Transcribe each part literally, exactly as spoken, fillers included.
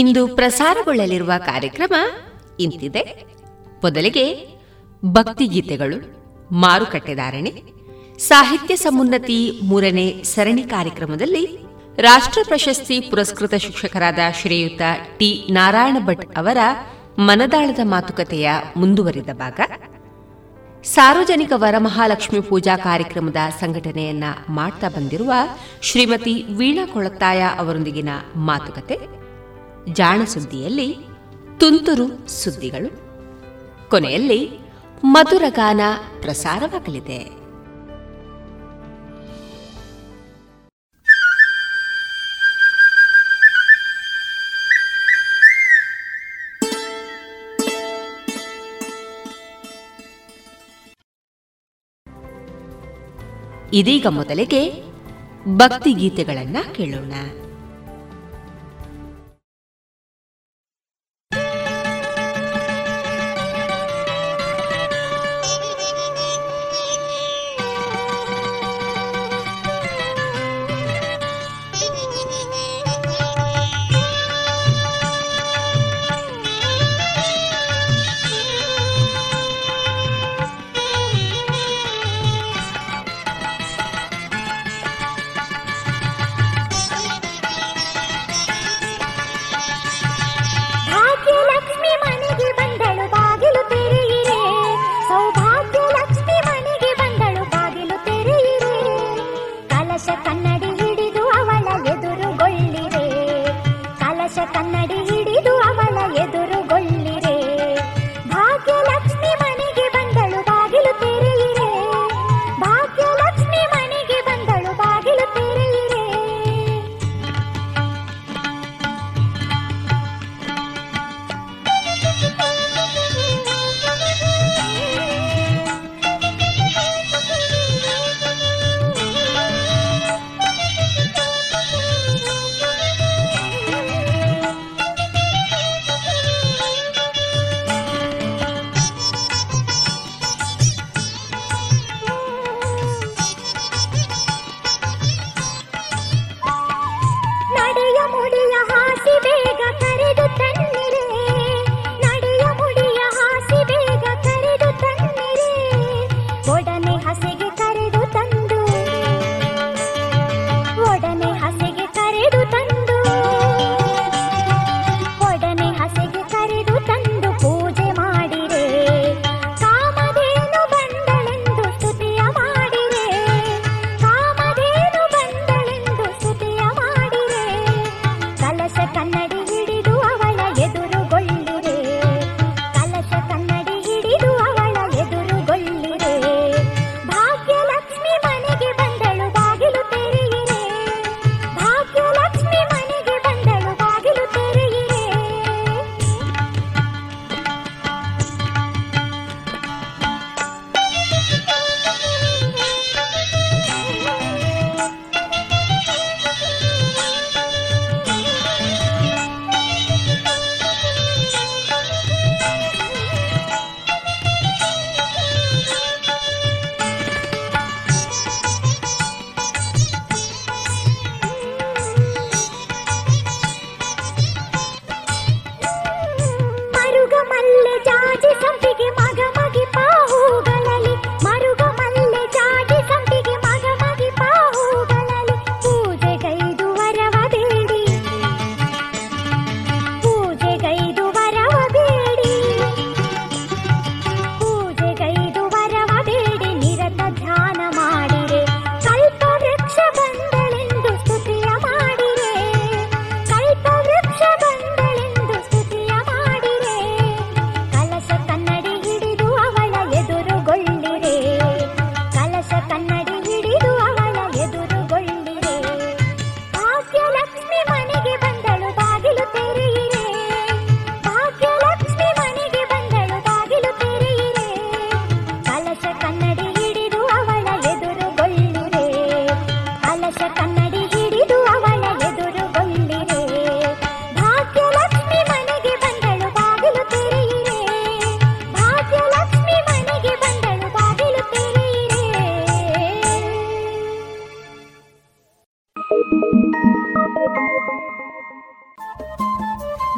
ಇಂದು ಪ್ರಸಾರಗೊಳ್ಳಲಿರುವ ಕಾರ್ಯಕ್ರಮ ಇಂತಿದೆ. ಮೊದಲಿಗೆ ಭಕ್ತಿಗೀತೆಗಳು, ಮಾರುಕಟ್ಟೆದಾರಣೆ, ಸಾಹಿತ್ಯ ಸಮುನ್ನತಿ ಮೂರನೇ ಸರಣಿ ಕಾರ್ಯಕ್ರಮದಲ್ಲಿ ರಾಷ್ಟ್ರ ಪ್ರಶಸ್ತಿ ಪುರಸ್ಕೃತ ಶಿಕ್ಷಕರಾದ ಶ್ರೀಯುತ ಟಿ ನಾರಾಯಣ ಭಟ್ ಅವರ ಮನದಾಳದ ಮಾತುಕತೆಯ ಮುಂದುವರಿದ ಭಾಗ. ಸಾರ್ವಜನಿಕ ವರಮಹಾಲಕ್ಷ್ಮಿ ಪೂಜಾ ಕಾರ್ಯಕ್ರಮದ ಸಂಘಟನೆಯನ್ನ ಮಾಡ್ತಾ ಬಂದಿರುವ ಶ್ರೀಮತಿ ವೀಣಾ ಕೊಳತಾಯ ಅವರೊಂದಿಗಿನ ಮಾತುಕತೆ. ಜಾಣಸುದ್ದಿಯಲ್ಲಿ ತುಂತುರು ಸುದ್ದಿಗಳು, ಕೊನೆಯಲ್ಲಿ ಮಧುರಗಾನ ಪ್ರಸಾರವಾಗಲಿದೆ. ಇದೀಗ ಮೊದಲಿಗೆ ಭಕ್ತಿಗೀತೆಗಳನ್ನ ಕೇಳೋಣ.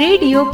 ರೇಡಿಯೋ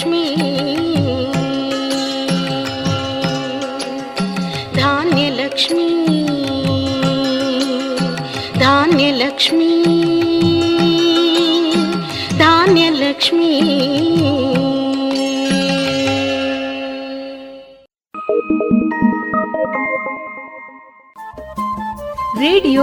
ಧಾನ್ಯಲಕ್ಷ್ಮೀ ಧಾನ್ಯಲಕ್ಷ್ಮೀ ಧಾನ್ಯಲಕ್ಷ್ಮೀ ಧಾನ್ಯಲಕ್ಷ್ಮೀ. ರೇಡಿಯೋ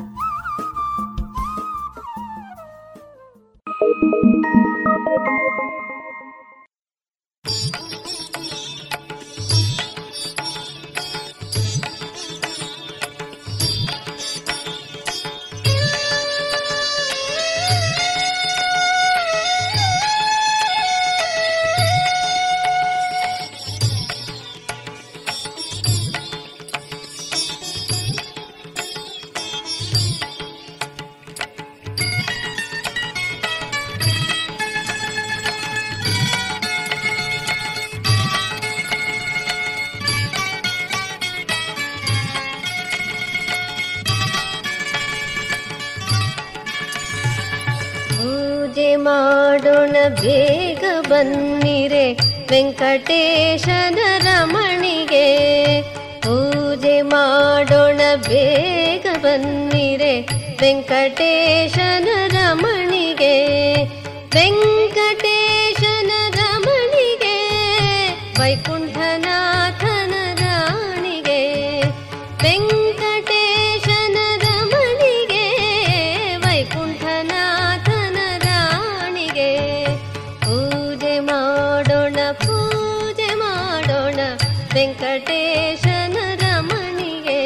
ಬೇಗ ಬನ್ನಿರೆ ವೆಂಕಟೇಶನ ರಮಣಿಗೆ, ಪೂಜೆ ಮಾಡೋಣ ಬೇಗ ಬನ್ನಿರೆ ವೆಂಕಟೇಶನ ರಮಣಿಗೆ, ವೆಂಕಟೇಶನ ರಮಣಿಗೆ ವೈಕುಂಠನಾಥನ ರಾಣಿಗೆ, ವೆಂಕಟೇಶನ ರಮಣಿಗೆ ವೈಕುಂಠನಾಥ ವೆಂಕಟೇಶನ ರಮಣಿಗೆ,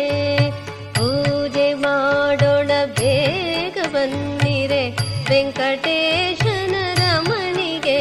ಪೂಜೆ ಮಾಡೋಣ ಬೇಗ ಬನ್ನಿರೆ ವೆಂಕಟೇಶನ ರಮಣಿಗೆ.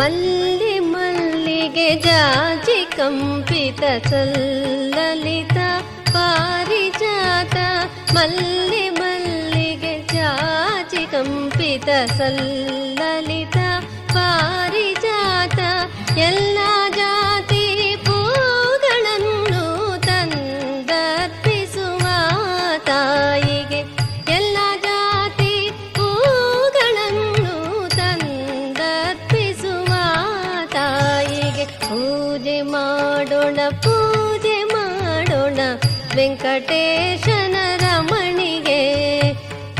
ಮಲ್ಲಿ ಮಲ್ಲಿಗೆ ಜಾಜಿ ಕಂಪಿತ ಸಲ್ಲಲಿತ ಪಾರಿಜಾತ, ಮಲ್ಲಿ ಮಲ್ಲಿಗೆ ಜಾಜಿ ಕಂಪಿತ ಸಲ್ಲಲಿತ ಪಾರಿಜಾತ, ಎಲ್ಲ ಜಾತಿ ಪೂಗಳನ್ನು ತಂದರ್ಪಿಸುವ ತಾಯಿಗೆ, ಎಲ್ಲ ಜಾತಿ ಪೂಗಳನ್ನು ತಂದರ್ಪಿಸುವ ತಾಯಿಗೆ, ಪೂಜೆ ಮಾಡೋಣ ಪೂಜೆ ಮಾಡೋಣ ವೆಂಕಟೇಶನ ರಮಣಿಗೆ,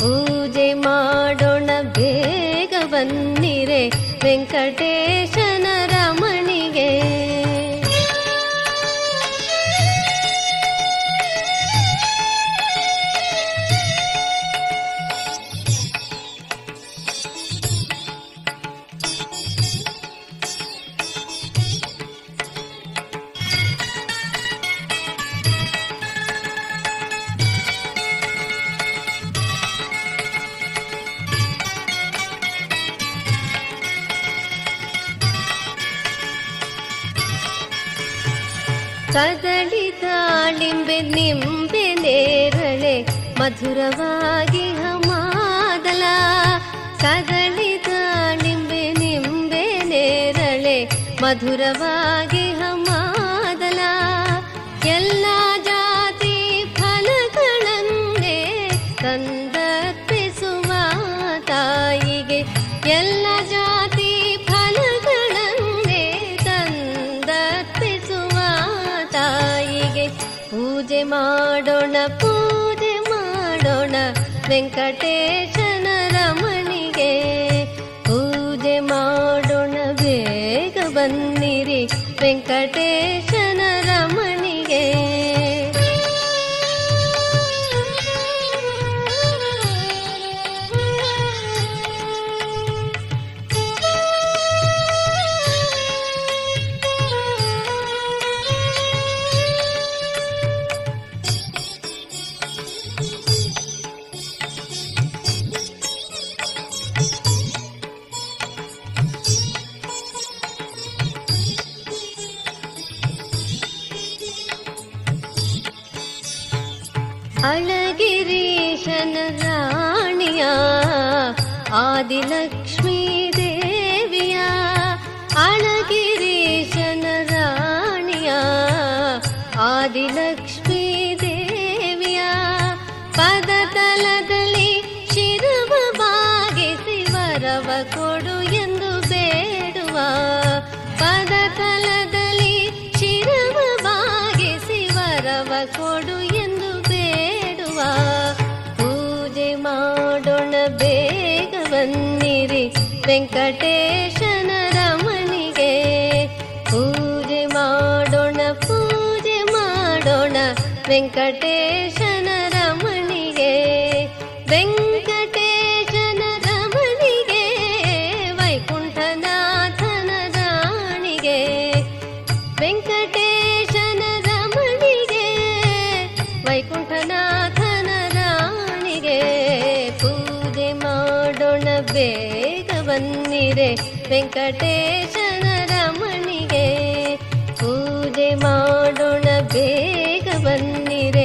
ಪೂಜೆ ಮಾಡೋಣ ಬೇಗ ಬನ್ನಿರೆ ವೆಂಕಟೇಶನ ರಮಣಿಗೆ. ಕದಳಿ ದಾಳಿಂಬೆ ನಿಂಬೆ ನೇರಳೆ ಮಧುರವಾಗಿ ಹಮಾದಲ, ಕದಳಿ ದಾಳಿಂಬೆ ನಿಂಬೆ ನೇರಳೆ ಮಧುರವಾಗಿ ಹಮಾದಲ, ಎಲ್ಲ ಜಾತಿ ಫಲಗಳನ್ನೇ ತಂದರ್ಪಿಸುವ ತಾಯಿಗೆ, ಎಲ್ಲ ಜಾತಿ ಫಲಗಳನ್ನೇ ತಂದರ್ಪಿಸುವ ತಾಯಿಗೆ, ಪೂಜೆ ಮಾಡೋಣ ಪೂಜೆ ಮಾಡೋಣ ವೆಂಕಟೇಶನ ರಮಣಿಗೆ, ಪೂಜೆ ಮಾಡೋಣ ಬೇಗ ಬನ್ನಿರಿ ವೆಂಕಟೇಶನ ರಮಣಿಗೆ. ಆದಿಲಕ್ಷ್ಮೀ ದೇವಿಯ ಅಣಗಿರೀಶನ ರಾಣಿಯ ಆದಿಲಕ್ಷ್ಮೀ ದೇವಿಯ ಪದತಲದಲ್ಲಿ ಶಿರವ ಬಾಗಿಸಿ ವರವ ಕೊಡು ಎಂದು ಬೇಡುವ ಪದತಲದಲ್ಲಿ ಶಿರವ ಬಾಗಿಸಿ ವರವ ಕೊಡು ಎಂದು ಬೇಡುವ ಪೂಜೆ ಮಾಡೋಣ ಬೇಗ ಬನ್ನಿರಿ ವೆಂಕಟೇಶನ ರಮಣಿಗೆ ಪೂಜೆ ಮಾಡೋಣ ಪೂಜೆ ಮಾಡೋಣ ವೆಂಕಟೇಶನ ರಮಣಿಗೆ ವೆಂಕಟೇಶನ ರಮಣಿಗೆ ವೈಕುಂಠನಾಥನ ರಾಣಿಗೆ ವೆಂಕಟೇಶನ ರಮಣಿಗೆ ವೈಕುಂಠನಾಥನ ರಾಣಿಗೆ ಪೂಜೆ ಮಾಡೋಣ ಬೇಗ ಬನ್ನಿರೆ ವೆಂಕಟೇಶನ ರಮಣಿಗೆ ಪೂಜೆ ಮಾಡೋಣ ಬೇಗ ಬನ್ನಿರೆ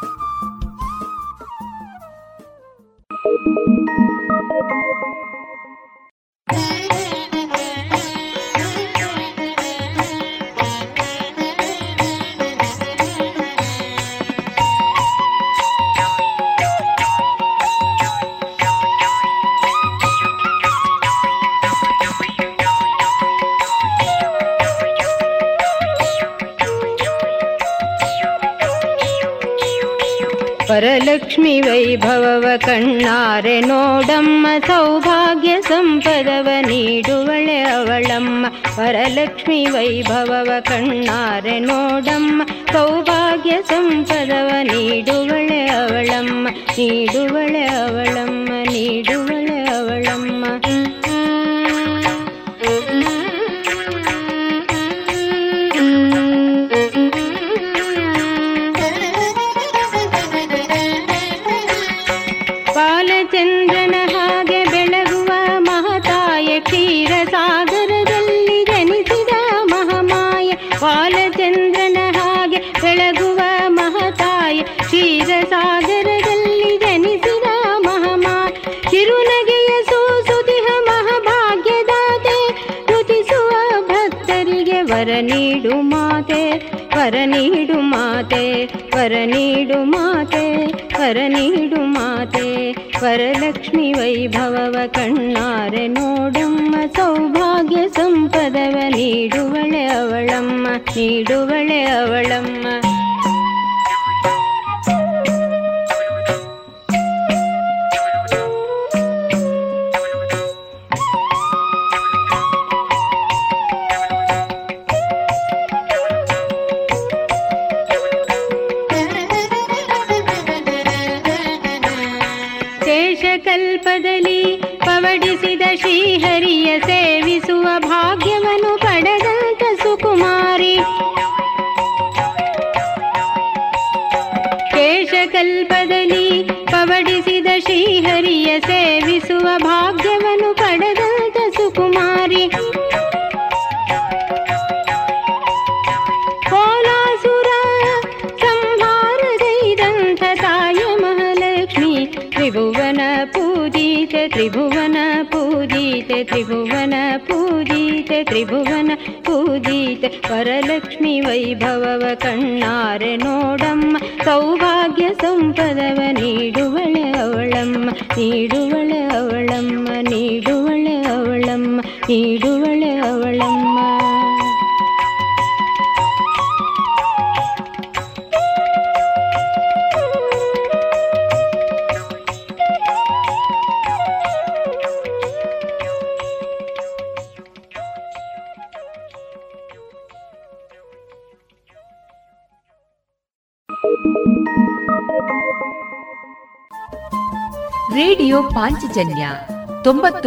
ಸ್ವರ ಸಂಚಾರ. ವರಲಕ್ಷ್ಮಿ ವೈಭವವ ಕಣ್ಣಾರೆ ನೋಡಮ್ಮ, ಸೌಭಾಗ್ಯ ಸಂಪದವ ನೀಡುವಳೆ ಅವಳಮ್ಮ. ವರಲಕ್ಷ್ಮಿ ವೈಭವವ ಕಣ್ಣಾರೆ ನೋಡಮ್ಮ, ಸೌಭಾಗ್ಯ ಸಂಪದವ ನೀಡುವಳೆ ಅವಳಮ್ಮ, ನೀಡುವಳೆ ಅವಳಮ್ಮ, ನೀಡುವಳೆ ಅವಳಮ್ಮ. ನೀಡು ಮಾತೆ ವರ ನೀಡು ಮಾತೆ ವರ ನೀಡು ಮಾತೆ ವರ ನೀಡು ಮಾತೆ. ವರಲಕ್ಷ್ಮಿ ವೈಭವವ ಕಣ್ಣಾರೆ ನೋಡಮ್ಮ, ಸೌಭಾಗ್ಯ ಸಂಪದವ ನೀಡುವಳೆ ಅವಳಮ್ಮ, ನೀಡುವಳೆ ಅವಳಮ್ಮ. ಶ್ರೀಹರಿಯ ಸೇವಿಸುವ ಭಾಗ್ಯವನ್ನು ಪಡೆದಂತ ಸುಕುಮಾರಿ, ಕೇಶಕಲ್ಪದಲ್ಲಿ ಪವಡಿಸಿದ ಶ್ರೀಹರಿಯ ಸೇವಿಸುವ ಭಾಗ್ಯವನ್ನು ಪಡೆದಂತ ಸುಕುಮಾರಿ. ಕೋಲಾಸುರ ಸಂಹಾರಗೈದಂಥ ತಾಯ ಮಹಾಲಕ್ಷ್ಮಿ, ತ್ರಿಭುವನ ಪೂಜಿತೆ ತ್ರಿಭುವನ ಪೂಜಿತೆ ತ್ರಿಭುವನ ಪೂಜಿತೆ ತ್ರಿಭುವನ ಪೂಜಿತೆ. ವರಲಕ್ಷ್ಮಿ ವೈಭವವ ಕಣ್ಣಾರೆ ನೋಡಮ್ಮ, ಸೌಭಾಗ್ಯ ಸಂಪದವ ನೀಡುವಳೆ ಅವಳಮ್ಮ, ನೀಡುವಳೆ ಅವಳಮ್ಮ, ನೀಡುವಳೆ ಅವಳಮ್ಮ, ನೀಡುವಳೆ ಅವಳಮ್ಮ. ರೇಡಿಯೋ ಪಾಂಚಜನ್ಯ ತೊಂಬತ್ತು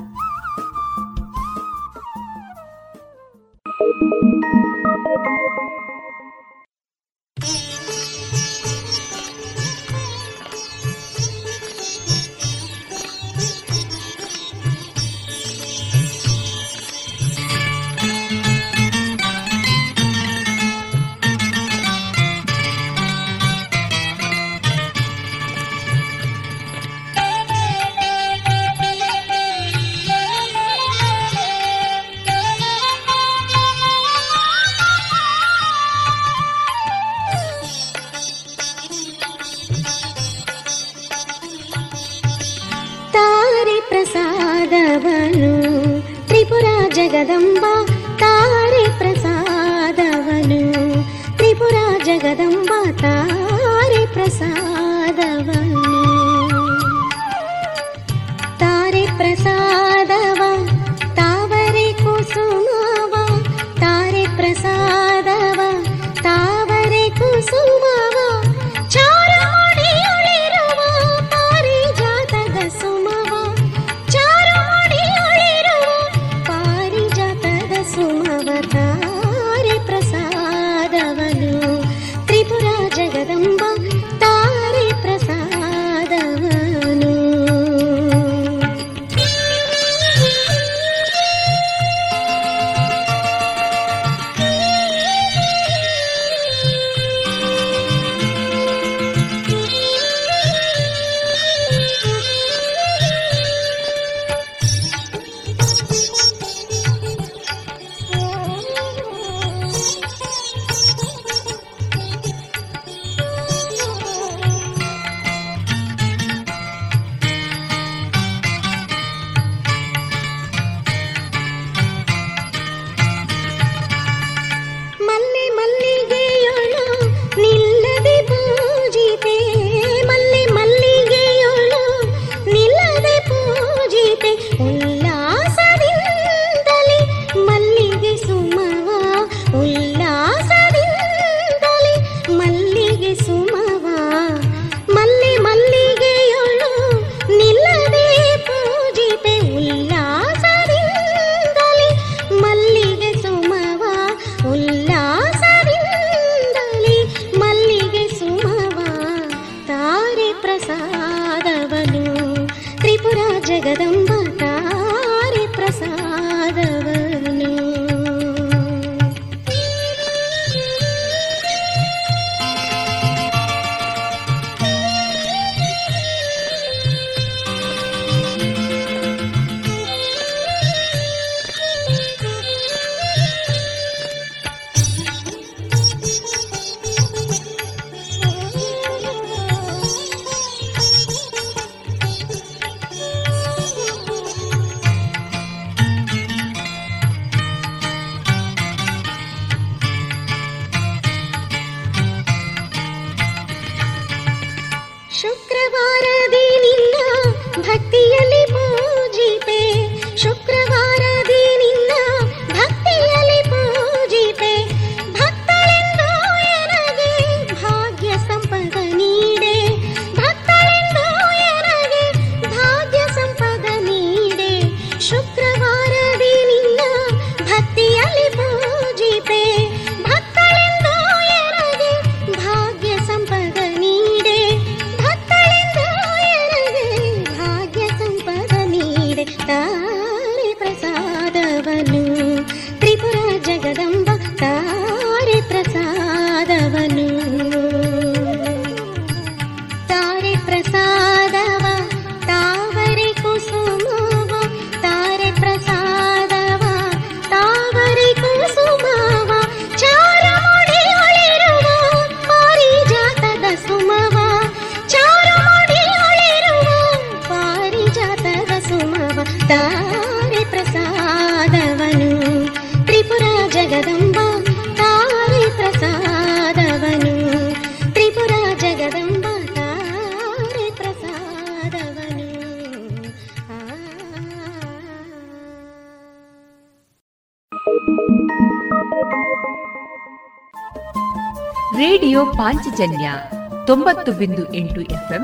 ಜಗದಂಬಾ ತಾರೆ ಪ್ರಸಾದವನು, ತ್ರಿಪುರ ಜಗದಂಬಾ ತಾರೆ ಪ್ರಸಾದವನು, ತಾರೆ ಪ್ರಸಾದವ ತಾವರೆ ಕುಸುಮವ, ತಾರೆ ಪ್ರಸಾದವ ತಾವರೆ ಕುಸುಮವ, ಚಾರುಮಡಿಯುಳಿರುವ ಪಾರಿಜಾತದ ಸುಮವ, ತಾರೆ ಪ್ರಸಾದವನು, ತ್ರಿಪುರ ಜಗದಂಬ ತಾರೆ ಪ್ರಸಾದವನು. ರೇಡಿಯೋ ಪಾಂಚಜನ್ಯ ತೊಂಬತ್ತು ಬಿಂದು ಎಂಟು ಎಫ್ಎಂ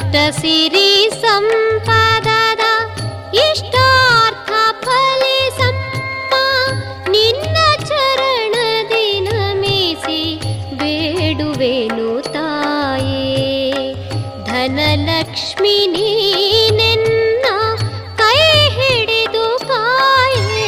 ಅಷ್ಟ ಸಿರಿ ಸಂಪದದ ಇಷ್ಟಾರ್ಥ ಫಲಿಸಮ್ಮ ನಿನ್ನ ಚರಣದಿ ನಮಿಸಿ ಬೇಡುವೆನು ತಾಯೇ. ಧನಲಕ್ಷ್ಮಿ ನೀನೆನ್ನ ಕೈ ಹಿಡಿದು ಕಾಯೇ.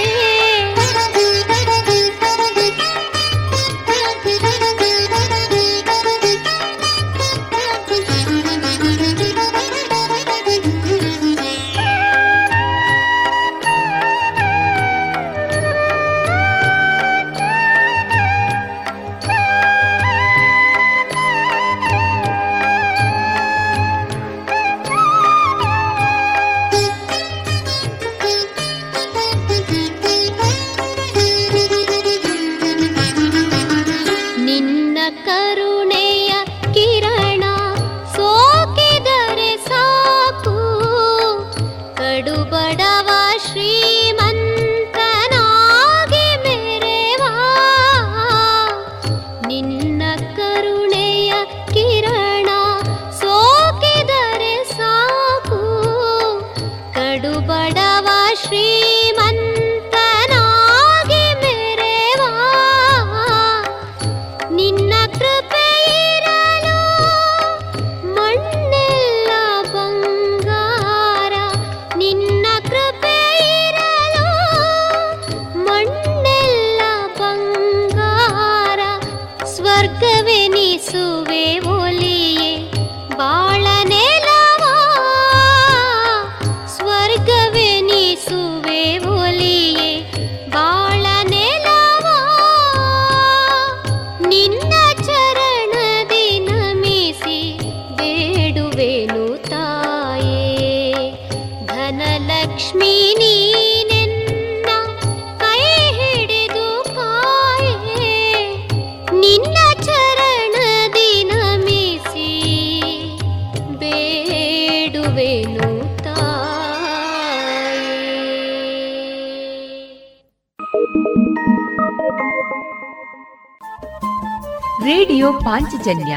ರೇಡಿಯೋ ಪಾಂಚಜನ್ಯ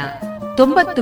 ತೊಂಬತ್ತು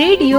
ರೇಡಿಯೋ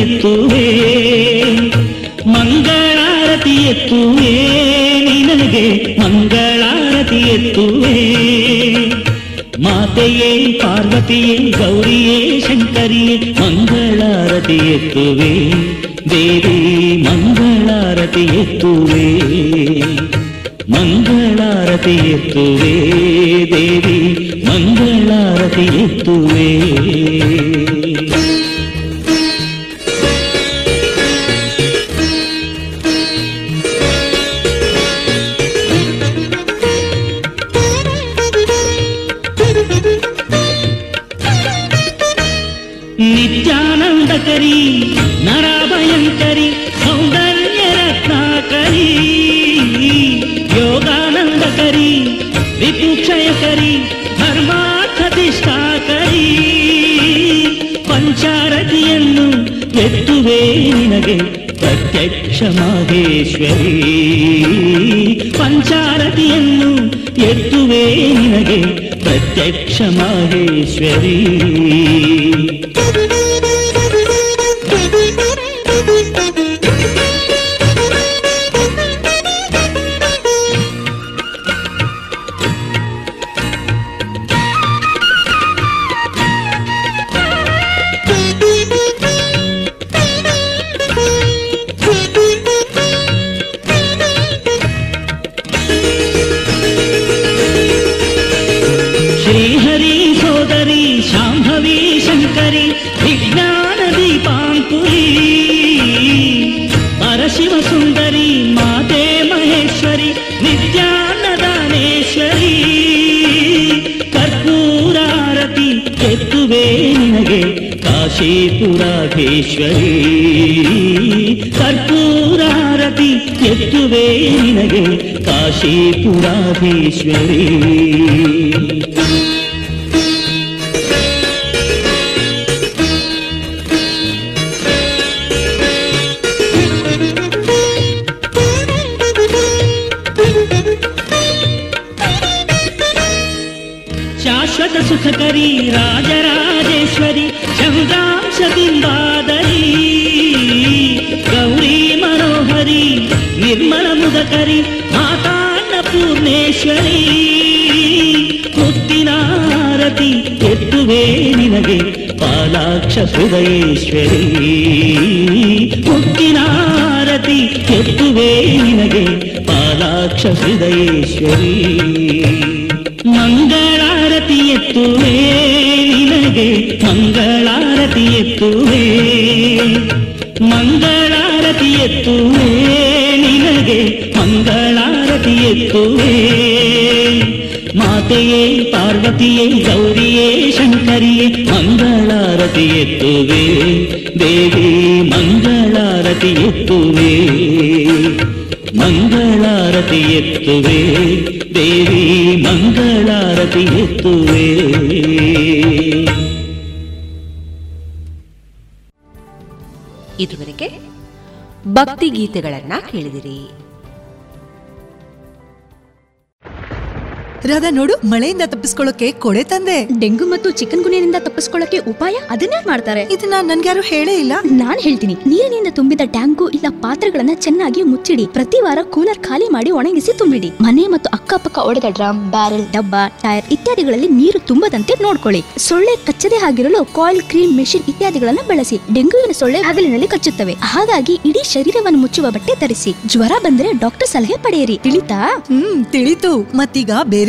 ಎತ್ತುವೆ ದೇವಿ ಮಂಗಳಾರತಿ ಎತ್ತುವೆ ಮಂಗಳಾರತಿ ಎತ್ತುವೆ ದೇವಿ ಮಂಗಳಾರತಿ ಎತ್ತುವೆ ಮಾದೇಶ್ವರಿ ಪಂಚಾರತಿಯನ್ನು ಎತ್ತುವೆ ನಿನಗೆ ಪ್ರತ್ಯಕ್ಷ ಮಾದೇಶ್ವರಿ. ಶ್ವರೀ ಕರ್ಪೂರಾರತಿ ಎತ್ತುವೆ ನಿನಗೆ ಕಾಶೀಪುರಾಧೀಶ್ವರಿ. ಶಾಶ್ವತ ಸುಖಕರಿ ರಾಜರಾಜೇಶ್ವರಿ ಶಬ್ದಾಂಶದಿಂದಾದರಿ ಗೌರಿ ಮನೋಹರಿ ನಿರ್ಮಲ ಮುದಕರಿ ಮಾತಾನ್ನ ಪೂರ್ಣೇಶ್ವರಿ ಮುಕ್ತಿನಾರತಿ ಎತ್ತುವೆ ನಿನಗೆ ಪಾಲಾಕ್ಷ ಸುಧೇಶ್ವರಿ ಮುಕ್ತಿನಾರತಿ ಎತ್ತುವೆ ನಿನಗೆ ಪಾಲಾಕ್ಷ ಸುಧೇಶ್ವರಿ ಮಂಗಳಾರತಿ ಎತ್ತುವೆ ನಿನಗೆ ಮಂಗಳಾರತಿ ಎತ್ತುವೆ ಮಂಗಳಾರತಿ ಎತ್ತುವೆ ನಿನಗೆ ಮಂಗಳಾರತಿ ಎತ್ತುವೆ ಮಾತೆಯೇ ಪಾರ್ವತಿಯೇ ಗೌರಿಯೇ ಶಂಕರಿಯೇ ಮಂಗಳಾರತಿ ಎತ್ತುವೆ ದೇವಿ ಮಂಗಳಾರತಿ ಎತ್ತುವೆ ಮಂಗಳಾರತಿ ಎತ್ತುವೆ ದೇವಿ ಮಂಗಳಾರತಿ ಎತ್ತುವೆ. ಇದುವರೆಗೆ ಭಕ್ತಿ ಗೀತೆಗಳನ್ನ ಕೇಳಿದಿರಿ. ರಾಧಾ, ನೋಡು, ಮಳೆಯಿಂದ ತಪ್ಪಿಸ್ಕೊಳ್ಳೋಕೆ ಕೊಳೆ ತಂದೆ. ಡೆಂಗು ಮತ್ತು ಚಿಕನ್ ಗುನಿಯಿಂದ ತಪ್ಪಿಸ್ಕೊಳ್ಳೋಕೆ ಉಪಾಯ ಅದನ್ನ ಮಾಡ್ತಾರೆ. ಇದನ್ನ ನನ್ಗ್ಯಾರು ಹೇಳೇ ಇಲ್ಲ. ನಾನ್ ಹೇಳ್ತೀನಿ. ನೀರಿನಿಂದ ತುಂಬಿದ ಟ್ಯಾಂಕು ಇಲ್ಲ ಪಾತ್ರೆಗಳನ್ನ ಚೆನ್ನಾಗಿ ಮುಚ್ಚಿಡಿ. ಪ್ರತಿ ವಾರ ಕೂಲರ್ ಖಾಲಿ ಮಾಡಿ ಒಣಗಿಸಿ ತುಂಬಿಡಿ. ಮನೆ ಮತ್ತು ಅಕ್ಕಪಕ್ಕ ಒಡೆದ ಡ್ರಮ್, ಬ್ಯಾರೆಲ್, ಡಬ್ಬ, ಟೈರ್ ಇತ್ಯಾದಿಗಳಲ್ಲಿ ನೀರು ತುಂಬದಂತೆ ನೋಡ್ಕೊಳ್ಳಿ. ಸೊಳ್ಳೆ ಕಚ್ಚದೆ ಆಗಿರಲು ಕಾಯಿಲ್, ಕ್ರೀಮ್, ಮೆಷಿನ್ ಇತ್ಯಾದಿಗಳನ್ನ ಬಳಸಿ. ಡೆಂಗುವಿನ ಸೊಳ್ಳೆ ಹಗಲಿನಲ್ಲಿ ಕಚ್ಚುತ್ತವೆ, ಹಾಗಾಗಿ ಇಡೀ ಶರೀರವನ್ನು ಮುಚ್ಚುವ ಬಟ್ಟೆ ಧರಿಸಿ. ಜ್ವರ ಬಂದ್ರೆ ಡಾಕ್ಟರ್ ಸಲಹೆ ಪಡೆಯಿರಿ. ತಿಳಿತಾ? ಹ್ಮ್, ತಿಳಿತು. ಮತ್ತೀಗ ಬೇರೆ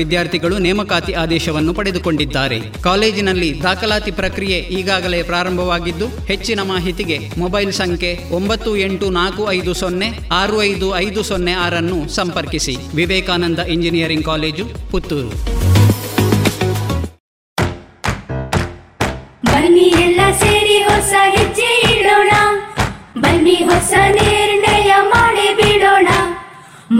ವಿದ್ಯಾರ್ಥಿಗಳು ನೇಮಕಾತಿ ಆದೇಶವನ್ನು ಪಡೆದುಕೊಂಡಿದ್ದಾರೆ. ಕಾಲೇಜಿನಲ್ಲಿ ದಾಖಲಾತಿ ಪ್ರಕ್ರಿಯೆ ಈಗಾಗಲೇ ಪ್ರಾರಂಭವಾಗಿದ್ದು, ಹೆಚ್ಚಿನ ಮಾಹಿತಿಗೆ ಮೊಬೈಲ್ ಸಂಖ್ಯೆ ಒಂಬತ್ತು ಎಂಟು ನಾಲ್ಕು ಐದು ಸೊನ್ನೆ ಆರು ಐದು ಐದು ಸೊನ್ನೆ ಆರನ್ನು ಸಂಪರ್ಕಿಸಿ. Vivekananda engineering college Puttur. ಬನ್ನಿ ಎಲ್ಲ ಸೇರಿ ಹೊಸ ಹೆಜ್ಜೆ ಇಡೋಣ, ಬನ್ನಿ ಹೊಸ ನಿರ್ಣಯ ಮಾಡಿ ಬಿಡೋಣ,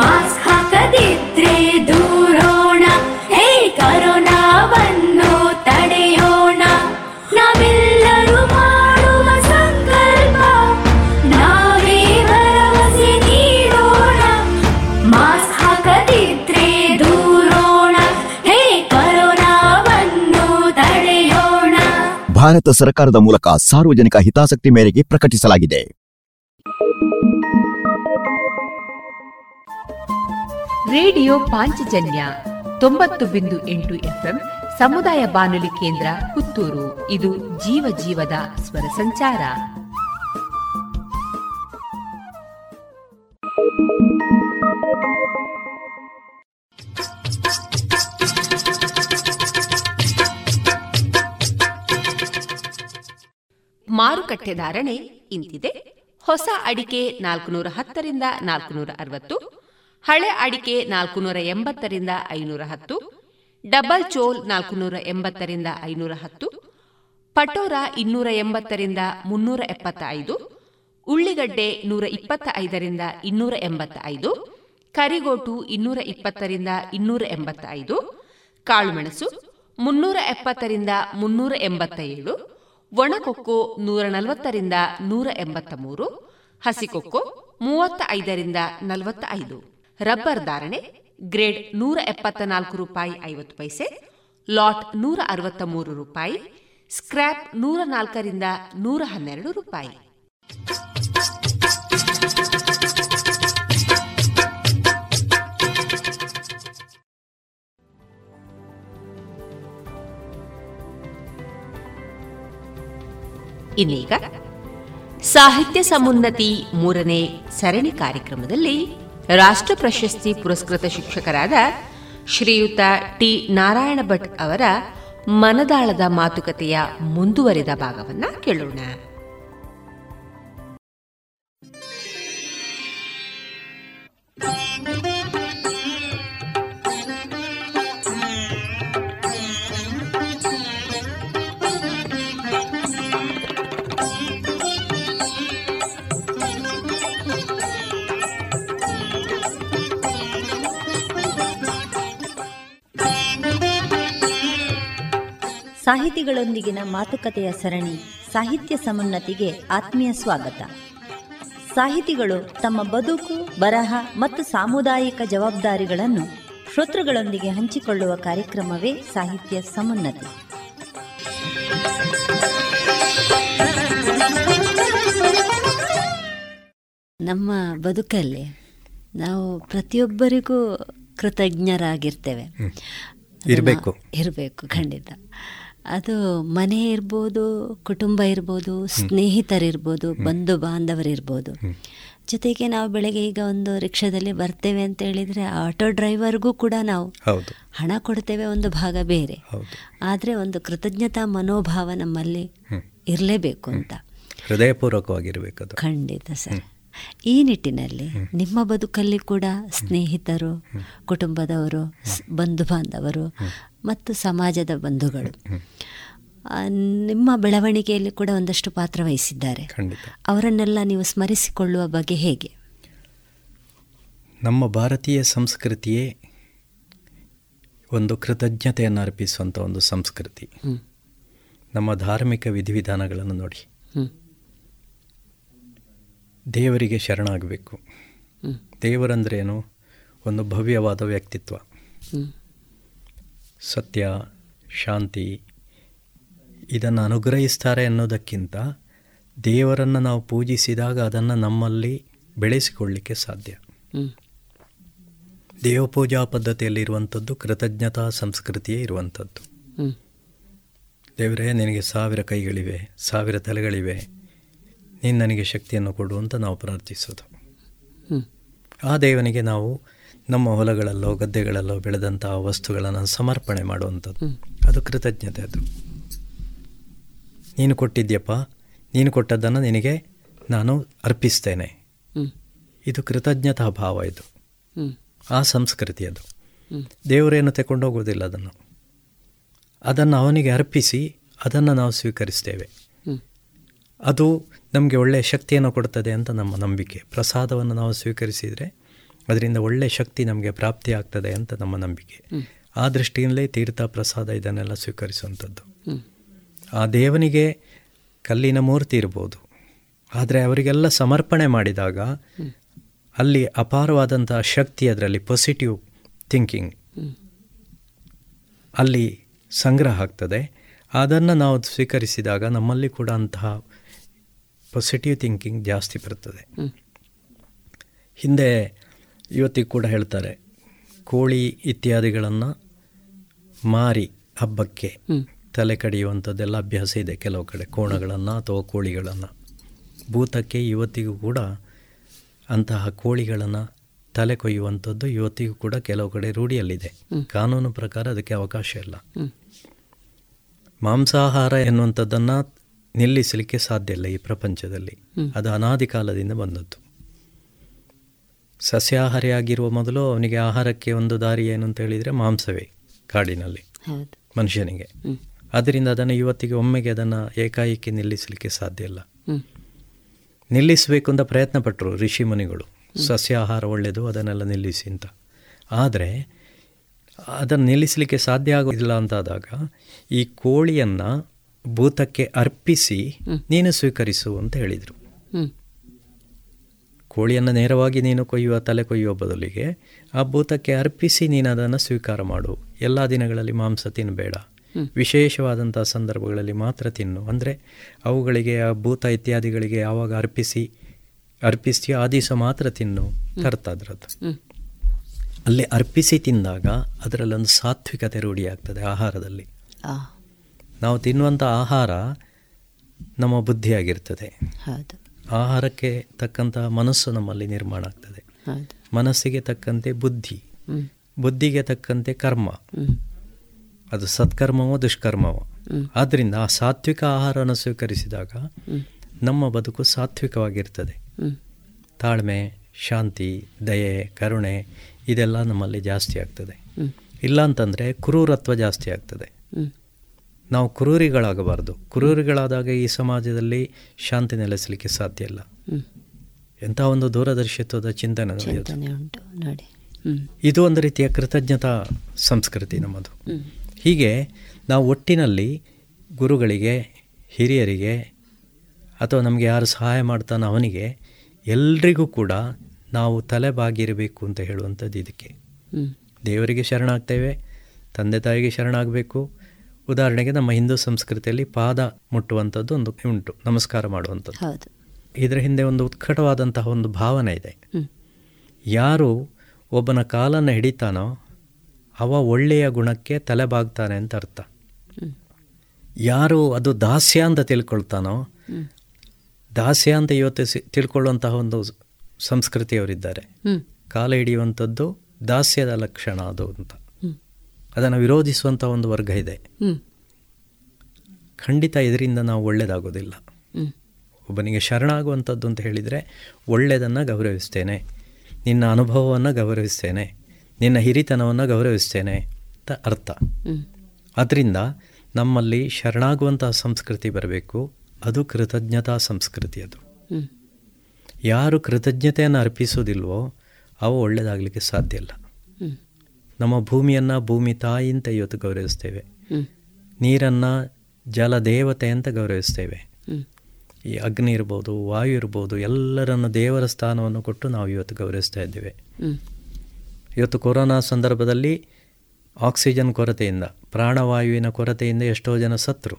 ಮಾಸ್ಕ್ ಹಾಕದಿದ್ರೆ ದೂರೋಣ, ಹೇ ಕರೋನಾವನ್ನು ತಡೆಯೋಣ, ನಾವೆಲ್ಲರೂ ಮಾಡುವ ಸಂಕಲ್ಪ ನಾವೇ ಭರವಸೆ ನೀಡೋಣ, ಮಾಸ್ಕ್ ಹಾಕದಿದ್ರೆ ದೂರೋಣ, ಹೇ ಕರೋನಾವನ್ನು ತಡೆಯೋಣ. ಭಾರತ ಸರ್ಕಾರದ ಮೂಲಕ ಸಾರ್ವಜನಿಕ ಹಿತಾಸಕ್ತಿ ಮೇರೆಗೆ ಪ್ರಕಟಿಸಲಾಗಿದೆ. ರೇಡಿಯೋ ಪಾಂಚಜನ್ಯ ತೊಂಬತ್ತು ಬಿಂದು ಎಂಟು ಎಫ್ಎಂ ಸಮುದಾಯ ಬಾನುಲಿ ಕೇಂದ್ರ ಪುತ್ತೂರು. ಇದು ಜೀವ ಜೀವದ ಸ್ವರ ಸಂಚಾರ. ಮಾರುಕಟ್ಟೆ ಧಾರಣೆ ಇಂತಿದೆ. ಹೊಸ ಅಡಿಕೆ ನಾಲ್ಕುನೂರ ಹತ್ತರಿಂದ ನಾಲ್ಕುನೂರ ಅರವತ್ತು, ಹಳೆ ಅಡಿಕೆ ನಾಲ್ಕುನೂರ ಎಂಬತ್ತರಿಂದ ಐನೂರ ಹತ್ತು, ಡಬಲ್ ಚೋಲ್ ನಾಲ್ಕುನೂರ ಎಂಬತ್ತರಿಂದ ಐನೂರ ಹತ್ತು, ಪಟೋರ ಇನ್ನೂರ ಎಂಬತ್ತರಿಂದ ಮುನ್ನೂರ ಎಪ್ಪತ್ತ ಐದು, ಉಳ್ಳಿಗಡ್ಡೆ ನೂರ ಇಪ್ಪತ್ತ ಐದರಿಂದ ಇನ್ನೂರ ಎಂಬತ್ತ ಐದು, ಕರಿಗೋಟು ಇನ್ನೂರ ಇಪ್ಪತ್ತರಿಂದ ಇನ್ನೂರ ಎಂಬತ್ತ ಐದು, ಕಾಳುಮೆಣಸು ಮುನ್ನೂರ ಎಪ್ಪತ್ತರಿಂದ ಮುನ್ನೂರ ಎಂಬತ್ತ ಏಳು, ಒಣಕೊಕ್ಕೋ ನೂರ ನಲವತ್ತರಿಂದ ನೂರ ಎಂಬತ್ತ ಮೂರು, ಹಸಿಕೊಕ್ಕೋ ಮೂವತ್ತ ಐದರಿಂದ ನಲವತ್ತ ಐದು. ರಬ್ಬರ್ ಧಾರಣೆ ಗ್ರೇಡ್ ನೂರ ಎಪ್ಪತ್ತ ನಾಲ್ಕು ರೂಪಾಯಿ ಐವತ್ತು ಪೈಸೆ, ಲಾಟ್ ನೂರ ಅರವತ್ತ ಮೂರು ರೂಪಾಯಿ, ಸ್ಕ್ರ್ಯಾಪ್ ನೂರ ನಾಲ್ಕರಿಂದ ನೂರ ಹನ್ನೆರಡು ರೂಪಾಯಿ. ಇನ್ನೀಗ ಸಾಹಿತ್ಯ ಸಮುನ್ನತಿ ಮೂರನೇ ಸರಣಿ ಕಾರ್ಯಕ್ರಮದಲ್ಲಿ ರಾಷ್ಟ್ರ ಪ್ರಶಸ್ತಿ ಪುರಸ್ಕೃತ ಶಿಕ್ಷಕರಾದ ಶ್ರೀಯುತ ಟಿ ನಾರಾಯಣ ಭಟ್ ಅವರ ಮನದಾಳದ ಮಾತುಕತೆಯ ಮುಂದುವರಿದ ಭಾಗವನ್ನು ಕೇಳೋಣ. ಸಾಹಿತಿಗಳೊಂದಿಗಿನ ಮಾತುಕತೆಯ ಸರಣಿ ಸಾಹಿತ್ಯ ಸಮುನ್ನತಿಗೆ ಆತ್ಮೀಯ ಸ್ವಾಗತ. ಸಾಹಿತಿಗಳು ತಮ್ಮ ಬದುಕು, ಬರಹ ಮತ್ತು ಸಾಮುದಾಯಿಕ ಜವಾಬ್ದಾರಿಗಳನ್ನು ಶ್ರೋತೃಗಳೊಂದಿಗೆ ಹಂಚಿಕೊಳ್ಳುವ ಕಾರ್ಯಕ್ರಮವೇ ಸಾಹಿತ್ಯ ಸಮುನ್ನತಿ. ನಮ್ಮ ಬದುಕಲ್ಲಿ ನಾವು ಪ್ರತಿಯೊಬ್ಬರಿಗೂ ಕೃತಜ್ಞರಾಗಿರ್ತೇವೆ, ಇರಬೇಕು ಇರಬೇಕು ಖಂಡಿತ. ಅದು ಮನೆ ಇರ್ಬೋದು, ಕುಟುಂಬ ಇರ್ಬೋದು, ಸ್ನೇಹಿತರಿರ್ಬೋದು, ಬಂಧು ಬಾಂಧವರಿರ್ಬೋದು. ಜೊತೆಗೆ ನಾವು ಬೆಳಗ್ಗೆ ಈಗ ಒಂದು ರಿಕ್ಷಾದಲ್ಲಿ ಬರ್ತೇವೆ ಅಂತ ಹೇಳಿದರೆ ಆಟೋ ಡ್ರೈವರ್ಗೂ ಕೂಡ ನಾವು ಹಣ ಕೊಡ್ತೇವೆ, ಒಂದು ಭಾಗ ಬೇರೆ. ಆದರೆ ಒಂದು ಕೃತಜ್ಞತಾ ಮನೋಭಾವ ನಮ್ಮಲ್ಲಿ ಇರಲೇಬೇಕು ಅಂತ, ಹೃದಯಪೂರ್ವಕವಾಗಿರಬೇಕು ಖಂಡಿತ ಸರ್. ಈ ನಿಟ್ಟಿನಲ್ಲಿ ನಿಮ್ಮ ಬದುಕಲ್ಲಿ ಕೂಡ ಸ್ನೇಹಿತರು, ಕುಟುಂಬದವರು, ಬಂಧು ಬಾಂಧವರು ಮತ್ತು ಸಮಾಜದ ಬಂಧುಗಳು ನಿಮ್ಮ ಬೆಳವಣಿಗೆಯಲ್ಲಿ ಕೂಡ ಒಂದಷ್ಟು ಪಾತ್ರ ವಹಿಸಿದ್ದಾರೆ. ಅವರನ್ನೆಲ್ಲ ನೀವು ಸ್ಮರಿಸಿಕೊಳ್ಳುವ ಬಗ್ಗೆ ಹೇಗೆ? ನಮ್ಮ ಭಾರತೀಯ ಸಂಸ್ಕೃತಿಯೇ ಒಂದು ಕೃತಜ್ಞತೆಯನ್ನು ಅರ್ಪಿಸುವಂಥ ಒಂದು ಸಂಸ್ಕೃತಿ. ನಮ್ಮ ಧಾರ್ಮಿಕ ವಿಧಿವಿಧಾನಗಳನ್ನು ನೋಡಿ, ದೇವರಿಗೆ ಶರಣಾಗಬೇಕು. ದೇವರಂದ್ರೇನು? ಒಂದು ಭವ್ಯವಾದ ವ್ಯಕ್ತಿತ್ವ, ಸತ್ಯ, ಶಾಂತಿ, ಇದನ್ನು ಅನುಗ್ರಹಿಸ್ತಾರೆ ಅನ್ನೋದಕ್ಕಿಂತ ದೇವರನ್ನು ನಾವು ಪೂಜಿಸಿದಾಗ ಅದನ್ನು ನಮ್ಮಲ್ಲಿ ಬೆಳೆಸಿಕೊಳ್ಳಲಿಕ್ಕೆ ಸಾಧ್ಯ. ದೇವಪೂಜಾ ಪದ್ಧತಿಯಲ್ಲಿರುವಂಥದ್ದು ಕೃತಜ್ಞತಾ ಸಂಸ್ಕೃತಿಯೇ ಇರುವಂಥದ್ದು. ದೇವರೇ, ನಿನಗೆ ಸಾವಿರ ಕೈಗಳಿವೆ, ಸಾವಿರ ತಲೆಗಳಿವೆ, ನೀನು ನನಗೆ ಶಕ್ತಿಯನ್ನು ಕೊಡು ಅಂತ ನಾವು ಪ್ರಾರ್ಥಿಸೋದು. ಆ ದೇವನಿಗೆ ನಾವು ನಮ್ಮ ಹೊಲಗಳಲ್ಲೋ ಗದ್ದೆಗಳಲ್ಲೋ ಬೆಳೆದಂಥ ವಸ್ತುಗಳನ್ನು ಸಮರ್ಪಣೆ ಮಾಡುವಂಥದ್ದು, ಅದು ಕೃತಜ್ಞತೆ. ಅದು ನೀನು ಕೊಟ್ಟಿದ್ಯಪ್ಪ, ನೀನು ಕೊಟ್ಟದ್ದನ್ನು ನಿನಗೆ ನಾನು ಅರ್ಪಿಸ್ತೇನೆ, ಇದು ಕೃತಜ್ಞತಾ ಭಾವ. ಇದು ಆ ಸಂಸ್ಕೃತಿ. ಅದು ದೇವರೇನು ತಗೊಂಡೋಗೋದಿಲ್ಲ, ಅದನ್ನು ಅದನ್ನು ಅವನಿಗೆ ಅರ್ಪಿಸಿ ಅದನ್ನು ನಾವು ಸ್ವೀಕರಿಸ್ತೇವೆ. ಅದು ನಮಗೆ ಒಳ್ಳೆಯ ಶಕ್ತಿಯನ್ನು ಕೊಡ್ತದೆ ಅಂತ ನಮ್ಮ ನಂಬಿಕೆ. ಪ್ರಸಾದವನ್ನು ನಾವು ಸ್ವೀಕರಿಸಿದರೆ ಅದರಿಂದ ಒಳ್ಳೆಯ ಶಕ್ತಿ ನಮಗೆ ಪ್ರಾಪ್ತಿಯಾಗ್ತದೆ ಅಂತ ನಮ್ಮ ನಂಬಿಕೆ. ಆ ದೃಷ್ಟಿಯಿಂದಲೇ ತೀರ್ಥ, ಪ್ರಸಾದ ಇದನ್ನೆಲ್ಲ ಸ್ವೀಕರಿಸುವಂಥದ್ದು. ಆ ದೇವನಿಗೆ ಕಲ್ಲಿನ ಮೂರ್ತಿ ಇರ್ಬೋದು, ಆದರೆ ಅವರಿಗೆಲ್ಲ ಸಮರ್ಪಣೆ ಮಾಡಿದಾಗ ಅಲ್ಲಿ ಅಪಾರವಾದಂಥ ಶಕ್ತಿ, ಅದರಲ್ಲಿ ಪಾಸಿಟಿವ್ ಥಿಂಕಿಂಗ್ ಅಲ್ಲಿ ಸಂಗ್ರಹ ಆಗ್ತದೆ. ಅದನ್ನು ನಾವು ಸ್ವೀಕರಿಸಿದಾಗ ನಮ್ಮಲ್ಲಿ ಕೂಡ ಅಂತಹ ಪಾಸಿಟಿವ್ ಥಿಂಕಿಂಗ್ ಜಾಸ್ತಿ ಬರ್ತದೆ. ಹಿಂದೆ ಇವತ್ತಿಗೆ ಕೂಡ ಹೇಳ್ತಾರೆ, ಕೋಳಿ ಇತ್ಯಾದಿಗಳನ್ನು ಮಾರಿ ಹಬ್ಬಕ್ಕೆ ತಲೆ ಕಡಿಯುವಂಥದ್ದೆಲ್ಲ ಅಭ್ಯಾಸ ಇದೆ ಕೆಲವು ಕಡೆ, ಕೋಣಗಳನ್ನು ಅಥವಾ ಕೋಳಿಗಳನ್ನು. ಭೂತಕ್ಕೆ ಇವತ್ತಿಗೂ ಕೂಡ ಅಂತಹ ಕೋಳಿಗಳನ್ನು ತಲೆ ಕೊಯ್ಯುವಂಥದ್ದು ಇವತ್ತಿಗೂ ಕೂಡ ಕೆಲವು ಕಡೆ ರೂಢಿಯಲ್ಲಿದೆ. ಕಾನೂನು ಪ್ರಕಾರ ಅದಕ್ಕೆ ಅವಕಾಶ ಇಲ್ಲ. ಮಾಂಸಾಹಾರ ಎನ್ನುವಂಥದ್ದನ್ನು ನಿಲ್ಲಿಸಲಿಕ್ಕೆ ಸಾಧ್ಯ ಇಲ್ಲ ಈ ಪ್ರಪಂಚದಲ್ಲಿ. ಅದು ಅನಾದಿ ಕಾಲದಿಂದ ಬಂದದ್ದು. ಸಸ್ಯಾಹಾರಿಯಾಗಿರುವ ಮೊದಲು ಅವನಿಗೆ ಆಹಾರಕ್ಕೆ ಒಂದು ದಾರಿ ಏನು ಅಂತ ಹೇಳಿದರೆ ಮಾಂಸವೇ ಕಾಡಿನಲ್ಲಿ ಮನುಷ್ಯನಿಗೆ. ಆದ್ದರಿಂದ ಅದನ್ನು ಇವತ್ತಿಗೆ ಒಮ್ಮೆಗೆ ಅದನ್ನು ಏಕಾಏಕಿ ನಿಲ್ಲಿಸಲಿಕ್ಕೆ ಸಾಧ್ಯ ಇಲ್ಲ. ನಿಲ್ಲಿಸಬೇಕು ಅಂತ ಪ್ರಯತ್ನ ಪಟ್ಟರು ಋಷಿ ಮುನಿಗಳು, ಸಸ್ಯಾಹಾರ ಒಳ್ಳೆಯದು ಅದನ್ನೆಲ್ಲ ನಿಲ್ಲಿಸಿ ಅಂತ. ಆದರೆ ಅದನ್ನು ನಿಲ್ಲಿಸಲಿಕ್ಕೆ ಸಾಧ್ಯ ಆಗೋದಿಲ್ಲ ಅಂತಾದಾಗ ಈ ಕೋಳಿಯನ್ನು ಭೂತಕ್ಕೆ ಅರ್ಪಿಸಿ ನೀನು ಸ್ವೀಕರಿಸು ಅಂತ ಹೇಳಿದರು. ಕೋಳಿಯನ್ನು ನೇರವಾಗಿ ನೀನು ಕೊಯ್ಯುವ, ತಲೆ ಕೊಯ್ಯುವ ಬದಲಿಗೆ ಆ ಭೂತಕ್ಕೆ ಅರ್ಪಿಸಿ ನೀನು ಅದನ್ನು ಸ್ವೀಕಾರ ಮಾಡು. ಎಲ್ಲ ದಿನಗಳಲ್ಲಿ ಮಾಂಸ ತಿನ್ನಬೇಡ, ವಿಶೇಷವಾದಂಥ ಸಂದರ್ಭಗಳಲ್ಲಿ ಮಾತ್ರ ತಿನ್ನು. ಅಂದರೆ ಅವುಗಳಿಗೆ, ಆ ಭೂತ ಇತ್ಯಾದಿಗಳಿಗೆ ಯಾವಾಗ ಅರ್ಪಿಸಿ ಅರ್ಪಿಸಿ ಆ ದಿವಸ ಮಾತ್ರ ತಿನ್ನು ತರ್ತಾದ್ರದ್ದು. ಅಲ್ಲಿ ಅರ್ಪಿಸಿ ತಿಂದಾಗ ಅದರಲ್ಲೊಂದು ಸಾತ್ವಿಕತೆ ರೂಢಿಯಾಗ್ತದೆ ಆಹಾರದಲ್ಲಿ. ನಾವು ತಿನ್ನುವಂಥ ಆಹಾರ ನಮ್ಮ ಬುದ್ಧಿಯಾಗಿರ್ತದೆ. ಆಹಾರಕ್ಕೆ ತಕ್ಕಂತಹ ಮನಸ್ಸು ನಮ್ಮಲ್ಲಿ ನಿರ್ಮಾಣ ಆಗ್ತದೆ. ಮನಸ್ಸಿಗೆ ತಕ್ಕಂತೆ ಬುದ್ಧಿ, ಬುದ್ಧಿಗೆ ತಕ್ಕಂತೆ ಕರ್ಮ, ಅದು ಸತ್ಕರ್ಮವೋ ದುಷ್ಕರ್ಮವೋ. ಆದ್ದರಿಂದ ಆ ಸಾತ್ವಿಕ ಆಹಾರವನ್ನು ಸ್ವೀಕರಿಸಿದಾಗ ನಮ್ಮ ಬದುಕು ಸಾತ್ವಿಕವಾಗಿರ್ತದೆ. ತಾಳ್ಮೆ, ಶಾಂತಿ, ದಯೆ, ಕರುಣೆ ಇದೆಲ್ಲ ನಮ್ಮಲ್ಲಿ ಜಾಸ್ತಿ ಆಗ್ತದೆ. ಇಲ್ಲಾಂತಂದರೆ ಕ್ರೂರತ್ವ ಜಾಸ್ತಿ ಆಗ್ತದೆ. ನಾವು ಕ್ರೂರಿಗಳಾಗಬಾರ್ದು. ಕ್ರೂರಿಗಳಾದಾಗ ಈ ಸಮಾಜದಲ್ಲಿ ಶಾಂತಿ ನೆಲೆಸಲಿಕ್ಕೆ ಸಾಧ್ಯ ಇಲ್ಲ. ಎಂಥ ಒಂದು ದೂರದರ್ಶಿತ್ವದ ಚಿಂತನೆ ನೋಡಿ. ಇದು ಒಂದು ರೀತಿಯ ಕೃತಜ್ಞತಾ ಸಂಸ್ಕೃತಿ ನಮ್ಮದು. ಹೀಗೆ ನಾವು ಒಟ್ಟಿನಲ್ಲಿ ಗುರುಗಳಿಗೆ, ಹಿರಿಯರಿಗೆ, ಅಥವಾ ನಮಗೆ ಯಾರು ಸಹಾಯ ಮಾಡ್ತಾನೋ ಅವನಿಗೆ, ಎಲ್ರಿಗೂ ಕೂಡ ನಾವು ತಲೆಬಾಗಿರಬೇಕು ಅಂತ ಹೇಳುವಂಥದ್ದು ಇದಕ್ಕೆ. ದೇವರಿಗೆ ಶರಣಾಗ್ತೇವೆ, ತಂದೆ ತಾಯಿಗೆ ಶರಣಾಗಬೇಕು. ಉದಾಹರಣೆಗೆ ನಮ್ಮ ಹಿಂದೂ ಸಂಸ್ಕೃತಿಯಲ್ಲಿ ಪಾದ ಮುಟ್ಟುವಂಥದ್ದು ಒಂದು ಉಂಟು, ನಮಸ್ಕಾರ ಮಾಡುವಂಥದ್ದು. ಇದರ ಹಿಂದೆ ಒಂದು ಉತ್ಕಟವಾದಂತಹ ಒಂದು ಭಾವನೆ ಇದೆ. ಯಾರು ಒಬ್ಬನ ಕಾಲನ್ನು ಹಿಡಿತಾನೋ ಅವ ಒಳ್ಳೆಯ ಗುಣಕ್ಕೆ ತಲೆಬಾಗ್ತಾನೆ ಅಂತ ಅರ್ಥ. ಯಾರು ಅದು ದಾಸ್ಯ ಅಂತ ತಿಳ್ಕೊಳ್ತಾನೋ, ದಾಸ್ಯ ಅಂತ ಇವತ್ತು ತಿಳ್ಕೊಳ್ಳುವಂತಹ ಒಂದು ಸಂಸ್ಕೃತಿಯವರಿದ್ದಾರೆ. ಕಾಲ ಹಿಡಿಯುವಂಥದ್ದು ದಾಸ್ಯದ ಲಕ್ಷಣ ಅದು ಅಂತ ಅದನ್ನು ವಿರೋಧಿಸುವಂಥ ಒಂದು ವರ್ಗ ಇದೆ. ಖಂಡಿತ ಇದರಿಂದ ನಾವು ಒಳ್ಳೆಯದಾಗೋದಿಲ್ಲ. ಒಬ್ಬನಿಗೆ ಶರಣಾಗುವಂಥದ್ದು ಅಂತ ಹೇಳಿದರೆ ಒಳ್ಳೆಯದನ್ನು ಗೌರವಿಸ್ತೇನೆ, ನಿನ್ನ ಅನುಭವವನ್ನು ಗೌರವಿಸ್ತೇನೆ, ನಿನ್ನ ಹಿರಿತನವನ್ನು ಗೌರವಿಸ್ತೇನೆ ಅಂತ ಅರ್ಥ. ಆದ್ದರಿಂದ ನಮ್ಮಲ್ಲಿ ಶರಣಾಗುವಂತಹ ಸಂಸ್ಕೃತಿ ಬರಬೇಕು. ಅದು ಕೃತಜ್ಞತಾ ಸಂಸ್ಕೃತಿ. ಅದು ಯಾರು ಕೃತಜ್ಞತೆಯನ್ನು ಅರ್ಪಿಸೋದಿಲ್ವೋ ಅವು ಒಳ್ಳೆಯದಾಗಲಿಕ್ಕೆ ಸಾಧ್ಯ ಇಲ್ಲ. ನಮ್ಮ ಭೂಮಿಯನ್ನು ಭೂಮಿ ತಾಯಿ ಅಂತ ಇವತ್ತು ಗೌರವಿಸ್ತೇವೆ, ನೀರನ್ನು ಜಲದೇವತೆ ಅಂತ ಗೌರವಿಸ್ತೇವೆ, ಈ ಅಗ್ನಿ ಇರ್ಬೋದು, ವಾಯು ಇರ್ಬೋದು, ಎಲ್ಲರನ್ನು ದೇವರ ಸ್ಥಾನವನ್ನು ಕೊಟ್ಟು ನಾವು ಇವತ್ತು ಗೌರವಿಸ್ತಾ ಇದ್ದೇವೆ. ಇವತ್ತು ಕೊರೋನಾ ಸಂದರ್ಭದಲ್ಲಿ ಆಕ್ಸಿಜನ್ ಕೊರತೆಯಿಂದ, ಪ್ರಾಣವಾಯುವಿನ ಕೊರತೆಯಿಂದ ಎಷ್ಟೋ ಜನ ಸತ್ತರು.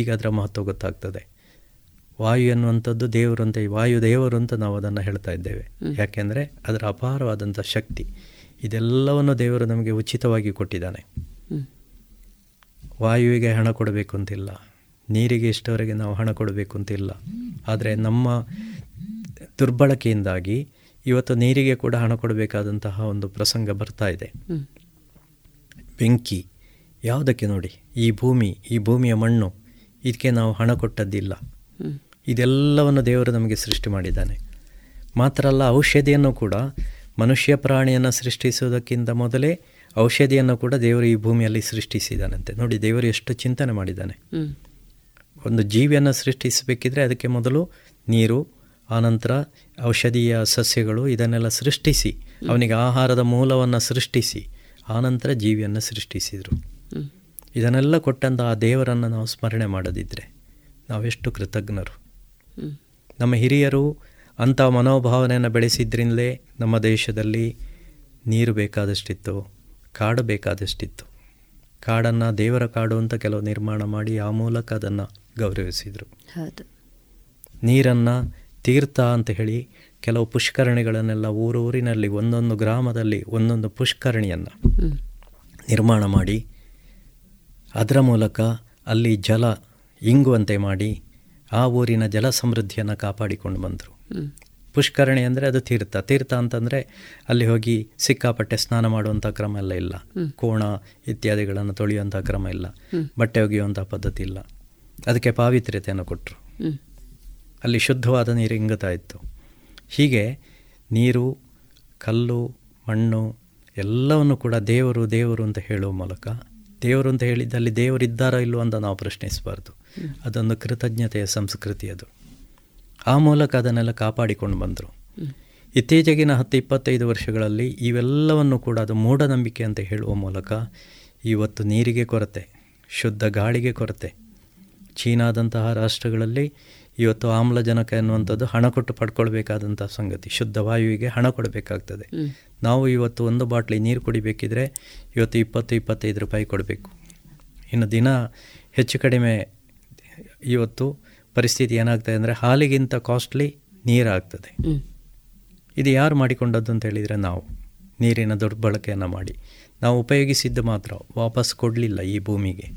ಈಗ ಅದರ ಮಹತ್ವ ಗೊತ್ತಾಗ್ತದೆ. ವಾಯು ಅನ್ನುವಂಥದ್ದು ದೇವರು ಅಂತ, ಈ ವಾಯು ದೇವರು ಅಂತ ನಾವು ಅದನ್ನು ಹೇಳ್ತಾ ಇದ್ದೇವೆ. ಯಾಕೆಂದರೆ ಅದರ ಅಪಾರವಾದಂಥ ಶಕ್ತಿ. ಇದೆಲ್ಲವನ್ನು ದೇವರು ನಮಗೆ ಉಚಿತವಾಗಿ ಕೊಟ್ಟಿದ್ದಾನೆ. ವಾಯುವಿಗೆ ಹಣ ಕೊಡಬೇಕು ಅಂತಿಲ್ಲ, ನೀರಿಗೆ ಇಷ್ಟವರೆಗೆ ನಾವು ಹಣ ಕೊಡಬೇಕು ಅಂತಿಲ್ಲ. ಆದರೆ ನಮ್ಮ ದುರ್ಬಳಕೆಯಿಂದಾಗಿ ಇವತ್ತು ನೀರಿಗೆ ಕೂಡ ಹಣ ಕೊಡಬೇಕಾದಂತಹ ಒಂದು ಪ್ರಸಂಗ ಬರ್ತಾ ಇದೆ. ಬೆಂಕಿ ಯಾವುದಕ್ಕೆ ನೋಡಿ, ಈ ಭೂಮಿ, ಈ ಭೂಮಿಯ ಮಣ್ಣು, ಇದಕ್ಕೆ ನಾವು ಹಣ ಕೊಟ್ಟದ್ದಿಲ್ಲ. ಇದೆಲ್ಲವನ್ನು ದೇವರು ನಮಗೆ ಸೃಷ್ಟಿ ಮಾಡಿದ್ದಾನೆ. ಮಾತ್ರ ಅಲ್ಲ, ಔಷಧಿಯನ್ನು ಕೂಡ, ಮನುಷ್ಯ ಪ್ರಾಣಿಯನ್ನು ಸೃಷ್ಟಿಸುವುದಕ್ಕಿಂತ ಮೊದಲೇ ಔಷಧಿಯನ್ನು ಕೂಡ ದೇವರು ಈ ಭೂಮಿಯಲ್ಲಿ ಸೃಷ್ಟಿಸಿದ್ದಾನಂತೆ. ನೋಡಿ, ದೇವರು ಎಷ್ಟು ಚಿಂತನೆ ಮಾಡಿದ್ದಾನೆ. ಒಂದು ಜೀವಿಯನ್ನು ಸೃಷ್ಟಿಸಬೇಕಿದ್ರೆ ಅದಕ್ಕೆ ಮೊದಲು ನೀರು, ಆನಂತರ ಔಷಧೀಯ ಸಸ್ಯಗಳು, ಇದನ್ನೆಲ್ಲ ಸೃಷ್ಟಿಸಿ ಅವನಿಗೆ ಆಹಾರದ ಮೂಲವನ್ನು ಸೃಷ್ಟಿಸಿ ಆನಂತರ ಜೀವಿಯನ್ನು ಸೃಷ್ಟಿಸಿದರು. ಇದನ್ನೆಲ್ಲ ಕೊಟ್ಟಂಥ ಆ ದೇವರನ್ನು ನಾವು ಸ್ಮರಣೆ ಮಾಡದಿದ್ದರೆ ನಾವೆಷ್ಟು ಕೃತಜ್ಞರು. ನಮ್ಮ ಹಿರಿಯರು ಅಂಥ ಮನೋಭಾವನೆಯನ್ನು ಬೆಳೆಸಿದ್ರಿಂದಲೇ ನಮ್ಮ ದೇಶದಲ್ಲಿ ನೀರು ಬೇಕಾದಷ್ಟಿತ್ತು, ಕಾಡು ಬೇಕಾದಷ್ಟಿತ್ತು. ಕಾಡನ್ನು ದೇವರ ಕಾಡು ಅಂತ ಕೆಲವು ನಿರ್ಮಾಣ ಮಾಡಿ ಆ ಮೂಲಕ ಅದನ್ನು ಗೌರವಿಸಿದರು. ನೀರನ್ನು ತೀರ್ಥ ಅಂತ ಹೇಳಿ ಕೆಲವು ಪುಷ್ಕರಣಿಗಳನ್ನೆಲ್ಲ ಊರೂರಿನಲ್ಲಿ, ಒಂದೊಂದು ಗ್ರಾಮದಲ್ಲಿ ಒಂದೊಂದು ಪುಷ್ಕರಣಿಯನ್ನು ನಿರ್ಮಾಣ ಮಾಡಿ ಅದರ ಮೂಲಕ ಅಲ್ಲಿ ಜಲ ಇಂಗುವಂತೆ ಮಾಡಿ ಆ ಊರಿನ ಜಲ ಸಮೃದ್ಧಿಯನ್ನು ಕಾಪಾಡಿಕೊಂಡು ಬಂದರು. ಪುಷ್ಕರಣಿ ಅಂದರೆ ಅದು ತೀರ್ಥ. ತೀರ್ಥ ಅಂತಂದರೆ ಅಲ್ಲಿ ಹೋಗಿ ಸಿಕ್ಕಾಪಟ್ಟೆ ಸ್ನಾನ ಮಾಡುವಂಥ ಕ್ರಮ ಎಲ್ಲ ಇಲ್ಲ, ಕೋಣ ಇತ್ಯಾದಿಗಳನ್ನು ತೊಳೆಯುವಂಥ ಕ್ರಮ ಇಲ್ಲ, ಬಟ್ಟೆ ಒಗೆಯುವಂಥ ಪದ್ಧತಿ ಇಲ್ಲ. ಅದಕ್ಕೆ ಪಾವಿತ್ರ್ಯತೆಯನ್ನು ಕೊಟ್ಟರು. ಅಲ್ಲಿ ಶುದ್ಧವಾದ ನೀರು ಇಂಗುತ್ತಾ ಇತ್ತು. ಹೀಗೆ ನೀರು, ಕಲ್ಲು, ಮಣ್ಣು ಎಲ್ಲವನ್ನು ಕೂಡ ದೇವರು ದೇವರು ಅಂತ ಹೇಳುವ ಮೂಲಕ, ದೇವರು ಅಂತ ಹೇಳಿದ್ದಲ್ಲಿ ದೇವರಿದ್ದಾರೋ ಇಲ್ಲವೋ ಅಂತ ನಾವು ಪ್ರಶ್ನಿಸಬಾರ್ದು. ಅದೊಂದು ಕೃತಜ್ಞತೆಯ ಸಂಸ್ಕೃತಿ. ಅದು ಆ ಮೂಲಕ ಅದನ್ನೆಲ್ಲ ಕಾಪಾಡಿಕೊಂಡು ಬಂದರು. ಇತ್ತೀಚೆಗಿನ ಹತ್ತು ಇಪ್ಪತ್ತೈದು ವರ್ಷಗಳಲ್ಲಿ ಇವೆಲ್ಲವನ್ನು ಕೂಡ ಅದು ಮೂಢನಂಬಿಕೆ ಅಂತ ಹೇಳುವ ಮೂಲಕ ಇವತ್ತು ನೀರಿಗೆ ಕೊರತೆ, ಶುದ್ಧ ಗಾಳಿಗೆ ಕೊರತೆ, ಚೀನಾದಂತಹ ರಾಷ್ಟ್ರಗಳಲ್ಲಿ ಇವತ್ತು ಆಮ್ಲಜನಕ ಎನ್ನುವಂಥದ್ದು ಹಣ ಕೊಟ್ಟು ಪಡ್ಕೊಳ್ಬೇಕಾದಂಥ ಸಂಗತಿ. ಶುದ್ಧ ವಾಯುವಿಗೆ ಹಣ ಕೊಡಬೇಕಾಗ್ತದೆ. ನಾವು ಇವತ್ತು ಒಂದು ಬಾಟ್ಲಿ ನೀರು ಕುಡಿಬೇಕಿದ್ರೆ ಇವತ್ತು ಇಪ್ಪತ್ತು ಇಪ್ಪತ್ತೈದು ರೂಪಾಯಿ ಕೊಡಬೇಕು. ಇನ್ನು ದಿನ ಹೆಚ್ಚು ಕಡಿಮೆ ಇವತ್ತು ಪರಿಸ್ಥಿತಿ ಏನಾಗ್ತದೆ ಅಂದರೆ ಹಾಲಿಗಿಂತ ಕಾಸ್ಟ್ಲಿ ನೀರಾಗ್ತದೆ. ಇದು ಯಾರು ಮಾಡಿಕೊಂಡದ್ದು ಅಂತ ಹೇಳಿದರೆ ನಾವು ನೀರಿನ ದುರ್ಬಳಕೆಯನ್ನು ಮಾಡಿ ನಾವು ಉಪಯೋಗಿಸಿದ್ದು ಮಾತ್ರ ವಾಪಸ್ ಕೊಡಲಿಲ್ಲ ಈ ಭೂಮಿಗೆ.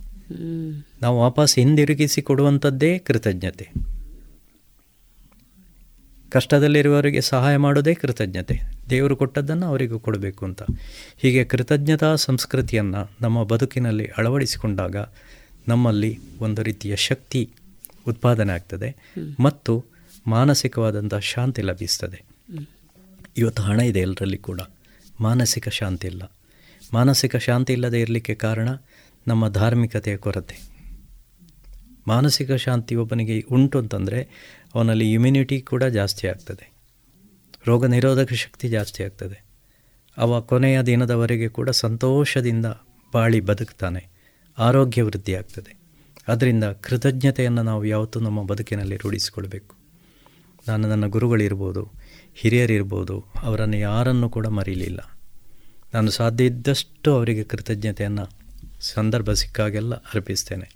ನಾವು ವಾಪಸ್ ಹಿಂದಿರುಗಿಸಿ ಕೊಡುವಂಥದ್ದೇ ಕೃತಜ್ಞತೆ. ಕಷ್ಟದಲ್ಲಿರುವವರಿಗೆ ಸಹಾಯ ಮಾಡೋದೇ ಕೃತಜ್ಞತೆ. ದೇವರು ಕೊಟ್ಟದ್ದನ್ನು ಅವರಿಗೂ ಕೊಡಬೇಕು ಅಂತ. ಹೀಗೆ ಕೃತಜ್ಞತಾ ಸಂಸ್ಕೃತಿಯನ್ನು ನಮ್ಮ ಬದುಕಿನಲ್ಲಿ ಅಳವಡಿಸಿಕೊಂಡಾಗ ನಮ್ಮಲ್ಲಿ ಒಂದು ರೀತಿಯ ಶಕ್ತಿ ಉತ್ಪಾದನೆ ಆಗ್ತದೆ ಮತ್ತು ಮಾನಸಿಕವಾದಂಥ ಶಾಂತಿ ಲಭಿಸ್ತದೆ. ಇವತ್ತು ಹಣ ಇದೆ ಎಲ್ಲರಲ್ಲಿ ಕೂಡ, ಮಾನಸಿಕ ಶಾಂತಿ ಇಲ್ಲ. ಮಾನಸಿಕ ಶಾಂತಿ ಇಲ್ಲದೆ ಇರಲಿಕ್ಕೆ ಕಾರಣ ನಮ್ಮ ಧಾರ್ಮಿಕತೆಯ ಕೊರತೆ. ಮಾನಸಿಕ ಶಾಂತಿ ಒಬ್ಬನಿಗೆ ಉಂಟು ಅಂತಂದರೆ ಅವನಲ್ಲಿ ಇಮ್ಯುನಿಟಿ ಕೂಡ ಜಾಸ್ತಿ ಆಗ್ತದೆ, ರೋಗ ನಿರೋಧಕ ಶಕ್ತಿ ಜಾಸ್ತಿ ಆಗ್ತದೆ. ಅವ ಕೊನೆಯ ದಿನದವರೆಗೆ ಕೂಡ ಸಂತೋಷದಿಂದ ಬಾಳಿ ಬದುಕ್ತಾನೆ, ಆರೋಗ್ಯ ವೃದ್ಧಿ ಆಗ್ತದೆ. ಅದರಿಂದ ಕೃತಜ್ಞತೆಯನ್ನು ನಾವು ಯಾವತ್ತೂ ನಮ್ಮ ಬದುಕಿನಲ್ಲಿ ರೂಢಿಸಿಕೊಳ್ಬೇಕು. ನಾನು ನನ್ನ ಗುರುಗಳಿರ್ಬೋದು, ಹಿರಿಯರಿರ್ಬೋದು, ಅವರನ್ನು ಯಾರನ್ನು ಕೂಡ ಮರೀಲಿಲ್ಲ. ನಾನು ಸಾಧ್ಯ ಇದ್ದಷ್ಟು ಅವರಿಗೆ ಕೃತಜ್ಞತೆಯನ್ನು ಸಂದರ್ಭ ಸಿಕ್ಕಾಗೆಲ್ಲ ಅರ್ಪಿಸ್ತೇನೆ.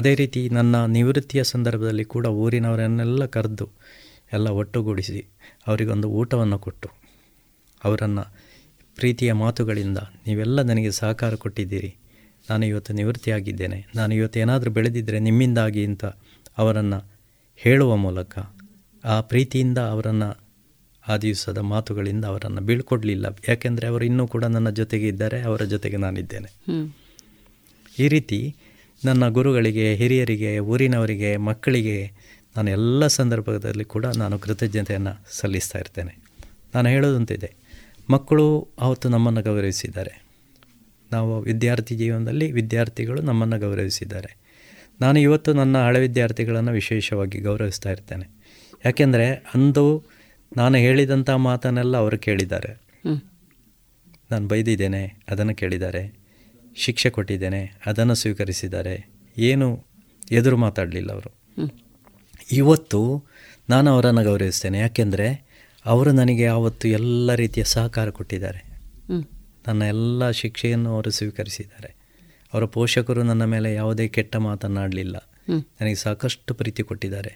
ಅದೇ ರೀತಿ ನನ್ನ ನಿವೃತ್ತಿಯ ಸಂದರ್ಭದಲ್ಲಿ ಕೂಡ ಊರಿನವರನ್ನೆಲ್ಲ ಕರೆದು ಎಲ್ಲ ಒಟ್ಟುಗೂಡಿಸಿ ಅವರಿಗೊಂದು ಊಟವನ್ನು ಕೊಟ್ಟು ಅವರನ್ನು ಪ್ರೀತಿಯ ಮಾತುಗಳಿಂದ, ನೀವೆಲ್ಲ ನನಗೆ ಸಹಕಾರ ಕೊಟ್ಟಿದ್ದೀರಿ, ನಾನು ಇವತ್ತು ನಿವೃತ್ತಿಯಾಗಿದ್ದೇನೆ, ನಾನು ಇವತ್ತು ಏನಾದರೂ ಬೆಳೆದಿದ್ದರೆ ನಿಮ್ಮಿಂದಾಗಿ ಅಂತ ಅವರನ್ನು ಹೇಳುವ ಮೂಲಕ ಆ ಪ್ರೀತಿಯಿಂದ ಅವರನ್ನು ಆ ದಿವಸದ ಮಾತುಗಳಿಂದ ಅವರನ್ನು ಬೀಳ್ಕೊಡ್ಲಿಲ್ಲ. ಯಾಕೆಂದರೆ ಅವರು ಇನ್ನೂ ಕೂಡ ನನ್ನ ಜೊತೆಗೆ ಇದ್ದಾರೆ, ಅವರ ಜೊತೆಗೆ ನಾನಿದ್ದೇನೆ. ಈ ರೀತಿ ನನ್ನ ಗುರುಗಳಿಗೆ, ಹಿರಿಯರಿಗೆ, ಊರಿನವರಿಗೆ, ಮಕ್ಕಳಿಗೆ ನಾನು ಎಲ್ಲ ಸಂದರ್ಭದಲ್ಲಿ ಕೂಡ ನಾನು ಕೃತಜ್ಞತೆಯನ್ನು ಸಲ್ಲಿಸ್ತಾ ಇರ್ತೇನೆ. ನಾನು ಹೇಳೋದಂತಿದೆ, ಮಕ್ಕಳು ಅವತ್ತು ನಮ್ಮನ್ನು ಗೌರವಿಸಿದ್ದಾರೆ. ನಾವು ವಿದ್ಯಾರ್ಥಿ ಜೀವನದಲ್ಲಿ ವಿದ್ಯಾರ್ಥಿಗಳು ನಮ್ಮನ್ನು ಗೌರವಿಸಿದ್ದಾರೆ. ನಾನು ಇವತ್ತು ನನ್ನ ಹಳೆ ವಿದ್ಯಾರ್ಥಿಗಳನ್ನು ವಿಶೇಷವಾಗಿ ಗೌರವಿಸ್ತಾ ಇರ್ತೇನೆ. ಯಾಕೆಂದರೆ ಅಂದು ನಾನು ಹೇಳಿದಂಥ ಮಾತನ್ನೆಲ್ಲ ಅವರು ಕೇಳಿದ್ದಾರೆ. ನಾನು ಬೈದಿದ್ದೇನೆ, ಅದನ್ನು ಕೇಳಿದ್ದಾರೆ. ಶಿಕ್ಷೆ ಕೊಟ್ಟಿದ್ದೇನೆ, ಅದನ್ನು ಸ್ವೀಕರಿಸಿದ್ದಾರೆ. ಏನು ಎದುರು ಮಾತಾಡಲಿಲ್ಲ ಅವರು. ಇವತ್ತು ನಾನು ಅವರನ್ನು ಗೌರವಿಸ್ತೇನೆ. ಯಾಕೆಂದರೆ ಅವರು ನನಗೆ ಆವತ್ತು ಎಲ್ಲ ರೀತಿಯ ಸಹಕಾರ ಕೊಟ್ಟಿದ್ದಾರೆ. ನನ್ನ ಎಲ್ಲ ಶಿಕ್ಷೆಯನ್ನು ಅವರು ಸ್ವೀಕರಿಸಿದ್ದಾರೆ. ಅವರ ಪೋಷಕರು ನನ್ನ ಮೇಲೆ ಯಾವುದೇ ಕೆಟ್ಟ ಮಾತನ್ನಾಡಲಿಲ್ಲ. ನನಗೆ ಸಾಕಷ್ಟು ಪ್ರೀತಿ ಕೊಟ್ಟಿದ್ದಾರೆ.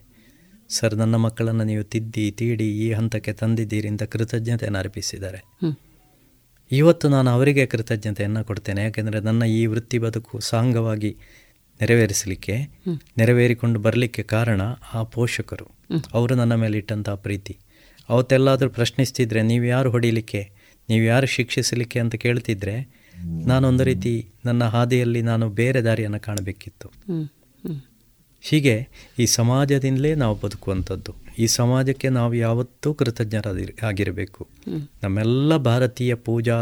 ಸರ್, ನನ್ನ ಮಕ್ಕಳನ್ನು ನೀವು ತಿದ್ದಿ ತೀಡಿ ಈ ಹಂತಕ್ಕೆ ತಂದಿದ್ದೀರಿ ಅಂತ ಕೃತಜ್ಞತೆಯನ್ನು ಅರ್ಪಿಸಿದ್ದಾರೆ. ಇವತ್ತು ನಾನು ಅವರಿಗೆ ಕೃತಜ್ಞತೆಯನ್ನು ಕೊಡ್ತೇನೆ. ಯಾಕೆಂದರೆ ನನ್ನ ಈ ವೃತ್ತಿ ಬದುಕು ಸಾಂಗವಾಗಿ ನೆರವೇರಿಸಲಿಕ್ಕೆ ನೆರವೇರಿಕೊಂಡು ಬರಲಿಕ್ಕೆ ಕಾರಣ ಆ ಪೋಷಕರು, ಅವರು ನನ್ನ ಮೇಲೆ ಇಟ್ಟಂಥ ಪ್ರೀತಿ. ಅವತ್ತೆಲ್ಲಾದರೂ ಪ್ರಶ್ನಿಸ್ತಿದ್ರೆ, ನೀವು ಯಾರು ಹೊಡಿಲಿಕ್ಕೆ, ನೀವು ಯಾರು ಶಿಕ್ಷಿಸಲಿಕ್ಕೆ ಅಂತ ಕೇಳ್ತಿದ್ರೆ, ನಾನೊಂದು ರೀತಿ ನನ್ನ ಹಾದಿಯಲ್ಲಿ ನಾನು ಬೇರೆ ದಾರಿಯನ್ನು ಕಾಣಬೇಕಿತ್ತು. ಹೀಗೆ ಈ ಸಮಾಜದಿಂದಲೇ ನಾವು ಬದುಕುವಂಥದ್ದು. ಈ ಸಮಾಜಕ್ಕೆ ನಾವು ಯಾವತ್ತೂ ಕೃತಜ್ಞರಾಗಿ ಆಗಿರಬೇಕು. ನಮ್ಮೆಲ್ಲ ಭಾರತೀಯ ಪೂಜಾ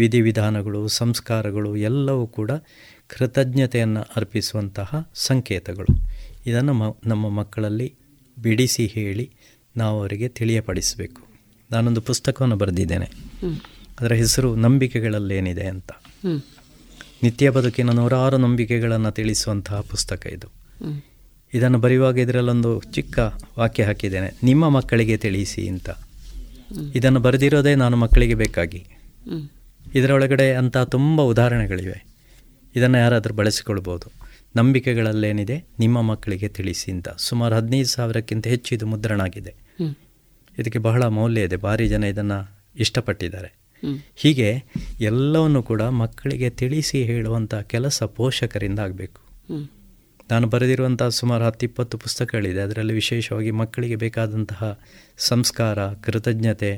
ವಿಧಿವಿಧಾನಗಳು, ಸಂಸ್ಕಾರಗಳು ಎಲ್ಲವೂ ಕೂಡ ಕೃತಜ್ಞತೆಯನ್ನು ಅರ್ಪಿಸುವಂತಹ ಸಂಕೇತಗಳು. ಇದನ್ನು ಮ ನಮ್ಮ ಮಕ್ಕಳಲ್ಲಿ ಬಿಡಿಸಿ ಹೇಳಿ ನಾವು ಅವರಿಗೆ ತಿಳಿಯಪಡಿಸಬೇಕು. ನಾನೊಂದು ಪುಸ್ತಕವನ್ನು ಬರೆದಿದ್ದೇನೆ. ಅದರ ಹೆಸರು ನಂಬಿಕೆಗಳಲ್ಲೇನಿದೆ ಅಂತ. ನಿತ್ಯ ಬದುಕಿನ ನೂರಾರು ನಂಬಿಕೆಗಳನ್ನು ತಿಳಿಸುವಂತಹ ಪುಸ್ತಕ ಇದು. ಇದನ್ನು ಬರೆಯುವಾಗ ಇದರಲ್ಲೊಂದು ಚಿಕ್ಕ ವಾಕ್ಯ ಹಾಕಿದ್ದೇನೆ, ನಿಮ್ಮ ಮಕ್ಕಳಿಗೆ ತಿಳಿಸಿ ಅಂತ. ಇದನ್ನು ಬರೆದಿರೋದೇ ನಾನು ಮಕ್ಕಳಿಗೆ ಬೇಕಾಗಿ. ಇದರೊಳಗಡೆ ಅಂತ ತುಂಬ ಉದಾಹರಣೆಗಳಿವೆ. ಇದನ್ನು ಯಾರಾದರೂ ಬಳಸಿಕೊಳ್ಬೋದು. ನಂಬಿಕೆಗಳಲ್ಲೇನಿದೆ ನಿಮ್ಮ ಮಕ್ಕಳಿಗೆ ತಿಳಿಸಿ ಅಂತ. ಸುಮಾರು ಹದಿನೈದು ಸಾವಿರಕ್ಕಿಂತ ಹೆಚ್ಚು ಇದು ಮುದ್ರಣ ಆಗಿದೆ. ಇದಕ್ಕೆ ಬಹಳ ಮೌಲ್ಯ ಇದೆ. ಭಾರಿ ಜನ ಇದನ್ನು ಇಷ್ಟಪಟ್ಟಿದ್ದಾರೆ. ಹೀಗೆ ಎಲ್ಲವನ್ನು ಕೂಡ ಮಕ್ಕಳಿಗೆ ತಿಳಿಸಿ ಹೇಳುವಂಥ ಕೆಲಸ ಪೋಷಕರಿಂದ ಆಗಬೇಕು. ನಾನು ಬರೆದಿರುವಂಥ ಸುಮಾರು ಹತ್ತಿಪ್ಪತ್ತು ಪುಸ್ತಕಗಳಿದೆ. ಅದರಲ್ಲಿ ವಿಶೇಷವಾಗಿ ಮಕ್ಕಳಿಗೆ ಬೇಕಾದಂತಹ ಸಂಸ್ಕಾರ, ಕೃತಜ್ಞತೆ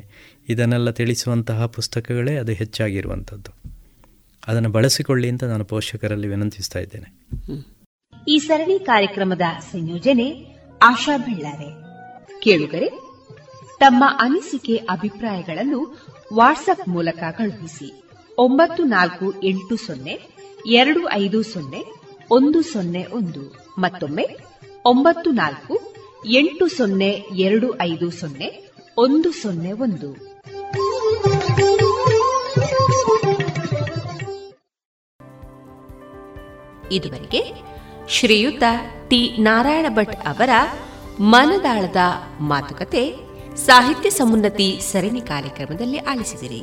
ಇದನ್ನೆಲ್ಲ ತಿಳಿಸುವಂತಹ ಪುಸ್ತಕಗಳೇ ಅದು ಹೆಚ್ಚಾಗಿರುವಂಥದ್ದು. ಅದನ್ನು ಬಳಸಿಕೊಳ್ಳಿ ಅಂತ ನಾನು ಪೋಷಕರಲ್ಲಿ ವಿನಂತಿಸ್ತಾ ಇದ್ದೇನೆ. ಈ ಸರಣಿ ಕಾರ್ಯಕ್ರಮದ ಸಂಯೋಜನೆ ಆಶಾ ಬೆಳ್ಳಾರೆ. ಕೇಳುಗರೆ, ತಮ್ಮ ಅನಿಸಿಕೆ ಅಭಿಪ್ರಾಯಗಳನ್ನು ವಾಟ್ಸ್ಆಪ್ ಮೂಲಕ ಕಳುಹಿಸಿ. ಒಂಬತ್ತು ನಾಲ್ಕು ಎಂಟು ಸೊನ್ನೆ ಎರಡು ಐದು ಸೊನ್ನೆ ಒಂದು ಸೊನ್ನೆ ಒಂದು. ಮತ್ತೊಮ್ಮೆ ಒಂಬತ್ತು ನಾಲ್ಕು ಎಂಟು ಸೊನ್ನೆ ಎರಡು ಐದು ಸೊನ್ನೆ ಒಂದು ಸೊನ್ನೆ ಒಂದು. ಇದುವರೆಗೆ ಶ್ರೀಯುತ ಟಿ ನಾರಾಯಣ ಭಟ್ ಅವರ ಮನದಾಳದ ಮಾತುಕತೆ ಸಾಹಿತ್ಯ ಸಮುನ್ನತಿ ಸರಣಿ ಕಾರ್ಯಕ್ರಮದಲ್ಲಿ ಆಲಿಸಿದಿರಿ.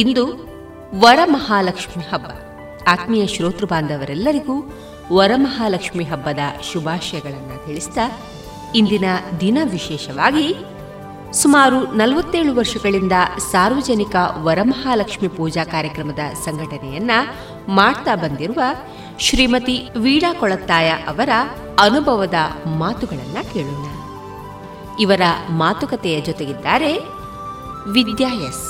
ಇಂದು ವರಮಹಾಲಕ್ಷ್ಮಿ ಹಬ್ಬ. ಆತ್ಮೀಯ ಶ್ರೋತೃ ಬಾಂಧವರೆಲ್ಲರಿಗೂ ವರಮಹಾಲಕ್ಷ್ಮಿ ಹಬ್ಬದ ಶುಭಾಶಯಗಳನ್ನು ತಿಳಿಸ್ತಾ ಇಂದಿನ ದಿನ ವಿಶೇಷವಾಗಿ ಸುಮಾರು ನಲವತ್ತೇಳು ವರ್ಷಗಳಿಂದ ಸಾರ್ವಜನಿಕ ವರಮಹಾಲಕ್ಷ್ಮಿ ಪೂಜಾ ಕಾರ್ಯಕ್ರಮದ ಸಂಘಟನೆಯನ್ನ ಮಾಡ್ತಾ ಬಂದಿರುವ ಶ್ರೀಮತಿ ವೀಣಾ ಕೊಳತ್ತಾಯ ಅವರ ಅನುಭವದ ಮಾತುಗಳನ್ನು ಕೇಳೋಣ. ಇವರ ಮಾತುಕತೆಯ ಜೊತೆಗಿದ್ದಾರೆ ವಿದ್ಯಾ ಎಸ್.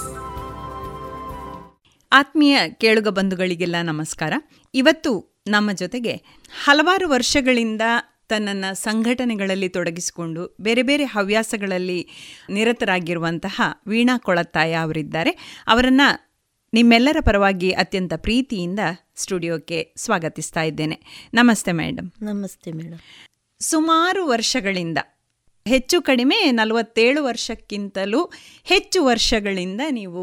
ಆತ್ಮೀಯ ಕೇಳುಗ ಬಂಧುಗಳಿಗೆಲ್ಲ ನಮಸ್ಕಾರ. ಇವತ್ತು ನಮ್ಮ ಜೊತೆಗೆ ಹಲವಾರು ವರ್ಷಗಳಿಂದ ತನ್ನನ್ನು ಸಂಘಟನೆಗಳಲ್ಲಿ ತೊಡಗಿಸಿಕೊಂಡು ಬೇರೆ ಬೇರೆ ಹವ್ಯಾಸಗಳಲ್ಲಿ ನಿರತರಾಗಿರುವಂತಹ ವೀಣಾ ಕೊಳತಾಯ ಅವರಿದ್ದಾರೆ. ಅವರನ್ನು ನಿಮ್ಮೆಲ್ಲರ ಪರವಾಗಿ ಅತ್ಯಂತ ಪ್ರೀತಿಯಿಂದ ಸ್ಟುಡಿಯೋಕ್ಕೆ ಸ್ವಾಗತಿಸ್ತಾ ಇದ್ದೇನೆ. ನಮಸ್ತೆ ಮೇಡಮ್. ನಮಸ್ತೆ ಮೇಡಮ್. ಸುಮಾರು ವರ್ಷಗಳಿಂದ, ಹೆಚ್ಚು ಕಡಿಮೆ ನಲವತ್ತೇಳು ವರ್ಷಕ್ಕಿಂತಲೂ ಹೆಚ್ಚು ವರ್ಷಗಳಿಂದ ನೀವು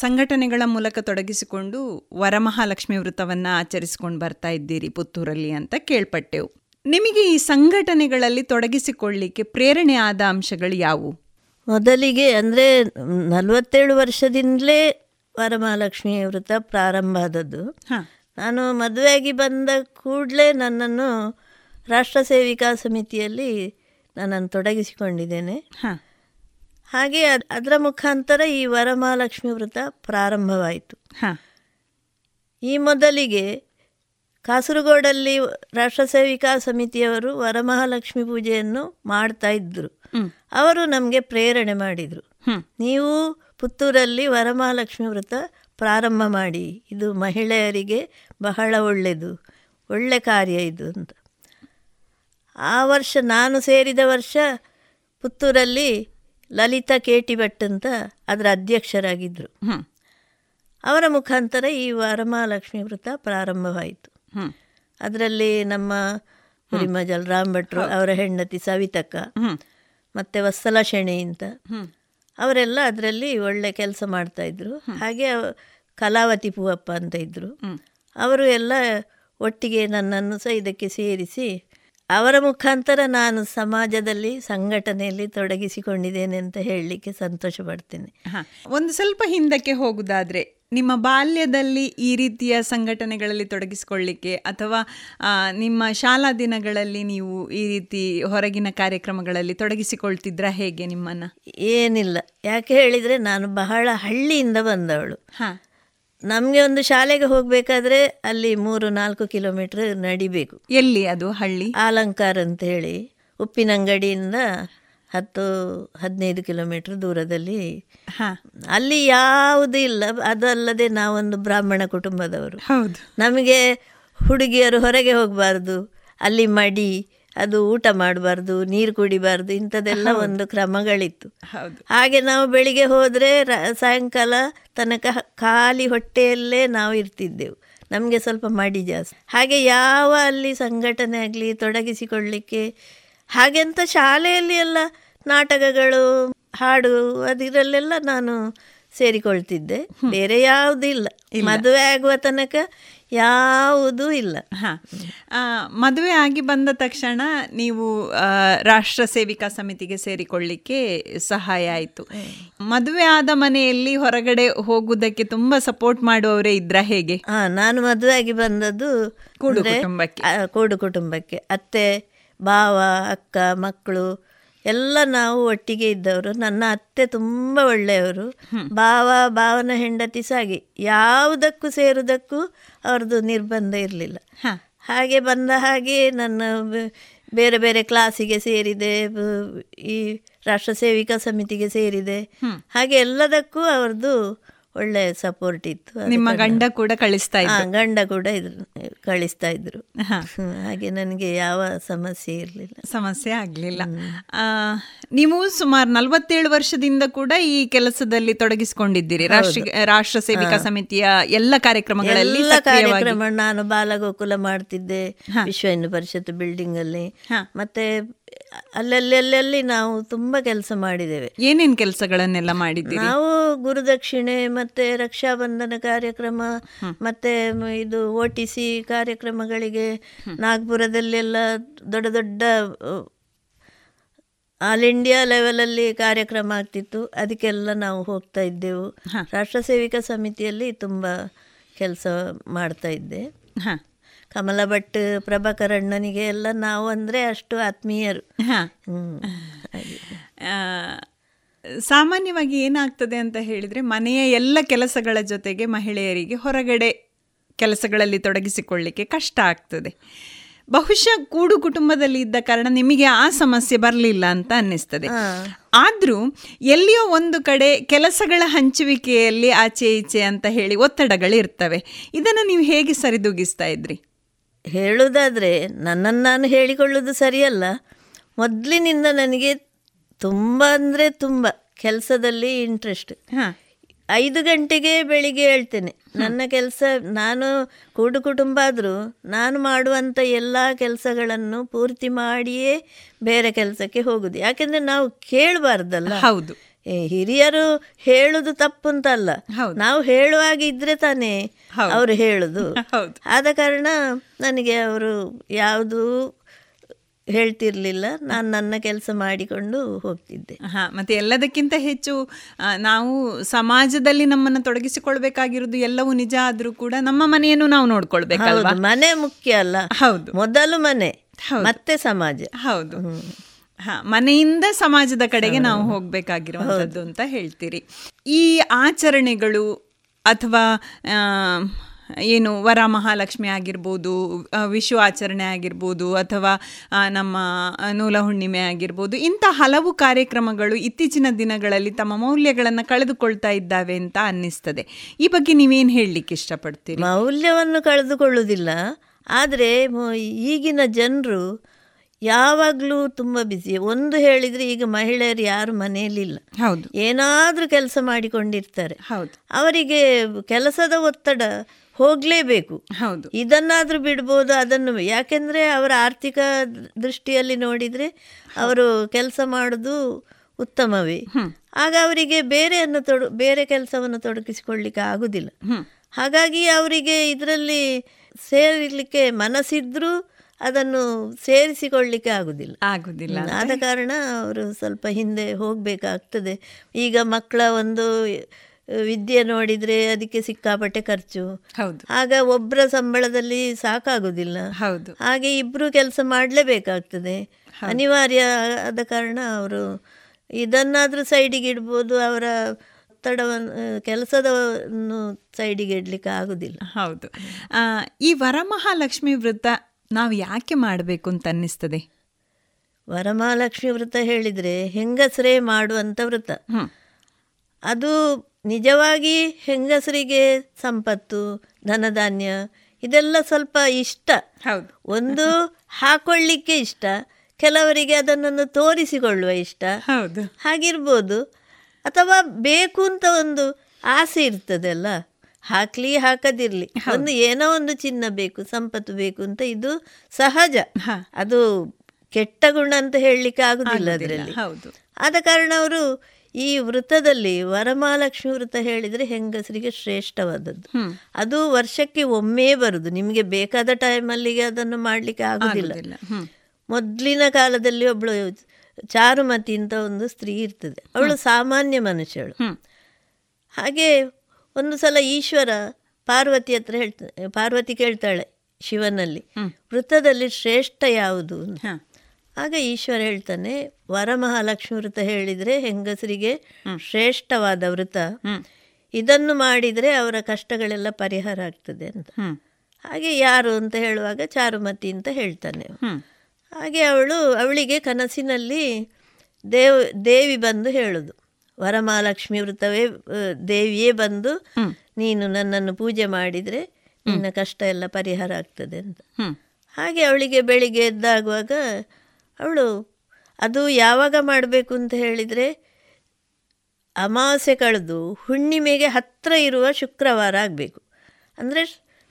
ಸಂಘಟನೆಗಳ ಮೂಲಕ ತೊಡಗಿಸಿಕೊಂಡು ವರಮಹಾಲಕ್ಷ್ಮಿ ವೃತ್ತವನ್ನು ಆಚರಿಸಿಕೊಂಡು ಬರ್ತಾ ಇದ್ದೀರಿ ಪುತ್ತೂರಲ್ಲಿ ಅಂತ ಕೇಳ್ಪಟ್ಟೆವು. ನಿಮಗೆ ಈ ಸಂಘಟನೆಗಳಲ್ಲಿ ತೊಡಗಿಸಿಕೊಳ್ಳಲಿಕ್ಕೆ ಪ್ರೇರಣೆ ಆದ ಅಂಶಗಳು ಯಾವುವು? ಮೊದಲಿಗೆ ಅಂದರೆ ನಲವತ್ತೇಳು ವರ್ಷದಿಂದಲೇ ವರಮಹಾಲಕ್ಷ್ಮಿ ವೃತ್ತ ಪ್ರಾರಂಭ ಆದದ್ದು. ನಾನು ಮದುವೆಯಾಗಿ ಬಂದ ಕೂಡಲೇ ನನ್ನನ್ನು ರಾಷ್ಟ್ರ ಸೇವಿಕಾ ಸಮಿತಿಯಲ್ಲಿ ನನ್ನನ್ನು ತೊಡಗಿಸಿಕೊಂಡಿದ್ದೇನೆ. ಹಾಗೆ ಅದರ ಮುಖಾಂತರ ಈ ವರಮಹಾಲಕ್ಷ್ಮಿ ವ್ರತ ಪ್ರಾರಂಭವಾಯಿತು. ಈ ಮೊದಲಿಗೆ ಕಾಸರಗೋಡಲ್ಲಿ ರಾಷ್ಟ್ರ ಸೇವಿಕಾ ಸಮಿತಿಯವರು ವರಮಹಾಲಕ್ಷ್ಮಿ ಪೂಜೆಯನ್ನು ಮಾಡ್ತಾ ಇದ್ದರು. ಅವರು ನಮಗೆ ಪ್ರೇರಣೆ ಮಾಡಿದರು, ನೀವು ಪುತ್ತೂರಲ್ಲಿ ವರಮಹಾಲಕ್ಷ್ಮಿ ವ್ರತ ಪ್ರಾರಂಭ ಮಾಡಿ, ಇದು ಮಹಿಳೆಯರಿಗೆ ಬಹಳ ಒಳ್ಳೆಯದು, ಒಳ್ಳೆ ಕಾರ್ಯ ಇದು ಅಂತ. ಆ ವರ್ಷ ನಾನು ಸೇರಿದ ವರ್ಷ ಪುತ್ತೂರಲ್ಲಿ ಲಲಿತಾ ಕೇಟಿ ಭಟ್ ಅಂತ ಅದರ ಅಧ್ಯಕ್ಷರಾಗಿದ್ದರು. ಅವರ ಮುಖಾಂತರ ಈ ವರಮಹಾಲಕ್ಷ್ಮಿ ವೃತ್ತ ಪ್ರಾರಂಭವಾಯಿತು. ಅದರಲ್ಲಿ ನಮ್ಮ ಹುರಿಮಜಲ್ ರಾಮ್ ಭಟ್ರು, ಅವರ ಹೆಂಡತಿ ಸವಿತಕ್ಕ, ಮತ್ತು ವತ್ಸಲ ಶೆಣೆ ಅಂತ ಅವರೆಲ್ಲ ಅದರಲ್ಲಿ ಒಳ್ಳೆ ಕೆಲಸ ಮಾಡ್ತಾಯಿದ್ರು. ಹಾಗೆ ಕಲಾವತಿ ಪೂವಪ್ಪ ಅಂತ ಇದ್ದರು. ಅವರು ಎಲ್ಲ ಒಟ್ಟಿಗೆ ನನ್ನನ್ನು ಸಹ ಇದಕ್ಕೆ ಸೇರಿಸಿ ಅವರ ಮುಖಾಂತರ ನಾನು ಸಮಾಜದಲ್ಲಿ ಸಂಘಟನೆಯಲ್ಲಿ ತೊಡಗಿಸಿಕೊಂಡಿದ್ದೇನೆ ಅಂತ ಹೇಳಲಿಕ್ಕೆ ಸಂತೋಷ ಪಡ್ತೇನೆ. ಒಂದು ಸ್ವಲ್ಪ ಹಿಂದಕ್ಕೆ ಹೋಗುವುದಾದರೆ, ನಿಮ್ಮ ಬಾಲ್ಯದಲ್ಲಿ ಈ ರೀತಿಯ ಸಂಘಟನೆಗಳಲ್ಲಿ ತೊಡಗಿಸಿಕೊಳ್ಳಲಿಕ್ಕೆ ಅಥವಾ ನಿಮ್ಮ ಶಾಲಾ ದಿನಗಳಲ್ಲಿ ನೀವು ಈ ರೀತಿ ಹೊರಗಿನ ಕಾರ್ಯಕ್ರಮಗಳಲ್ಲಿ ತೊಡಗಿಸಿಕೊಳ್ತಿದ್ರ ಹೇಗೆ ನಿಮ್ಮನ್ನು? ಏನಿಲ್ಲ, ಯಾಕೆ ಹೇಳಿದರೆ ನಾನು ಬಹಳ ಹಳ್ಳಿಯಿಂದ ಬಂದವಳು. ಹಾಂ, ನಮಗೆ ಒಂದು ಶಾಲೆಗೆ ಹೋಗಬೇಕಾದ್ರೆ ಅಲ್ಲಿ ಮೂರು ನಾಲ್ಕು ಕಿಲೋಮೀಟರ್ ನಡಿಬೇಕು. ಎಲ್ಲಿ ಅದು ಹಳ್ಳಿ? ಅಲಂಕಾರ ಅಂತ ಹೇಳಿ, ಉಪ್ಪಿನಂಗಡಿಯಿಂದ ಹತ್ತು ಹದಿನೈದು ಕಿಲೋಮೀಟರ್ ದೂರದಲ್ಲಿ. ಅಲ್ಲಿ ಯಾವುದೂ ಇಲ್ಲ. ಅದಲ್ಲದೆ ನಾವೊಂದು ಬ್ರಾಹ್ಮಣ ಕುಟುಂಬದವರು, ನಮಗೆ ಹುಡುಗಿಯರು ಹೊರಗೆ ಹೋಗಬಾರ್ದು, ಅಲ್ಲಿ ಮಡಿ, ಅದು ಊಟ ಮಾಡಬಾರ್ದು, ನೀರು ಕುಡಿಬಾರ್ದು, ಇಂಥದ್ದೆಲ್ಲ ಒಂದು ಕ್ರಮಗಳಿತ್ತು. ಹಾಗೆ ನಾವು ಬೆಳಿಗ್ಗೆ ಹೋದರೆ ಸಾಯಂಕಾಲ ತನಕ ಖಾಲಿ ಹೊಟ್ಟೆಯಲ್ಲೇ ನಾವು ಇರ್ತಿದ್ದೆವು. ನಮಗೆ ಸ್ವಲ್ಪ ಮಡಿ ಜಾಸ್ತಿ. ಹಾಗೆ ಯಾವ ಅಲ್ಲಿ ಸಂಘಟನೆ ಆಗಲಿ ತೊಡಗಿಸಿಕೊಳ್ಳಲಿಕ್ಕೆ ಹಾಗೆಂತ ಶಾಲೆಯಲ್ಲಿ ಎಲ್ಲ ನಾಟಕಗಳು, ಹಾಡು, ಅದರಲ್ಲೆಲ್ಲ ನಾನು ಸೇರಿಕೊಳ್ತಿದ್ದೆ. ಬೇರೆ ಯಾವುದೂ ಇಲ್ಲ. ಮದುವೆ ಆಗುವ ತನಕ ಯಾವುದೂ ಇಲ್ಲ. ಹಾಂ, ಮದುವೆ ಆಗಿ ಬಂದ ತಕ್ಷಣ ನೀವು ರಾಷ್ಟ್ರ ಸೇವಿಕಾ ಸಮಿತಿಗೆ ಸೇರಿಕೊಳ್ಳಿಕ್ಕೆ ಸಹಾಯ ಆಯಿತು. ಮದುವೆ ಆದ ಮನೆಯಲ್ಲಿ ಹೊರಗಡೆ ಹೋಗುವುದಕ್ಕೆ ತುಂಬ ಸಪೋರ್ಟ್ ಮಾಡುವವರೇ ಇದ್ರ ಹೇಗೆ? ಹಾಂ, ನಾನು ಮದುವೆ ಆಗಿ ಬಂದದ್ದು ಕೂಡು ಕುಟುಂಬಕ್ಕೆ. ಕೂಡು ಕುಟುಂಬಕ್ಕೆ ಅತ್ತೆ, ಭಾವ, ಅಕ್ಕ, ಮಕ್ಕಳು ಎಲ್ಲ ನಾವು ಒಟ್ಟಿಗೆ ಇದ್ದವರು. ನನ್ನ ಅತ್ತೆ ತುಂಬ ಒಳ್ಳೆಯವರು. ಭಾವ, ಭಾವನ ಹೆಂಡತಿ ಸಾಗಿ ಯಾವುದಕ್ಕೂ ಸೇರುವುದಕ್ಕೂ ಅವ್ರದ್ದು ನಿರ್ಬಂಧ ಇರಲಿಲ್ಲ. ಹಾಗೆ ಬಂದ ಹಾಗೆ ನನ್ನ ಬೇರೆ ಬೇರೆ ಕ್ಲಾಸಿಗೆ ಸೇರಿದೆ, ಈ ರಾಷ್ಟ್ರ ಸೇವಿಕಾ ಸಮಿತಿಗೆ ಸೇರಿದೆ. ಹಾಗೆ ಎಲ್ಲದಕ್ಕೂ ಅವ್ರದ್ದು ಒಳ್ಳೆಯ ಸಪೋರ್ಟ್ ಇತ್ತು. ನಿಮ್ಮ ಗಂಡ ಕೂಡ ಕಳಿಸ್ತಾ ಇದ್ರು? ಗಂಡ ಕೂಡ ಇದ್ರು, ಕಳಿಸ್ತಾ ಇದ್ರು. ಹಾಗೆ ನನಗೆ ಯಾವ ಸಮಸ್ಯೆ ಇರಲಿಲ್ಲ, ಸಮಸ್ಯೆ ಆಗಲಿಲ್ಲ. ನೀವು ಸುಮಾರು ನಲವತ್ತೇಳು ವರ್ಷದಿಂದ ಕೂಡ ಈ ಕೆಲಸದಲ್ಲಿ ತೊಡಗಿಸಿಕೊಂಡಿದ್ದೀರಿ. ರಾಷ್ಟ್ರ ರಾಷ್ಟ್ರ ಸೇವಿಕಾ ಸಮಿತಿಯ ಎಲ್ಲ ಕಾರ್ಯಕ್ರಮಗಳಲ್ಲಿ ಕಾರ್ಯಕ್ರಮ ನಾನು ಬಾಲಗೋಕುಲ ಮಾಡ್ತಿದ್ದೆ, ವಿಶ್ವ ಹಿಂದೂ ಪರಿಷತ್ ಬಿಲ್ಡಿಂಗ್ ಅಲ್ಲಿ, ಮತ್ತೆ ಅಲ್ಲಲ್ಲಿ ನಾವು ತುಂಬಾ ಕೆಲಸ ಮಾಡಿದ್ದೇವೆ. ಏನೇನು ಕೆಲಸಗಳನ್ನೆಲ್ಲ ಮಾಡಿದ್ದೀವಿ? ನಾವು ಗುರುದಕ್ಷಿಣೆ, ಮತ್ತೆ ರಕ್ಷಾಬಂಧನ ಕಾರ್ಯಕ್ರಮ, ಮತ್ತೆ ಇದು ಒ ಟಿ ಸಿ ಕಾರ್ಯಕ್ರಮಗಳಿಗೆ ನಾಗ್ಪುರದಲ್ಲೆಲ್ಲ ದೊಡ್ಡ ದೊಡ್ಡ ಆಲ್ ಇಂಡಿಯಾ ಲೆವೆಲಲ್ಲಿ ಕಾರ್ಯಕ್ರಮ ಆಗ್ತಿತ್ತು, ಅದಕ್ಕೆಲ್ಲ ನಾವು ಹೋಗ್ತಾ ಇದ್ದೆವು. ರಾಷ್ಟ್ರ ಸೇವಿಕಾ ಸಮಿತಿಯಲ್ಲಿ ತುಂಬ ಕೆಲಸ ಮಾಡ್ತಾ ಇದ್ದೆ. ಕಮಲ ಭಟ್, ಪ್ರಭಾಕರ್ ಅಣ್ಣನಿಗೆ ಎಲ್ಲ ನಾವು ಅಂದರೆ ಅಷ್ಟು ಆತ್ಮೀಯರು. ಸಾಮಾನ್ಯವಾಗಿ ಏನಾಗ್ತದೆ ಅಂತ ಹೇಳಿದರೆ, ಮನೆಯ ಎಲ್ಲ ಕೆಲಸಗಳ ಜೊತೆಗೆ ಮಹಿಳೆಯರಿಗೆ ಹೊರಗಡೆ ಕೆಲಸಗಳಲ್ಲಿ ತೊಡಗಿಸಿಕೊಳ್ಳಲಿಕ್ಕೆ ಕಷ್ಟ ಆಗ್ತದೆ. ಬಹುಶಃ ಕೂಡು ಕುಟುಂಬದಲ್ಲಿ ಇದ್ದ ಕಾರಣ ನಿಮಗೆ ಆ ಸಮಸ್ಯೆ ಬರಲಿಲ್ಲ ಅಂತ ಅನ್ನಿಸ್ತದೆ. ಆದರೂ ಎಲ್ಲಿಯೋ ಒಂದು ಕಡೆ ಕೆಲಸಗಳ ಹಂಚುವಿಕೆಯಲ್ಲಿ ಆಚೆ ಈಚೆ ಅಂತ ಹೇಳಿ ಒತ್ತಡಗಳಿರ್ತವೆ. ಇದನ್ನು ನೀವು ಹೇಗೆ ಸರಿದೂಗಿಸ್ತಾ ಇದ್ರಿ? ಹೇಳೋದಾದರೆ ನನ್ನನ್ನು ನಾನು ಹೇಳಿಕೊಳ್ಳೋದು ಸರಿಯಲ್ಲ. ಮೊದಲಿನಿಂದ ನನಗೆ ತುಂಬ ಅಂದರೆ ತುಂಬ ಕೆಲಸದಲ್ಲಿ ಇಂಟ್ರೆಸ್ಟ್. ಐದು ಗಂಟೆಗೆ ಬೆಳಿಗ್ಗೆ ಹೇಳ್ತೇನೆ, ನನ್ನ ಕೆಲಸ ನಾನು ಕೂಡು ಕುಟುಂಬ ಆದರೂ ನಾನು ಮಾಡುವಂಥ ಎಲ್ಲ ಕೆಲಸಗಳನ್ನು ಪೂರ್ತಿ ಮಾಡಿಯೇ ಬೇರೆ ಕೆಲಸಕ್ಕೆ ಹೋಗೋದು. ಯಾಕೆಂದರೆ ನಾವು ಕೇಳಬಾರ್ದಲ್ಲ. ಹೌದು, ಹಿರಿಯರು ಹೇಳುದು ತಪ್ಪು ಅಂತಲ್ಲ, ನಾವು ಹೇಳುವಾಗ ಇದ್ರೆ ತಾನೇ ಅವರು ಹೇಳುದು. ಆದ ಕಾರಣ ನನಗೆ ಅವರು ಯಾವುದೂ ಹೇಳ್ತಿರ್ಲಿಲ್ಲ, ನಾನು ನನ್ನ ಕೆಲಸ ಮಾಡಿಕೊಂಡು ಹೋಗ್ತಿದ್ದೆ. ಹಾ, ಮತ್ತೆ ಎಲ್ಲದಕ್ಕಿಂತ ಹೆಚ್ಚು ನಾವು ಸಮಾಜದಲ್ಲಿ ನಮ್ಮನ್ನು ತೊಡಗಿಸಿಕೊಳ್ಬೇಕಾಗಿರೋದು ಎಲ್ಲವೂ ನಿಜ ಆದ್ರೂ ಕೂಡ ನಮ್ಮ ಮನೆಯನ್ನು ನಾವು ನೋಡ್ಕೊಳ್ಬೇಕು. ಮನೆ ಮುಖ್ಯ ಅಲ್ಲ. ಹೌದು, ಮೊದಲು ಮನೆ, ಮತ್ತೆ ಸಮಾಜ. ಹೌದು, ಹಾ, ಮನೆಯಿಂದ ಸಮಾಜದ ಕಡೆಗೆ ನಾವು ಹೋಗ್ಬೇಕಾಗಿರುವಂಥದ್ದು ಅಂತ ಹೇಳ್ತೀರಿ. ಈ ಆಚರಣೆಗಳು ಅಥವಾ ಏನು ವರ ಮಹಾಲಕ್ಷ್ಮಿ ಆಗಿರ್ಬೋದು, ವಿಷು ಆಚರಣೆ ಆಗಿರ್ಬೋದು, ಅಥವಾ ನಮ್ಮ ನೂಲ ಹುಣ್ಣಿಮೆ ಆಗಿರ್ಬೋದು, ಇಂಥ ಹಲವು ಕಾರ್ಯಕ್ರಮಗಳು ಇತ್ತೀಚಿನ ದಿನಗಳಲ್ಲಿ ತಮ್ಮ ಮೌಲ್ಯಗಳನ್ನು ಕಳೆದುಕೊಳ್ತಾ ಇದ್ದಾವೆ ಅಂತ ಅನ್ನಿಸ್ತದೆ. ಈ ಬಗ್ಗೆ ನೀವೇನು ಹೇಳಲಿಕ್ಕೆ ಇಷ್ಟಪಡ್ತೀರಿ? ಮೌಲ್ಯವನ್ನು ಕಳೆದುಕೊಳ್ಳುವುದಿಲ್ಲ, ಆದರೆ ಈಗಿನ ಜನರು ಯಾವಾಗಲೂ ತುಂಬ ಬಿಸಿ. ಒಂದು ಹೇಳಿದರೆ ಈಗ ಮಹಿಳೆಯರು ಯಾರು ಮನೆಯಲ್ಲಿಲ್ಲ, ಏನಾದರೂ ಕೆಲಸ ಮಾಡಿಕೊಂಡಿರ್ತಾರೆ. ಅವರಿಗೆ ಕೆಲಸದ ಒತ್ತಡ ಹೋಗಲೇಬೇಕು. ಇದನ್ನಾದರೂ ಬಿಡ್ಬೋದು, ಅದನ್ನು. ಯಾಕೆಂದರೆ ಅವರ ಆರ್ಥಿಕ ದೃಷ್ಟಿಯಲ್ಲಿ ನೋಡಿದರೆ ಅವರು ಕೆಲಸ ಮಾಡೋದು ಉತ್ತಮವೇ. ಆಗ ಅವರಿಗೆ ಬೇರೆಯನ್ನು ತೊಡ ಬೇರೆ ಕೆಲಸವನ್ನು ತೊಡಗಿಸಿಕೊಳ್ಳಿಕ್ಕೆ ಆಗೋದಿಲ್ಲ. ಹಾಗಾಗಿ ಅವರಿಗೆ ಇದರಲ್ಲಿ ಸೇರಿಲಿಕ್ಕೆ ಮನಸ್ಸಿದ್ರೂ ಅದನ್ನು ಸೇರಿಸಿಕೊಳ್ಳಲಿಕ್ಕೆ ಆಗುದಿಲ್ಲ ಆಗುದಿಲ್ಲ ಆದ ಕಾರಣ ಅವರು ಸ್ವಲ್ಪ ಹಿಂದೆ ಹೋಗಬೇಕಾಗ್ತದೆ. ಈಗ ಮಕ್ಕಳ ಒಂದು ವಿದ್ಯೆ ನೋಡಿದರೆ ಅದಕ್ಕೆ ಸಿಕ್ಕಾಪಟ್ಟೆ ಖರ್ಚು. ಹೌದು, ಆಗ ಒಬ್ಬರ ಸಂಬಳದಲ್ಲಿ ಸಾಕಾಗುವುದಿಲ್ಲ. ಹೌದು, ಹಾಗೆ ಇಬ್ಬರು ಕೆಲಸ ಮಾಡಲೇಬೇಕಾಗ್ತದೆ, ಅನಿವಾರ್ಯ. ಆದ ಕಾರಣ ಅವರು ಇದನ್ನಾದರೂ ಸೈಡಿಗೆ ಇಡ್ಬೋದು, ಅವರ ಕೆಲಸದವನ್ನು ಸೈಡಿಗೆ ಇಡಲಿಕ್ಕೆ ಆಗುದಿಲ್ಲ. ಹೌದು. ಈ ವರಮಹಾಲಕ್ಷ್ಮಿ ವ್ರತ ನಾವು ಯಾಕೆ ಮಾಡಬೇಕು ಅಂತ ಅನ್ನಿಸ್ತದೆ? ವರಮಹಾಲಕ್ಷ್ಮಿ ವ್ರತ ಹೇಳಿದರೆ ಹೆಂಗಸರೇ ಮಾಡುವಂಥ ವ್ರತ. ಅದು ನಿಜವಾಗಿ ಹೆಂಗಸರಿಗೆ ಸಂಪತ್ತು, ಧನಧಾನ್ಯ ಇದೆಲ್ಲ ಸ್ವಲ್ಪ ಇಷ್ಟ. ಒಂದು ಹಾಕೊಳ್ಳಿಕ್ಕೆ ಇಷ್ಟ, ಕೆಲವರಿಗೆ ಅದನ್ನು ತೋರಿಸಿಕೊಳ್ಳುವ ಇಷ್ಟ ಹಾಗಿರ್ಬೋದು, ಅಥವಾ ಬೇಕು ಅಂತ ಒಂದು ಆಸೆ ಇರ್ತದಲ್ಲ. ಹಾಕ್ಲಿ ಹಾಕದಿರ್ಲಿ, ಒಂದು ಏನೋ ಒಂದು ಚಿನ್ನ ಬೇಕು, ಸಂಪತ್ತು ಬೇಕು ಅಂತ. ಇದು ಸಹಜ, ಅದು ಕೆಟ್ಟ ಗುಣ ಅಂತ ಹೇಳಲಿಕ್ಕೆ ಆಗುದಿಲ್ಲ ಅದರಲ್ಲಿ. ಆದ ಕಾರಣ ಅವರು ಈ ವೃತ್ತದಲ್ಲಿ ವರಮಹಾಲಕ್ಷ್ಮಿ ವೃತ್ತ ಹೇಳಿದರೆ ಹೆಂಗಸರಿಗೆ ಶ್ರೇಷ್ಠವಾದದ್ದು. ಅದು ವರ್ಷಕ್ಕೆ ಒಮ್ಮೆ ಬರುದು, ನಿಮಗೆ ಬೇಕಾದ ಟೈಮಲ್ಲಿಗೆ ಅದನ್ನು ಮಾಡಲಿಕ್ಕೆ ಆಗುದಿಲ್ಲ. ಮೊದಲಿನ ಕಾಲದಲ್ಲಿ ಒಬ್ಬಳು ಚಾರುಮತಿ ಅಂತ ಒಂದು ಸ್ತ್ರೀ ಇರ್ತದೆ, ಅವಳು ಸಾಮಾನ್ಯ ಮನುಷ್ಯಳು. ಹಾಗೆ ಒಂದು ಸಲ ಈಶ್ವರ ಪಾರ್ವತಿ ಹತ್ರ ಹೇಳ್ತಾನೆ, ಪಾರ್ವತಿ ಕೇಳ್ತಾಳೆ ಶಿವನಲ್ಲಿ, ವೃತ್ತದಲ್ಲಿ ಶ್ರೇಷ್ಠ ಯಾವುದು? ಆಗ ಈಶ್ವರ ಹೇಳ್ತಾನೆ, ವರಮಹಾಲಕ್ಷ್ಮಿ ವೃತ ಹೇಳಿದರೆ ಹೆಂಗಸರಿಗೆ ಶ್ರೇಷ್ಠವಾದ ವೃತ, ಇದನ್ನು ಮಾಡಿದರೆ ಅವರ ಕಷ್ಟಗಳೆಲ್ಲ ಪರಿಹಾರ ಆಗ್ತದೆ ಅಂತ. ಹಾಗೆ ಯಾರು ಅಂತ ಹೇಳುವಾಗ ಚಾರುಮತಿ ಅಂತ ಹೇಳ್ತಾನೆ. ಹಾಗೆ ಅವಳು ಅವಳಿಗೆ ಕನಸಿನಲ್ಲಿ ದೇವ್ ದೇವಿ ಬಂದು ಹೇಳೋದು, ವರಮಹಾಲಕ್ಷ್ಮಿ ವೃತವೇ ದೇವಿಯೇ ಬಂದು ನೀನು ನನ್ನನ್ನು ಪೂಜೆ ಮಾಡಿದರೆ ನಿನ್ನ ಕಷ್ಟ ಎಲ್ಲ ಪರಿಹಾರ ಆಗ್ತದೆ ಅಂತ. ಹಾಗೆ ಅವಳಿಗೆ ಬೆಳಿಗ್ಗೆ ಎದ್ದಾಗುವಾಗ ಅವಳು ಅದು ಯಾವಾಗ ಮಾಡಬೇಕು ಅಂತ ಹೇಳಿದರೆ ಅಮಾವಾಸ್ಯೆ ಕಳೆದು ಹುಣ್ಣಿಮೆಗೆ ಹತ್ತಿರ ಇರುವ ಶುಕ್ರವಾರ ಆಗಬೇಕು. ಅಂದರೆ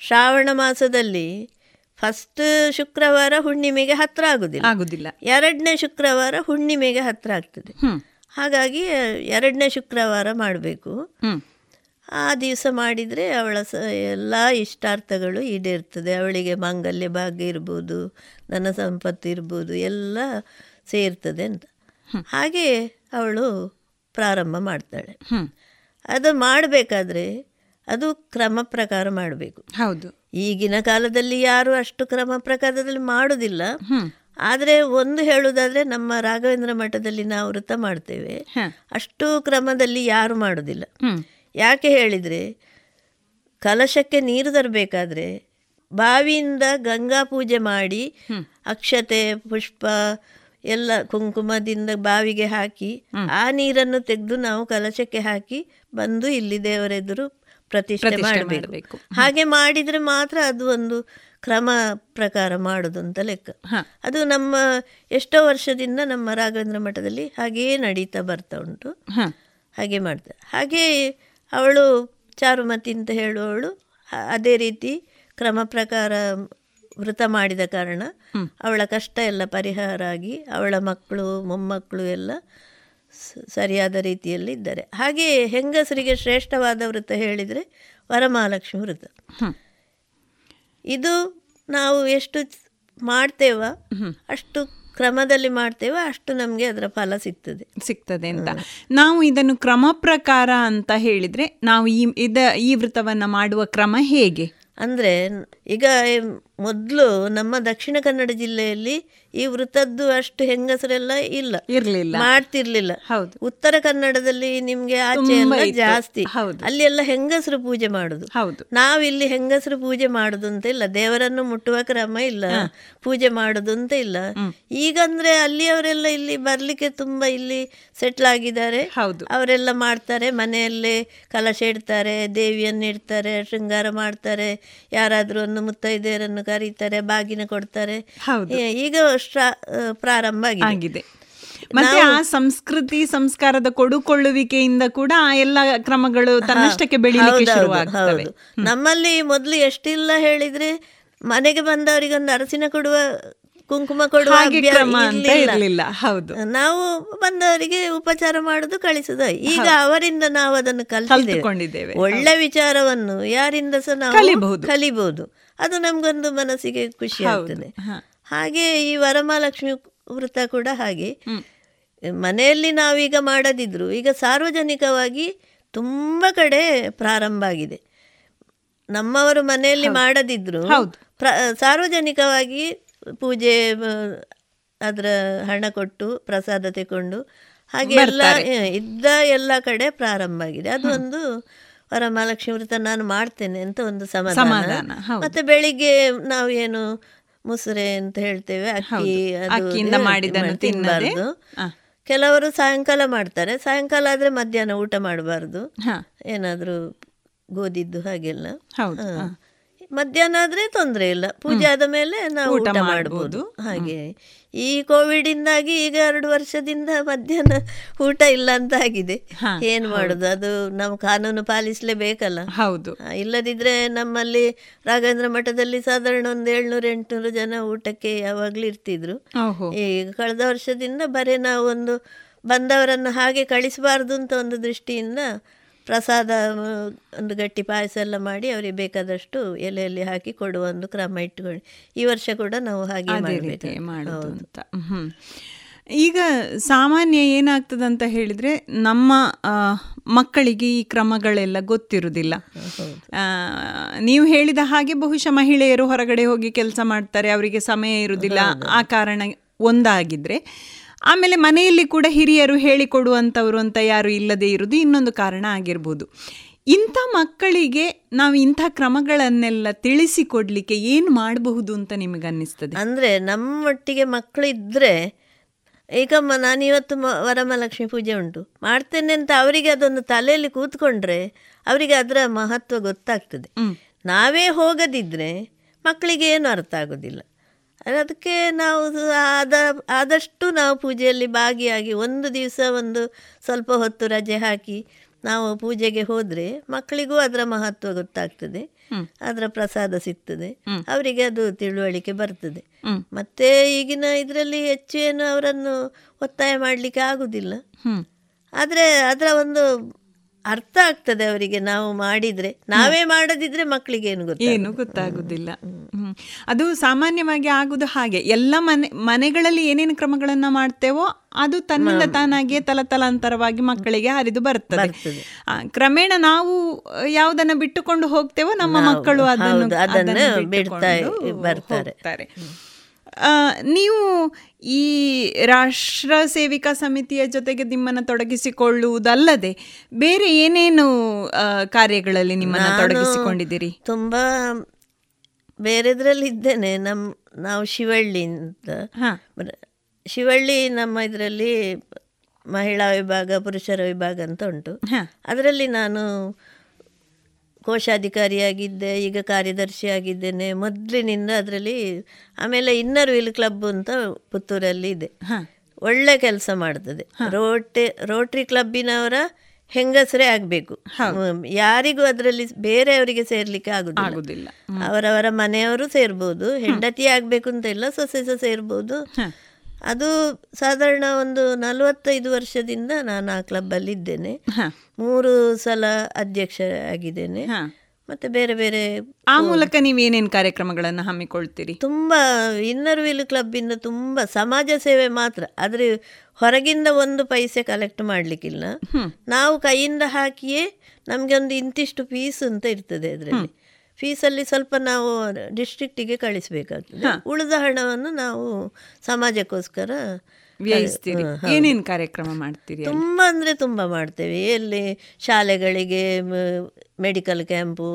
ಶ್ರಾವಣ ಮಾಸದಲ್ಲಿ ಫಸ್ಟ್ ಶುಕ್ರವಾರ ಹುಣ್ಣಿಮೆಗೆ ಹತ್ತಿರ ಆಗೋದಿಲ್ಲ ಆಗೋದಿಲ್ಲ ಎರಡನೇ ಶುಕ್ರವಾರ ಹುಣ್ಣಿಮೆಗೆ ಹತ್ತಿರ ಆಗ್ತದೆ. ಹಾಗಾಗಿ ಎರಡನೇ ಶುಕ್ರವಾರ ಮಾಡಬೇಕು. ಆ ದಿವಸ ಮಾಡಿದರೆ ಅವಳ ಸ ಎಲ್ಲ ಇಷ್ಟಾರ್ಥಗಳು ಈಡೇರ್ತದೆ. ಅವಳಿಗೆ ಮಾಂಗಲ್ಯ ಭಾಗ್ಯ ಇರ್ಬೋದು, ಧನ ಸಂಪತ್ತು ಇರ್ಬೋದು, ಎಲ್ಲ ಸೇರ್ತದೆ ಅಂತ. ಹಾಗೆ ಅವಳು ಪ್ರಾರಂಭ ಮಾಡ್ತಾಳೆ. ಅದು ಮಾಡಬೇಕಾದ್ರೆ ಅದು ಕ್ರಮ ಪ್ರಕಾರ ಮಾಡಬೇಕು. ಹೌದು, ಈಗಿನ ಕಾಲದಲ್ಲಿ ಯಾರು ಅಷ್ಟು ಕ್ರಮ ಪ್ರಕಾರದಲ್ಲಿ ಮಾಡೋದಿಲ್ಲ. ಆದರೆ ಒಂದು ಹೇಳುವುದಾದರೆ ನಮ್ಮ ರಾಘವೇಂದ್ರ ಮಠದಲ್ಲಿ ನಾವು ವೃತ ಮಾಡ್ತೇವೆ, ಅಷ್ಟು ಕ್ರಮದಲ್ಲಿ ಯಾರು ಮಾಡೋದಿಲ್ಲ. ಯಾಕೆ ಹೇಳಿದರೆ ಕಲಶಕ್ಕೆ ನೀರು ತರಬೇಕಾದ್ರೆ ಬಾವಿಯಿಂದ ಗಂಗಾ ಪೂಜೆ ಮಾಡಿ ಅಕ್ಷತೆ ಪುಷ್ಪ ಎಲ್ಲ ಕುಂಕುಮದಿಂದ ಬಾವಿಗೆ ಹಾಕಿ ಆ ನೀರನ್ನು ತೆಗೆದು ನಾವು ಕಲಶಕ್ಕೆ ಹಾಕಿ ಬಂದು ಇಲ್ಲಿ ದೇವರೆದುರು ಪ್ರತಿಷ್ಠೆ ಮಾಡಬೇಕು. ಹಾಗೆ ಮಾಡಿದರೆ ಮಾತ್ರ ಅದು ಒಂದು ಕ್ರಮ ಪ್ರಕಾರ ಮಾಡೋದು ಅಂತ ಲೆಕ್ಕ. ಅದು ನಮ್ಮ ಎಷ್ಟೋ ವರ್ಷದಿಂದ ನಮ್ಮ ರಾಘವೇಂದ್ರ ಮಠದಲ್ಲಿ ಹಾಗೆಯೇ ನಡೀತಾ ಬರ್ತಾ ಉಂಟು. ಹಾಗೆ ಮಾಡ್ತಾರೆ. ಹಾಗೆ ಅವಳು ಚಾರುಮತಿ ಅಂತ ಹೇಳುವವಳು ಅದೇ ರೀತಿ ಕ್ರಮ ಪ್ರಕಾರ ವೃತ ಮಾಡಿದ ಕಾರಣ ಅವಳ ಕಷ್ಟ ಎಲ್ಲ ಪರಿಹಾರ ಆಗಿ ಅವಳ ಮಕ್ಕಳು ಮೊಮ್ಮಕ್ಕಳು ಎಲ್ಲ ಸರಿಯಾದ ರೀತಿಯಲ್ಲಿ ಇದ್ದಾರೆ. ಹಾಗೆ ಹೆಂಗಸರಿಗೆ ಶ್ರೇಷ್ಠವಾದ ವೃತ ಹೇಳಿದರೆ ವರಮಹಾಲಕ್ಷ್ಮಿ ವೃತ. ಇದು ನಾವು ಎಷ್ಟು ಮಾಡ್ತೇವ, ಅಷ್ಟು ಕ್ರಮದಲ್ಲಿ ಮಾಡ್ತೇವೆ, ಅಷ್ಟು ನಮಗೆ ಅದರ ಫಲ ಸಿಗ್ತದೆ ಸಿಗ್ತದೆ ಅಂತ. ನಾವು ಇದನ್ನು ಕ್ರಮ ಪ್ರಕಾರ ಅಂತ ಹೇಳಿದರೆ ನಾವು ಈ ಇದ ಈ ವೃತವನ್ನು ಮಾಡುವ ಕ್ರಮ ಹೇಗೆ ಅಂದರೆ, ಈಗ ಮೊದಲು ನಮ್ಮ ದಕ್ಷಿಣ ಕನ್ನಡ ಜಿಲ್ಲೆಯಲ್ಲಿ ಈ ವೃತ್ತದ್ದು ಅಷ್ಟು ಹೆಂಗಸರೆಲ್ಲ ಇಲ್ಲ, ಇರಲಿಲ್ಲ, ಮಾಡ್ತಿರ್ಲಿಲ್ಲ. ಹೌದು, ಉತ್ತರ ಕನ್ನಡದಲ್ಲಿ ನಿಮಗೆ ಆಚೆ ಎಲ್ಲ ಜಾಸ್ತಿ, ಅಲ್ಲಿ ಎಲ್ಲ ಹೆಂಗಸರು ಪೂಜೆ ಮಾಡುದು. ಹೌದು, ನಾವಿಲ್ಲಿ ಹೆಂಗಸರು ಪೂಜೆ ಮಾಡುದು ಅಂತ ಇಲ್ಲ, ದೇವರನ್ನು ಮುಟ್ಟುವ ಕ್ರಮ ಇಲ್ಲ, ಪೂಜೆ ಮಾಡುದು ಅಂತ ಇಲ್ಲ. ಈಗಂದ್ರೆ ಅಲ್ಲಿಯವರೆಲ್ಲ ಇಲ್ಲಿ ಬರ್ಲಿಕ್ಕೆ ತುಂಬಾ ಇಲ್ಲಿ ಸೆಟ್ಲ್ ಆಗಿದ್ದಾರೆ. ಹೌದು, ಅವರೆಲ್ಲ ಮಾಡ್ತಾರೆ, ಮನೆಯಲ್ಲೇ ಕಲಶ ಇಡ್ತಾರೆ, ದೇವಿಯನ್ನು ಇಡ್ತಾರೆ, ಶೃಂಗಾರ ಮಾಡ್ತಾರೆ, ಯಾರಾದ್ರೂ ಒಂದು ಮುತ್ತೈದೆಯರನ್ನು ಕರೀತಾರೆ, ಬಾಗಿನ ಕೊಡ್ತಾರೆ. ಈಗ ಪ್ರಾರಂಭ ಆಗಿದೆ. ಮತ್ತೆ ಆ ಸಂಸ್ಕೃತಿ ಸಂಸ್ಕಾರದ ಕೊಡುಕೊಳ್ಳುವಿಕೆಯಿಂದ ಕೂಡ ಆ ಎಲ್ಲ ಕ್ರಮಗಳು ತನ್ನಷ್ಟಕ್ಕೆ ಬೆಳೀಲಿಕ್ಕೆ ಶುರುವಾಗುತ್ತವೆ. ನಮ್ಮಲ್ಲಿ ಮೊದಲು ಎಷ್ಟಿಲ್ಲ ಹೇಳಿದ್ರೆ ಮನೆಗೆ ಬಂದವರಿಗೊಂದು ಅರಸಿನ ಕೊಡುವ, ಕುಂಕುಮ ಕೊಡುವ ಕ್ರಮ ಅಂತ ಇರಲಿಲ್ಲ. ಹೌದು, ನಾವು ಬಂದವರಿಗೆ ಉಪಚಾರ ಮಾಡುದು, ಕಳಿಸುದು. ಈಗ ಅವರಿಂದ ನಾವು ಅದನ್ನು ಕಲಿತುಕೊಂಡಿದ್ದೇವೆ. ಒಳ್ಳೆ ವಿಚಾರವನ್ನು ಯಾರಿಂದ ಸಹ ನಾವು ಕಲಿಬಹುದು, ಅದು ನಮ್ಗೊಂದು ಮನಸ್ಸಿಗೆ ಖುಷಿ ಆಗ್ತದೆ. ಹಾಗೆ ಈ ವರಮಹಾಲಕ್ಷ್ಮಿ ವೃತ ಕೂಡ ಹಾಗೆ. ಮನೆಯಲ್ಲಿ ನಾವೀಗ ಮಾಡದಿದ್ರು ಈಗ ಸಾರ್ವಜನಿಕವಾಗಿ ತುಂಬ ಕಡೆ ಪ್ರಾರಂಭ ಆಗಿದೆ. ನಮ್ಮವರು ಮನೆಯಲ್ಲಿ ಮಾಡದಿದ್ರು ಸಾರ್ವಜನಿಕವಾಗಿ ಪೂಜೆ, ಅದರ ಹಣ ಕೊಟ್ಟು ಪ್ರಸಾದ ತೆಕೊಂಡು ಹಾಗೆ ಎಲ್ಲ ಇದ್ದ ಎಲ್ಲ ಕಡೆ ಪ್ರಾರಂಭ ಆಗಿದೆ. ಅದು ಒಂದು ವರಮಹಾಲಕ್ಷ್ಮಿ ವೃತ ನಾನು ಮಾಡ್ತೇನೆ ಅಂತ ಒಂದು ಸಮಾಧಾನ. ಮತ್ತೆ ಬೆಳಿಗ್ಗೆ ನಾವು ಏನು ಮೊಸರೆ ಅಂತ ಹೇಳ್ತೇವೆ, ಅಕ್ಕಿ ಅಕ್ಕಿಯಿಂದ ಮಾಡಿದನ್ನು ತಿನ್ನಬಾರ್ದು. ಕೆಲವರು ಸಾಯಂಕಾಲ ಮಾಡ್ತಾರೆ, ಸಾಯಂಕಾಲ ಆದ್ರೆ ಮಧ್ಯಾಹ್ನ ಊಟ ಮಾಡಬಾರ್ದು, ಏನಾದ್ರೂ ಗೋಧಿದ್ದು ಹಾಗೆಲ್ಲ. ಮಧ್ಯಾಹ್ನ ಆದ್ರೆ ತೊಂದರೆ ಇಲ್ಲ, ಪೂಜೆ ಆದ ಮೇಲೆ ನಾವು ಊಟ ಮಾಡಬಹುದು. ಹಾಗೆ ಈ ಕೋವಿಡ್ ಇಂದಾಗಿ ಈಗ ಎರಡು ವರ್ಷದಿಂದ ಮಧ್ಯಾಹ್ನ ಊಟ ಇಲ್ಲ ಅಂತ ಆಗಿದೆ. ಏನ್ ಮಾಡುದು, ಅದು ನಾವು ಕಾನೂನು ಪಾಲಿಸಲೇಬೇಕಲ್ಲ. ಹೌದು, ಇಲ್ಲದಿದ್ರೆ ನಮ್ಮಲ್ಲಿ ರಾಘವೇಂದ್ರ ಮಠದಲ್ಲಿ ಸಾಧಾರಣ ಒಂದ್ ಏಳ್ನೂರ ಎಂಟುನೂರು ಜನ ಊಟಕ್ಕೆ ಯಾವಾಗ್ಲೂ ಇರ್ತಿದ್ರು. ಈ ಕಳೆದ ವರ್ಷದಿಂದ ಬರೀ ನಾವು ಒಂದು ಬಂದವರನ್ನು ಹಾಗೆ ಕಳಿಸಬಾರ್ದು ಅಂತ ಒಂದು ದೃಷ್ಟಿಯಿಂದ ಪ್ರಸಾದ ಒಂದು ಗಟ್ಟಿ ಪಾಯಸ ಎಲ್ಲ ಮಾಡಿ ಅವರಿಗೆ ಬೇಕಾದಷ್ಟು ಎಲೆಯಲ್ಲಿ ಹಾಕಿ ಕೊಡುವ ಒಂದು ಕ್ರಮ ಇಟ್ಟುಕೊಳ್ಳಿ. ಈ ವರ್ಷ ಕೂಡ ನಾವು ಹಾಗೆ ಮಾಡಬೇಕು ಮಾಡೋದು ಅಂತ. ಈಗ ಸಾಮಾನ್ಯ ಏನಾಗ್ತದೆ ಅಂತ ಹೇಳಿದರೆ, ನಮ್ಮ ಮಕ್ಕಳಿಗೆ ಈ ಕ್ರಮಗಳೆಲ್ಲ ಗೊತ್ತಿರುವುದಿಲ್ಲ. ನೀವು ಹೇಳಿದ ಹಾಗೆ ಬಹುಶಃ ಮಹಿಳೆಯರು ಹೊರಗಡೆ ಹೋಗಿ ಕೆಲಸ ಮಾಡ್ತಾರೆ, ಅವರಿಗೆ ಸಮಯ ಇರುವುದಿಲ್ಲ. ಆ ಕಾರಣ ಒಂದಾಗಿದ್ದರೆ, ಆಮೇಲೆ ಮನೆಯಲ್ಲಿ ಕೂಡ ಹಿರಿಯರು ಹೇಳಿಕೊಡುವಂಥವ್ರು ಅಂತ ಯಾರು ಇಲ್ಲದೆ ಇರೋದು ಇನ್ನೊಂದು ಕಾರಣ ಆಗಿರ್ಬೋದು. ಇಂಥ ಮಕ್ಕಳಿಗೆ ನಾವು ಇಂಥ ಕ್ರಮಗಳನ್ನೆಲ್ಲ ತಿಳಿಸಿಕೊಡ್ಲಿಕ್ಕೆ ಏನು ಮಾಡಬಹುದು ಅಂತ ನಿಮಗೆ ಅನ್ನಿಸ್ತದೆ? ಅಂದರೆ ನಮ್ಮೊಟ್ಟಿಗೆ ಮಕ್ಕಳು ಇದ್ದರೆ, ಈಗ ನಾನಿವತ್ತು ವರಮಹಾಲಕ್ಷ್ಮಿ ಪೂಜೆ ಉಂಟು ಮಾಡ್ತೇನೆ ಅಂತ ಅವರಿಗೆ ಅದೊಂದು ತಲೆಯಲ್ಲಿ ಕೂತ್ಕೊಂಡ್ರೆ ಅವರಿಗೆ ಅದರ ಮಹತ್ವ ಗೊತ್ತಾಗ್ತದೆ. ನಾವೇ ಹೋಗದಿದ್ದರೆ ಮಕ್ಕಳಿಗೆ ಏನು ಅರ್ಥ ಆಗೋದಿಲ್ಲ. ಅದಕ್ಕೆ ನಾವು ಆದ ಆದಷ್ಟು ನಾವು ಪೂಜೆಯಲ್ಲಿ ಭಾಗಿಯಾಗಿ ಒಂದು ದಿವಸ ಒಂದು ಸ್ವಲ್ಪ ಹೊತ್ತು ರಜೆ ಹಾಕಿ ನಾವು ಪೂಜೆಗೆ ಹೋದರೆ ಮಕ್ಕಳಿಗೂ ಅದರ ಮಹತ್ವ ಗೊತ್ತಾಗ್ತದೆ, ಅದರ ಪ್ರಸಾದ ಸಿಗ್ತದೆ, ಅವರಿಗೆ ಅದು ತಿಳುವಳಿಕೆ ಬರ್ತದೆ. ಮತ್ತೆ ಈಗಿನ ಇದರಲ್ಲಿ ಹೆಚ್ಚು ಏನು ಅವರನ್ನು ಒತ್ತಾಯ ಮಾಡಲಿಕ್ಕೆ ಆಗುವುದಿಲ್ಲ, ಆದರೆ ಅದರ ಒಂದು ಅರ್ಥ ಆಗ್ತದೆ ಅವರಿಗೆ. ನಾವು ಮಾಡಿದರೆ, ನಾವೇ ಮಾಡದಿದ್ರೆ ಮಕ್ಕಳಿಗೆ ಏನು ಗೊತ್ತಿಲ್ಲ, ಏನು ಗೊತ್ತಾಗುದಿಲ್ಲ. ಅದು ಸಾಮಾನ್ಯವಾಗಿ ಆಗುದು ಹಾಗೆ. ಎಲ್ಲ ಮನೆ ಮನೆಗಳಲ್ಲಿ ಏನೇನು ಕ್ರಮಗಳನ್ನ ಮಾಡ್ತೇವೋ ಅದು ತನ್ನಿಂದ ತಾನಾಗಿಯೇ ತಲತಲಾಂತರವಾಗಿ ಮಕ್ಕಳಿಗೆ ಹರಿದು ಬರ್ತದೆ. ಕ್ರಮೇಣ ನಾವು ಯಾವುದನ್ನ ಬಿಟ್ಟುಕೊಂಡು ಹೋಗ್ತೇವೋ ನಮ್ಮ ಮಕ್ಕಳು ಅದನ್ನು ಬರ್ತಾರೆ. ನೀವು ಈ ರಾಷ್ಟ್ರ ಸೇವಿಕಾ ಸಮಿತಿಯ ಜೊತೆಗೆ ನಿಮ್ಮನ್ನು ತೊಡಗಿಸಿಕೊಳ್ಳುವುದಲ್ಲದೆ ಬೇರೆ ಏನೇನು ಕಾರ್ಯಗಳಲ್ಲಿ ನಿಮ್ಮನ್ನು ತೊಡಗಿಸಿಕೊಂಡಿದ್ದೀರಿ? ತುಂಬ ಬೇರೆದ್ರಲ್ಲಿ ಇದ್ದೇನೆ. ನಮ್ಮ ನಾವು ಶಿವಳ್ಳಿ ಅಂತ, ಶಿವಳ್ಳಿ ನಮ್ಮ ಇದರಲ್ಲಿ ಮಹಿಳಾ ವಿಭಾಗ ಪುರುಷರ ವಿಭಾಗ ಅಂತ ಉಂಟು. ಅದರಲ್ಲಿ ನಾನು ಕೋಶಾಧಿಕಾರಿಯಾಗಿದ್ದೆ, ಈಗ ಕಾರ್ಯದರ್ಶಿಯಾಗಿದ್ದೇನೆ ಮೊದಲಿನಿಂದ ಅದರಲ್ಲಿ. ಆಮೇಲೆ ಇನ್ನರ್ ವೀಲ್ ಕ್ಲಬ್ ಅಂತ ಪುತ್ತೂರಲ್ಲಿ ಇದೆ, ಒಳ್ಳೆ ಕೆಲಸ ಮಾಡ್ತದೆ. ರೋಟೆ ರೋಟ್ರಿ ಕ್ಲಬ್ಬಿನವರ ಹೆಂಗಸರೇ ಆಗಬೇಕು, ಯಾರಿಗೂ ಅದರಲ್ಲಿ ಬೇರೆಯವರಿಗೆ ಸೇರ್ಲಿಕ್ಕೆ ಆಗುದಿಲ್ಲ. ಅವರವರ ಮನೆಯವರು ಸೇರ್ಬೋದು, ಹೆಂಡತಿ ಆಗಬೇಕು ಅಂತ ಇಲ್ಲ, ಸೊಸೆ ಸಹ ಸೇರ್ಬೋದು. ಅದು ಸಾಧಾರಣ ಒಂದು ನಲವತ್ತೈದು ವರ್ಷದಿಂದ ನಾನು ಆ ಕ್ಲಬ್ಬಲ್ಲಿ ಇದ್ದೇನೆ. ಮೂರು ಸಲ ಅಧ್ಯಕ್ಷರಾಗಿದ್ದೇನೆ. ಮತ್ತೆ ಬೇರೆ ಬೇರೆ ಆ ಮೂಲಕ ನೀವೇನೇನು ಕಾರ್ಯಕ್ರಮಗಳನ್ನು ಹಮ್ಮಿಕೊಳ್ತೀರಿ? ತುಂಬ ಇನ್ನರ್ ವೀಲ್ ಕ್ಲಬ್ಬಿಂದ ತುಂಬ ಸಮಾಜ ಸೇವೆ ಮಾತ್ರ. ಆದರೆ ಹೊರಗಿಂದ ಒಂದು ಪೈಸೆ ಕಲೆಕ್ಟ್ ಮಾಡಲಿಕ್ಕಿಲ್ಲ. ನಾವು ಕೈಯಿಂದ ಹಾಕಿಯೇ ನಮಗೆ ಒಂದು ಇಂತಿಷ್ಟು ಫೀಸ್ ಅಂತ ಇರ್ತದೆ. ಅದರಲ್ಲಿ ಫೀಸಲ್ಲಿ ಸ್ವಲ್ಪ ನಾವು ಡಿಸ್ಟ್ರಿಕ್ಟಿಗೆ ಕಳಿಸಬೇಕಾಗ್ತದೆ. ಉಳಿದ ಹಣವನ್ನು ನಾವು ಸಮಾಜಕ್ಕೋಸ್ಕರ ವ್ಯಯಿಸ್ತೀವಿ. ಏನೇನು ಕಾರ್ಯಕ್ರಮ ಮಾಡ್ತೀರಿ? ತುಂಬ ಅಂದರೆ ತುಂಬ ಮಾಡ್ತೇವೆ. ಎಲ್ಲಿ ಶಾಲೆಗಳಿಗೆ ಮೆಡಿಕಲ್ ಕ್ಯಾಂಪು,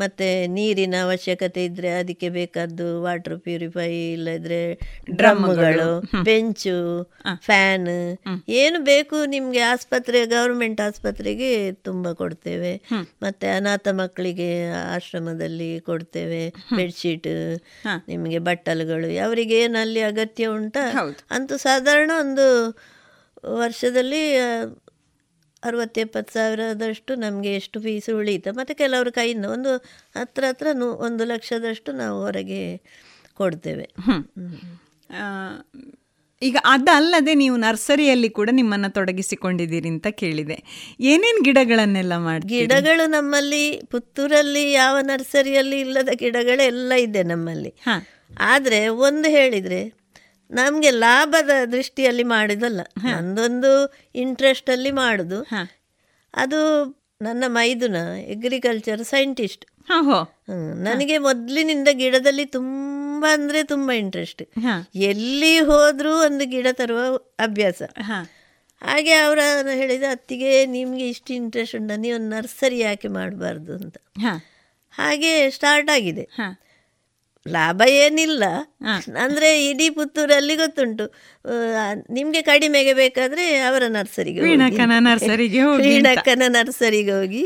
ಮತ್ತು ನೀರಿನ ಅವಶ್ಯಕತೆ ಇದ್ದರೆ ಅದಕ್ಕೆ ಬೇಕಾದ್ದು ವಾಟರ್ ಪ್ಯೂರಿಫೈ, ಇಲ್ಲದ್ರೆ ಡ್ರಮ್ಗಳು, ಬೆಂಚು, ಫ್ಯಾನ್, ಏನು ಬೇಕು ನಿಮಗೆ ಆಸ್ಪತ್ರೆ, ಗೌರ್ಮೆಂಟ್ ಆಸ್ಪತ್ರೆಗೆ ತುಂಬ ಕೊಡ್ತೇವೆ. ಮತ್ತು ಅನಾಥ ಮಕ್ಕಳಿಗೆ ಆಶ್ರಮದಲ್ಲಿ ಕೊಡ್ತೇವೆ. ಬೆಡ್ಶೀಟ್, ನಿಮಗೆ ಬಟ್ಟಲುಗಳು, ಅವರಿಗೆ ಏನಲ್ಲಿ ಅಗತ್ಯ ಉಂಟ ಅಂತೂ ಸಾಧಾರಣ ಒಂದು ವರ್ಷದಲ್ಲಿ ಅರವತ್ತು ಎಪ್ಪತ್ತು ಸಾವಿರದಷ್ಟು ನಮಗೆ ಎಷ್ಟು ಫೀಸ್ ಉಳೀತ. ಮತ್ತು ಕೆಲವರು ಕೈಯಿಂದ ಒಂದು ಹತ್ರ ಹತ್ರ ನೂ ಒಂದು ಲಕ್ಷದಷ್ಟು ನಾವು ಹೊರಗೆ ಕೊಡ್ತೇವೆ. ಈಗ ಅದಲ್ಲದೆ ನೀವು ನರ್ಸರಿಯಲ್ಲಿ ಕೂಡ ನಿಮ್ಮನ್ನು ತೊಡಗಿಸಿಕೊಂಡಿದ್ದೀರಿ ಅಂತ ಕೇಳಿದೆ. ಏನೇನು ಗಿಡಗಳನ್ನೆಲ್ಲ ಮಾಡಿ? ಗಿಡಗಳು ನಮ್ಮಲ್ಲಿ ಪುತ್ತೂರಲ್ಲಿ ಯಾವ ನರ್ಸರಿಯಲ್ಲಿ ಇಲ್ಲದ ಗಿಡಗಳೆಲ್ಲ ಇದೆ ನಮ್ಮಲ್ಲಿ. ಆದರೆ ಒಂದು ಹೇಳಿದರೆ ನಮಗೆ ಲಾಭದ ದೃಷ್ಟಿಯಲ್ಲಿ ಮಾಡಿದಲ್ಲ, ನಂದೊಂದು ಇಂಟ್ರೆಸ್ಟಲ್ಲಿ ಮಾಡುದು. ಅದು ನನ್ನ ಮೈದುನ ಅಗ್ರಿಕಲ್ಚರ್ ಸೈಂಟಿಸ್ಟ್. ನನಗೆ ಮೊದಲಿನಿಂದ ಗಿಡದಲ್ಲಿ ತುಂಬ ಅಂದರೆ ತುಂಬ ಇಂಟ್ರೆಸ್ಟ್. ಎಲ್ಲಿ ಹೋದರೂ ಒಂದು ಗಿಡ ತರುವ ಅಭ್ಯಾಸ. ಹಾಗೆ ಅವರ ಹೇಳಿದ, ಅತ್ತಿಗೆ ನಿಮಗೆ ಇಷ್ಟು ಇಂಟ್ರೆಸ್ಟ್ ಉಂಟು, ನೀವೊಂದು ನರ್ಸರಿ ಯಾಕೆ ಮಾಡಬಾರ್ದು ಅಂತ. ಹಾಗೆ ಸ್ಟಾರ್ಟ್ ಆಗಿದೆ. ಲಾಭ ಏನಿಲ್ಲ, ಅಂದರೆ ಇಡೀ ಪುತ್ತೂರಲ್ಲಿ ಗೊತ್ತುಂಟು. ನಿಮಗೆ ಕಡಿಮೆಗೆ ಬೇಕಾದರೆ ಅವರ ನರ್ಸರಿಗೆ ಹೋಗಿ, ವೀಣಕ್ಕನ ನರ್ಸರಿಗೆ ಹೋಗಿ,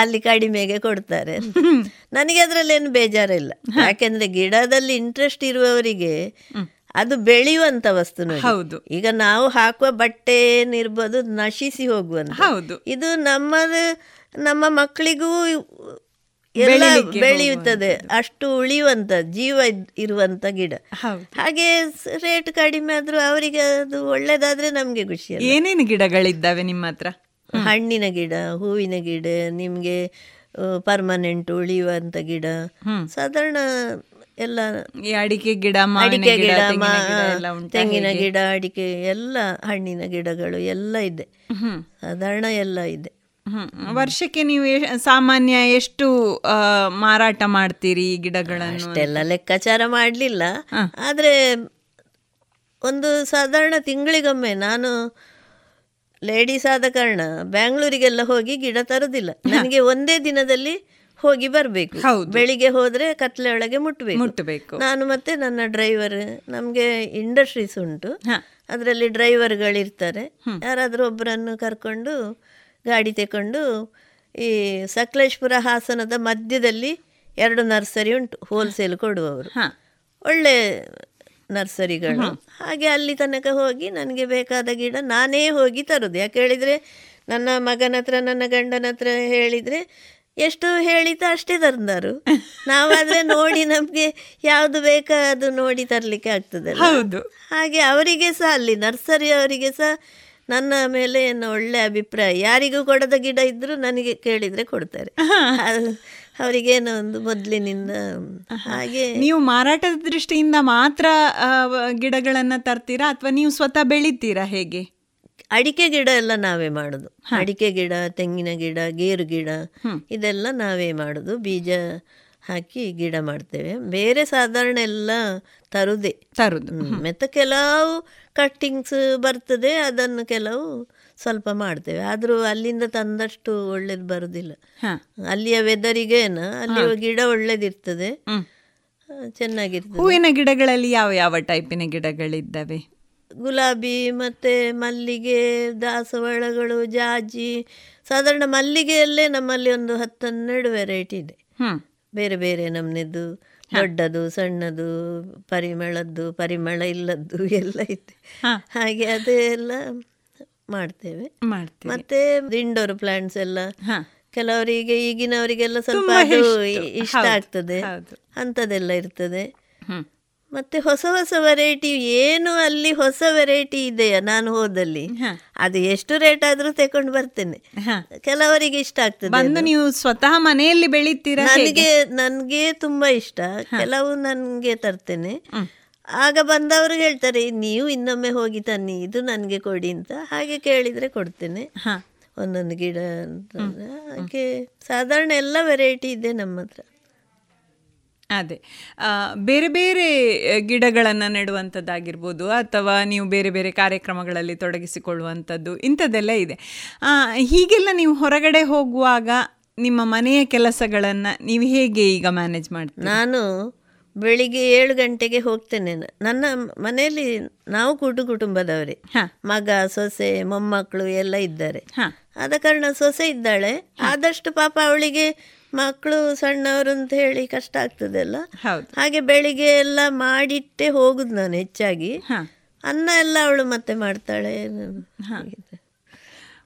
ಅಲ್ಲಿ ಕಡಿಮೆಗೆ ಕೊಡ್ತಾರೆ. ನನಗೆ ಅದರಲ್ಲೇನು ಬೇಜಾರಿಲ್ಲ, ಯಾಕೆಂದರೆ ಗಿಡದಲ್ಲಿ ಇಂಟ್ರೆಸ್ಟ್ ಇರುವವರಿಗೆ ಅದು ಬೆಳೆಯುವಂಥ ವಸ್ತು. ಹೌದು, ಈಗ ನಾವು ಹಾಕುವ ಬಟ್ಟೆ ಏನಿರ್ಬೋದು ನಶಿಸಿ ಹೋಗುವಂಥ. ಹೌದು, ಇದು ನಮ್ಮದು, ನಮ್ಮ ಮಕ್ಕಳಿಗೂ ಎಲ್ಲ ಬೆಳೆಯುತ್ತದೆ. ಅಷ್ಟು ಉಳಿಯುವಂತ ಜೀವ ಇರುವಂತ ಗಿಡ. ಹಾಗೆ ರೇಟ್ ಕಡಿಮೆ ಆದ್ರೂ ಅವರಿಗೆ ಅದು ಒಳ್ಳೇದಾದ್ರೆ ನಮ್ಗೆ ಖುಷಿ. ಏನೇನು ಗಿಡಗಳಿದ್ದಾವೆ ನಿಮ್ಮ ಹತ್ರ? ಹಣ್ಣಿನ ಗಿಡ, ಹೂವಿನ ಗಿಡ, ನಿಮ್ಗೆ ಪರ್ಮನೆಂಟ್ ಉಳಿಯುವಂತ ಗಿಡ, ಸಾಧಾರಣ ಎಲ್ಲ ಅಡಿಕೆ ಗಿಡ, ಅಡಿಕೆ ಗಿಡ, ತೆಂಗಿನ ಗಿಡ, ಅಡಿಕೆ, ಎಲ್ಲ ಹಣ್ಣಿನ ಗಿಡಗಳು ಎಲ್ಲ ಇದೆ. ಸಾಧಾರಣ ಎಲ್ಲ ಇದೆ. ವರ್ಷಕ್ಕೆ ನೀವು ಸಾಮಾನ್ಯ ಎಷ್ಟು ಮಾರಾಟ ಮಾಡ್ತೀರಿ ಈ ಗಿಡಗಳನ್ನು? ಅಷ್ಟೆಲ್ಲ ಲೆಕ್ಕಾಚಾರ ಮಾಡಲಿಲ್ಲ. ಆದರೆ ಒಂದು ಸಾಧಾರಣ ತಿಂಗಳಿಗೊಮ್ಮೆ, ನಾನು ಲೇಡೀಸ್ ಆದ ಕಾರಣ ಬ್ಯಾಂಗ್ಳೂರಿಗೆಲ್ಲ ಹೋಗಿ ಗಿಡ ತರೋದಿಲ್ಲ. ನನಗೆ ಒಂದೇ ದಿನದಲ್ಲಿ ಹೋಗಿ ಬರಬೇಕು. ಬೆಳಿಗ್ಗೆ ಹೋದರೆ ಕತ್ಲೆ ಒಳಗೆ ಮುಟ್ಟಬೇಕು ಮುಟ್ಟಬೇಕು ನಾನು ಮತ್ತೆ ನನ್ನ ಡ್ರೈವರ್. ನಮಗೆ ಇಂಡಸ್ಟ್ರೀಸ್ ಉಂಟು, ಅದರಲ್ಲಿ ಡ್ರೈವರ್ಗಳಿರ್ತಾರೆ. ಯಾರಾದರೂ ಒಬ್ಬರನ್ನು ಕರ್ಕೊಂಡು ಗಾಡಿ ತಗೊಂಡು, ಈ ಸಕಲೇಶ್ಪುರ ಹಾಸನದ ಮಧ್ಯದಲ್ಲಿ ಎರಡು ನರ್ಸರಿ ಉಂಟು, ಹೋಲ್ಸೇಲ್ ಕೊಡುವವರು, ಒಳ್ಳೆ ನರ್ಸರಿಗಳು. ಹಾಗೆ ಅಲ್ಲಿ ತನಕ ಹೋಗಿ ನನಗೆ ಬೇಕಾದ ಗಿಡ ನಾನೇ ಹೋಗಿ ತರೋದು. ಯಾಕೆ ಹೇಳಿದರೆ ನನ್ನ ಮಗನ ಹತ್ರ, ನನ್ನ ಗಂಡನ ಹತ್ರ ಹೇಳಿದರೆ ಎಷ್ಟು ಹೇಳಿತ ಅಷ್ಟೇ ತಂದರು. ನಾವಾದರೆ ನೋಡಿ ನಮಗೆ ಯಾವುದು ಬೇಕಾ ಅದು ನೋಡಿ ತರಲಿಕ್ಕೆ ಆಗ್ತದೆ. ಹೌದು, ಹಾಗೆ ಅವರಿಗೆ ಸಹ, ಅಲ್ಲಿ ನರ್ಸರಿ ಅವರಿಗೆ ಸಹ ನನ್ನ ಮೇಲೆ ಏನೋ ಒಳ್ಳೆ ಅಭಿಪ್ರಾಯ. ಯಾರಿಗೂ ಕೊಡದ ಗಿಡ ಇದ್ದರೂ ನನಗೆ ಕೇಳಿದರೆ ಕೊಡ್ತಾರೆ. ಅವರಿಗೇನೋ ಒಂದು ಮೊದಲಿನಿಂದ. ಹಾಗೆ ನೀವು ಮಾರಾಟದ ದೃಷ್ಟಿಯಿಂದ ಮಾತ್ರ ಗಿಡಗಳನ್ನು ತರ್ತೀರಾ ಅಥವಾ ನೀವು ಸ್ವತಃ ಬೆಳಿತೀರಾ ಹೇಗೆ? ಅಡಿಕೆ ಗಿಡ ಎಲ್ಲ ನಾವೇ ಮಾಡೋದು. ಅಡಿಕೆ ಗಿಡ, ತೆಂಗಿನ ಗಿಡ, ಗೇರು ಗಿಡ, ಇದೆಲ್ಲ ನಾವೇ ಮಾಡೋದು. ಬೀಜ ಹಾಕಿ ಗಿಡ ಮಾಡ್ತೇವೆ. ಬೇರೆ ಸಾಧಾರಣ ಎಲ್ಲ ತರುದೇ ತರುದು. ಮತ್ತು ಕೆಲವು ಕಟ್ಟಿಂಗ್ಸ್ ಬರ್ತದೆ, ಅದನ್ನು ಕೆಲವು ಸ್ವಲ್ಪ ಮಾಡ್ತೇವೆ. ಆದರೂ ಅಲ್ಲಿಂದ ತಂದಷ್ಟು ಒಳ್ಳೇದು ಬರುವುದಿಲ್ಲ. ಅಲ್ಲಿಯ ವೆದರಿಗೇನ ಅಲ್ಲಿ ಗಿಡ ಒಳ್ಳೇದಿರ್ತದೆ, ಚೆನ್ನಾಗಿರ್ತದೆ. ಹೂವಿನ ಗಿಡಗಳಲ್ಲಿ ಯಾವ ಯಾವ ಟೈಪಿನ ಗಿಡಗಳಿದ್ದಾವೆ? ಗುಲಾಬಿ, ಮತ್ತು ಮಲ್ಲಿಗೆ, ದಾಸವಾಳಗಳು, ಜಾಜಿ, ಸಾಧಾರಣ ಮಲ್ಲಿಗೆಯಲ್ಲೇ ನಮ್ಮಲ್ಲಿ ಒಂದು ಹತ್ತು ಹನ್ನೆರಡು ವೆರೈಟಿ ಇದೆ, ಬೇರೆ ಬೇರೆ ನಮ್ಮನಿದ್ದು, ದೊಡ್ಡದು ಸಣ್ಣದು ಪರಿಮಳದ್ದು ಪರಿಮಳ ಇಲ್ಲದ್ದು ಎಲ್ಲ ಇದೆ. ಹಾಗೆ ಅದೆಲ್ಲ ಮಾಡ್ತೇವೆ. ಮತ್ತೆ ಇಂಡೋರ್ ಪ್ಲಾಂಟ್ಸ್ ಎಲ್ಲ ಕೆಲವರಿಗೆ ಈಗಿನವರಿಗೆಲ್ಲ ಸ್ವಲ್ಪ ಇಷ್ಟ ಆಗ್ತದೆ ಅಂಥದ್ದೆಲ್ಲ ಇರ್ತದೆ. ಮತ್ತೆ ಹೊಸ ಹೊಸ ವೆರೈಟಿ ಏನು ಅಲ್ಲಿ ಹೊಸ ವೆರೈಟಿ ಇದೆಯಾ ನಾನು ಹೋದಲ್ಲಿ ಅದು ಎಷ್ಟು ರೇಟ್ ಆದ್ರೂ ತಗೊಂಡು ಬರ್ತೇನೆ. ಕೆಲವರಿಗೆ ಇಷ್ಟ ಆಗ್ತದೆ. ನೀವು ಸ್ವತಃ ಮನೆಯಲ್ಲಿ ಬೆಳೀತೀರಾ? ನನಗೆ ನನಗೆ ತುಂಬಾ ಇಷ್ಟ, ಕೆಲವು ನನಗೆ ತರ್ತೇನೆ. ಆಗ ಬಂದವರು ಹೇಳ್ತಾರೆ ನೀವು ಇನ್ನೊಮ್ಮೆ ಹೋಗಿ ತನ್ನಿ, ಇದು ನನಗೆ ಕೊಡಿ ಅಂತ. ಹಾಗೆ ಕೇಳಿದರೆ ಕೊಡ್ತೇನೆ ಒಂದೊಂದು ಗಿಡ. ಹಾಗೆ ಸಾಧಾರಣ ಎಲ್ಲ ವೆರೈಟಿ ಇದೆ ನಮ್ಮ ಹತ್ರ. ಅದೇ ಬೇರೆ ಬೇರೆ ಗಿಡಗಳನ್ನು ನೆಡುವಂಥದ್ದಾಗಿರ್ಬೋದು ಅಥವಾ ನೀವು ಬೇರೆ ಬೇರೆ ಕಾರ್ಯಕ್ರಮಗಳಲ್ಲಿ ತೊಡಗಿಸಿಕೊಳ್ಳುವಂಥದ್ದು ಇಂಥದ್ದೆಲ್ಲ ಇದೆ. ಹೀಗೆಲ್ಲ ನೀವು ಹೊರಗಡೆ ಹೋಗುವಾಗ ನಿಮ್ಮ ಮನೆಯ ಕೆಲಸಗಳನ್ನು ನೀವು ಹೇಗೆ ಈಗ ಮ್ಯಾನೇಜ್ ಮಾಡ್ತೀರಾ? ನಾನು ಬೆಳಿಗ್ಗೆ ಏಳು ಗಂಟೆಗೆ ಹೋಗ್ತೇನೆ. ನನ್ನ ಮನೆಯಲ್ಲಿ ನಾವು ಕೂಟು ಕುಟುಂಬದವರೇ, ಮಗ ಸೊಸೆ ಮೊಮ್ಮಕ್ಕಳು ಎಲ್ಲ ಇದ್ದಾರೆ. ಆದ ಕಾರಣ ಸೊಸೆ ಇದ್ದಾಳೆ, ಆದಷ್ಟು ಪಾಪ ಅವಳಿಗೆ ಮಕ್ಕಳು ಸಣ್ಣವರು ಅಂತ ಹೇಳಿ ಕಷ್ಟ ಆಗ್ತದೆಲ್ಲ. ಹಾಗೆ ಬೆಳಿಗ್ಗೆ ಎಲ್ಲ ಮಾಡಿಟ್ಟೆ ಹೋಗುದು ನಾನು ಹೆಚ್ಚಾಗಿ. ಅನ್ನ ಎಲ್ಲ ಅವಳು ಮತ್ತೆ ಮಾಡ್ತಾಳೆ,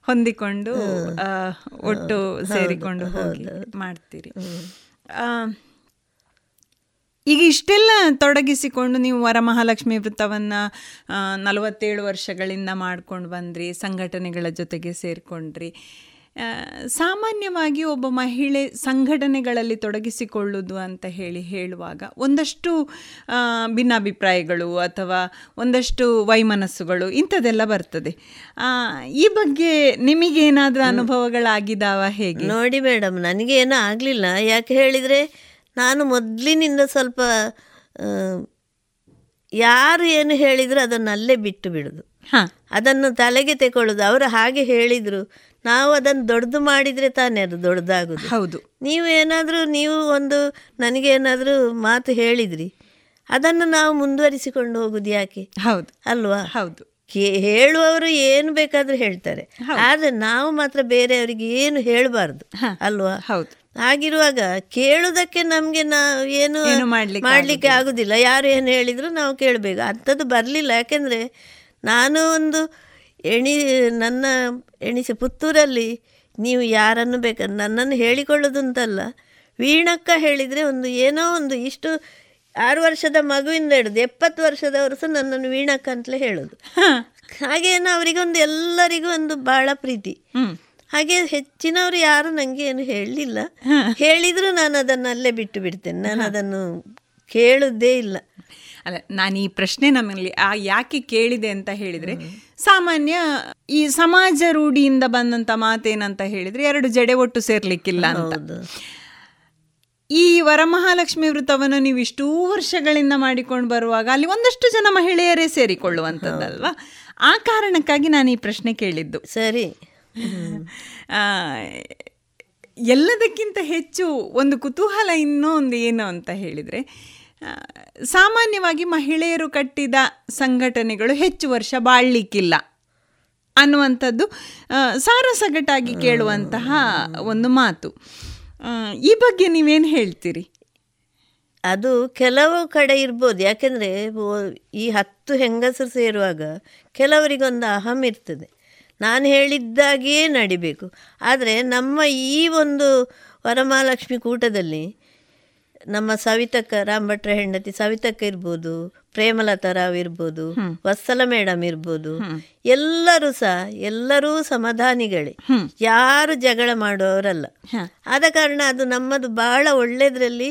ಹೊಂದಿಕೊಂಡು ಒಟ್ಟು ಸೇರಿಕೊಂಡು ಮಾಡ್ತೀರಿ. ಈಗ ಇಷ್ಟೆಲ್ಲ ತೊಡಗಿಸಿಕೊಂಡು ನೀವು ವರಮಹಾಲಕ್ಷ್ಮಿ ವೃತ್ತವನ್ನು ನಲವತ್ತೇಳು ವರ್ಷಗಳಿಂದ ಮಾಡ್ಕೊಂಡು ಬಂದ್ರಿ, ಸಂಘಟನೆಗಳ ಜೊತೆಗೆ ಸೇರಿಕೊಂಡ್ರಿ. ಸಾಮಾನ್ಯವಾಗಿ ಒಬ್ಬ ಮಹಿಳೆ ಸಂಘಟನೆಗಳಲ್ಲಿ ತೊಡಗಿಸಿಕೊಳ್ಳುವುದು ಅಂತ ಹೇಳಿ ಹೇಳುವಾಗ ಒಂದಷ್ಟು ಭಿನ್ನಾಭಿಪ್ರಾಯಗಳು ಅಥವಾ ಒಂದಷ್ಟು ವೈಮನಸ್ಸುಗಳು ಇಂಥದ್ದೆಲ್ಲ ಬರ್ತದೆ. ಈ ಬಗ್ಗೆ ನಿಮಗೇನಾದರೂ ಅನುಭವಗಳಾಗಿದ್ದಾವ? ಹೇಗೆ ನೋಡಿ ಮೇಡಮ್, ನನಗೇನೂ ಆಗಲಿಲ್ಲ. ಯಾಕೆ ಹೇಳಿದರೆ ನಾನು ಮೊದಲಿನಿಂದ ಸ್ವಲ್ಪ ಯಾರು ಏನು ಹೇಳಿದರೂ ಅದನ್ನು ಅಲ್ಲೇ ಬಿಟ್ಟು ಬಿಡೋದು, ಅದನ್ನು ತಲೆಗೆ ತೆಕೊಳ್ಳೋದು. ಅವರು ಹಾಗೆ ಹೇಳಿದರು, ನಾವು ಅದನ್ನು ದೊಡ್ಡದು ಮಾಡಿದರೆ ತಾನೇ ಅದು ದೊಡ್ಡದಾಗೋದು. ಹೌದು, ನೀವು ಏನಾದರೂ ನೀವು ಒಂದು ನನಗೇನಾದರೂ ಮಾತು ಹೇಳಿದ್ರಿ, ಅದನ್ನು ನಾವು ಮುಂದುವರಿಸಿಕೊಂಡು ಹೋಗೋದು ಯಾಕೆ? ಹೌದು ಅಲ್ವಾ? ಹೌದು, ಹೇಳುವವರು ಏನು ಬೇಕಾದರೂ ಹೇಳ್ತಾರೆ, ಆದರೆ ನಾವು ಮಾತ್ರ ಬೇರೆಯವರಿಗೆ ಏನು ಹೇಳಬಾರ್ದು ಅಲ್ವಾ? ಹೌದು. ಹಾಗಿರುವಾಗ ಕೇಳುವುದಕ್ಕೆ ನಮಗೆ ನಾವು ಏನು ಮಾಡಲಿಕ್ಕೆ ಆಗೋದಿಲ್ಲ. ಯಾರು ಏನು ಹೇಳಿದರೂ ನಾವು ಕೇಳಬೇಕು. ಅಂಥದ್ದು ಬರಲಿಲ್ಲ. ಯಾಕೆಂದರೆ ನಾನು ಒಂದು ಎಣಿ ನನ್ನ ಎಣಿಸಿ ಪುತ್ತೂರಲ್ಲಿ ನೀವು ಯಾರನ್ನು ಬೇಕಾದ್ರೆ ನನ್ನನ್ನು ಹೇಳಿಕೊಳ್ಳೋದಂತಲ್ಲ, ವೀಣಕ್ಕ ಹೇಳಿದರೆ ಒಂದು ಏನೋ ಒಂದು ಇಷ್ಟು ಆರು ವರ್ಷದ ಮಗುವಿಂದ ಹಿಡಿದು ಎಪ್ಪತ್ತು ವರ್ಷದವರು ಸಹ ನನ್ನನ್ನು ವೀಣಕ್ಕ ಅಂತಲೇ ಹೇಳೋದು. ಹಾಗೇನು ಅವರಿಗೊಂದು ಎಲ್ಲರಿಗೂ ಒಂದು ಭಾಳ ಪ್ರೀತಿ. ಹಾಗೆ ಹೆಚ್ಚಿನವರು ಯಾರು ನನಗೆ ಏನು ಹೇಳಲಿಲ್ಲ. ಹೇಳಿದರೂ ನಾನು ಅದನ್ನು ಅಲ್ಲೇ ಬಿಟ್ಟು ಬಿಡ್ತೇನೆ, ನಾನು ಅದನ್ನು ಕೇಳುವುದೇ ಇಲ್ಲ. ಅಲ್ಲ, ನಾನು ಈ ಪ್ರಶ್ನೆ ನಮ್ಮಲ್ಲಿ ಆ ಯಾಕೆ ಕೇಳಿದೆ ಅಂತ ಹೇಳಿದರೆ, ಸಾಮಾನ್ಯ ಈ ಸಮಾಜ ರೂಢಿಯಿಂದ ಬಂದಂಥ ಮಾತೇನಂತ ಹೇಳಿದರೆ ಎರಡು ಜಡೆ ಒಟ್ಟು ಸೇರ್ಲಿಕ್ಕಿಲ್ಲ ಅಂತ. ಈ ವರಮಹಾಲಕ್ಷ್ಮಿ ವೃತ್ತವನ್ನು ನೀವು ಇಷ್ಟೂ ವರ್ಷಗಳಿಂದ ಮಾಡಿಕೊಂಡು ಬರುವಾಗ ಅಲ್ಲಿ ಒಂದಷ್ಟು ಜನ ಮಹಿಳೆಯರೇ ಸೇರಿಕೊಳ್ಳುವಂಥದ್ದಲ್ವಾ? ಆ ಕಾರಣಕ್ಕಾಗಿ ನಾನು ಈ ಪ್ರಶ್ನೆ ಕೇಳಿದ್ದು. ಸರಿ, ಎಲ್ಲದಕ್ಕಿಂತ ಹೆಚ್ಚು ಒಂದು ಕುತೂಹಲ ಇನ್ನೊಂದು ಏನು ಅಂತ ಹೇಳಿದರೆ, ಸಾಮಾನ್ಯವಾಗಿ ಮಹಿಳೆಯರು ಕಟ್ಟಿದ ಸಂಘಟನೆಗಳು ಹೆಚ್ಚು ವರ್ಷ ಬಾಳ್ಲಿಕ್ಕಿಲ್ಲ ಅನ್ನುವಂಥದ್ದು ಸಾರಸಗಟಾಗಿ ಕೇಳುವಂತಹ ಒಂದು ಮಾತು. ಈ ಬಗ್ಗೆ ನೀವೇನು ಹೇಳ್ತೀರಿ? ಅದು ಕೆಲವು ಕಡೆ ಇರ್ಬೋದು. ಯಾಕೆಂದರೆ ಈ ಹತ್ತು ಹೆಂಗಸರು ಸೇರುವಾಗ ಕೆಲವರಿಗೊಂದು ಅಹಂ ಇರ್ತದೆ, ನಾನು ಹೇಳಿದ್ದಾಗಿಯೇ ನಡಿಬೇಕು. ಆದರೆ ನಮ್ಮ ಈ ಒಂದು ವರಮಹಾಲಕ್ಷ್ಮಿ ಕೂಟದಲ್ಲಿ ನಮ್ಮ ಸವಿತಕ್ಕ, ರಾಮಭಟ್ರ ಹೆಂಡತಿ ಸವಿತಕ್ಕ ಇರ್ಬೋದು, ಪ್ರೇಮಲತಾ ರಾವ್ ಇರ್ಬೋದು, ವತ್ಸಲ ಮೇಡಮ್ ಇರ್ಬೋದು, ಎಲ್ಲರೂ ಸಹ ಎಲ್ಲರೂ ಸಮಾಧಾನಿಗಳೇ, ಯಾರು ಜಗಳ ಮಾಡುವವರಲ್ಲ. ಆದ ಕಾರಣ ಅದು ನಮ್ಮದು ಬಹಳ ಒಳ್ಳೇದ್ರಲ್ಲಿ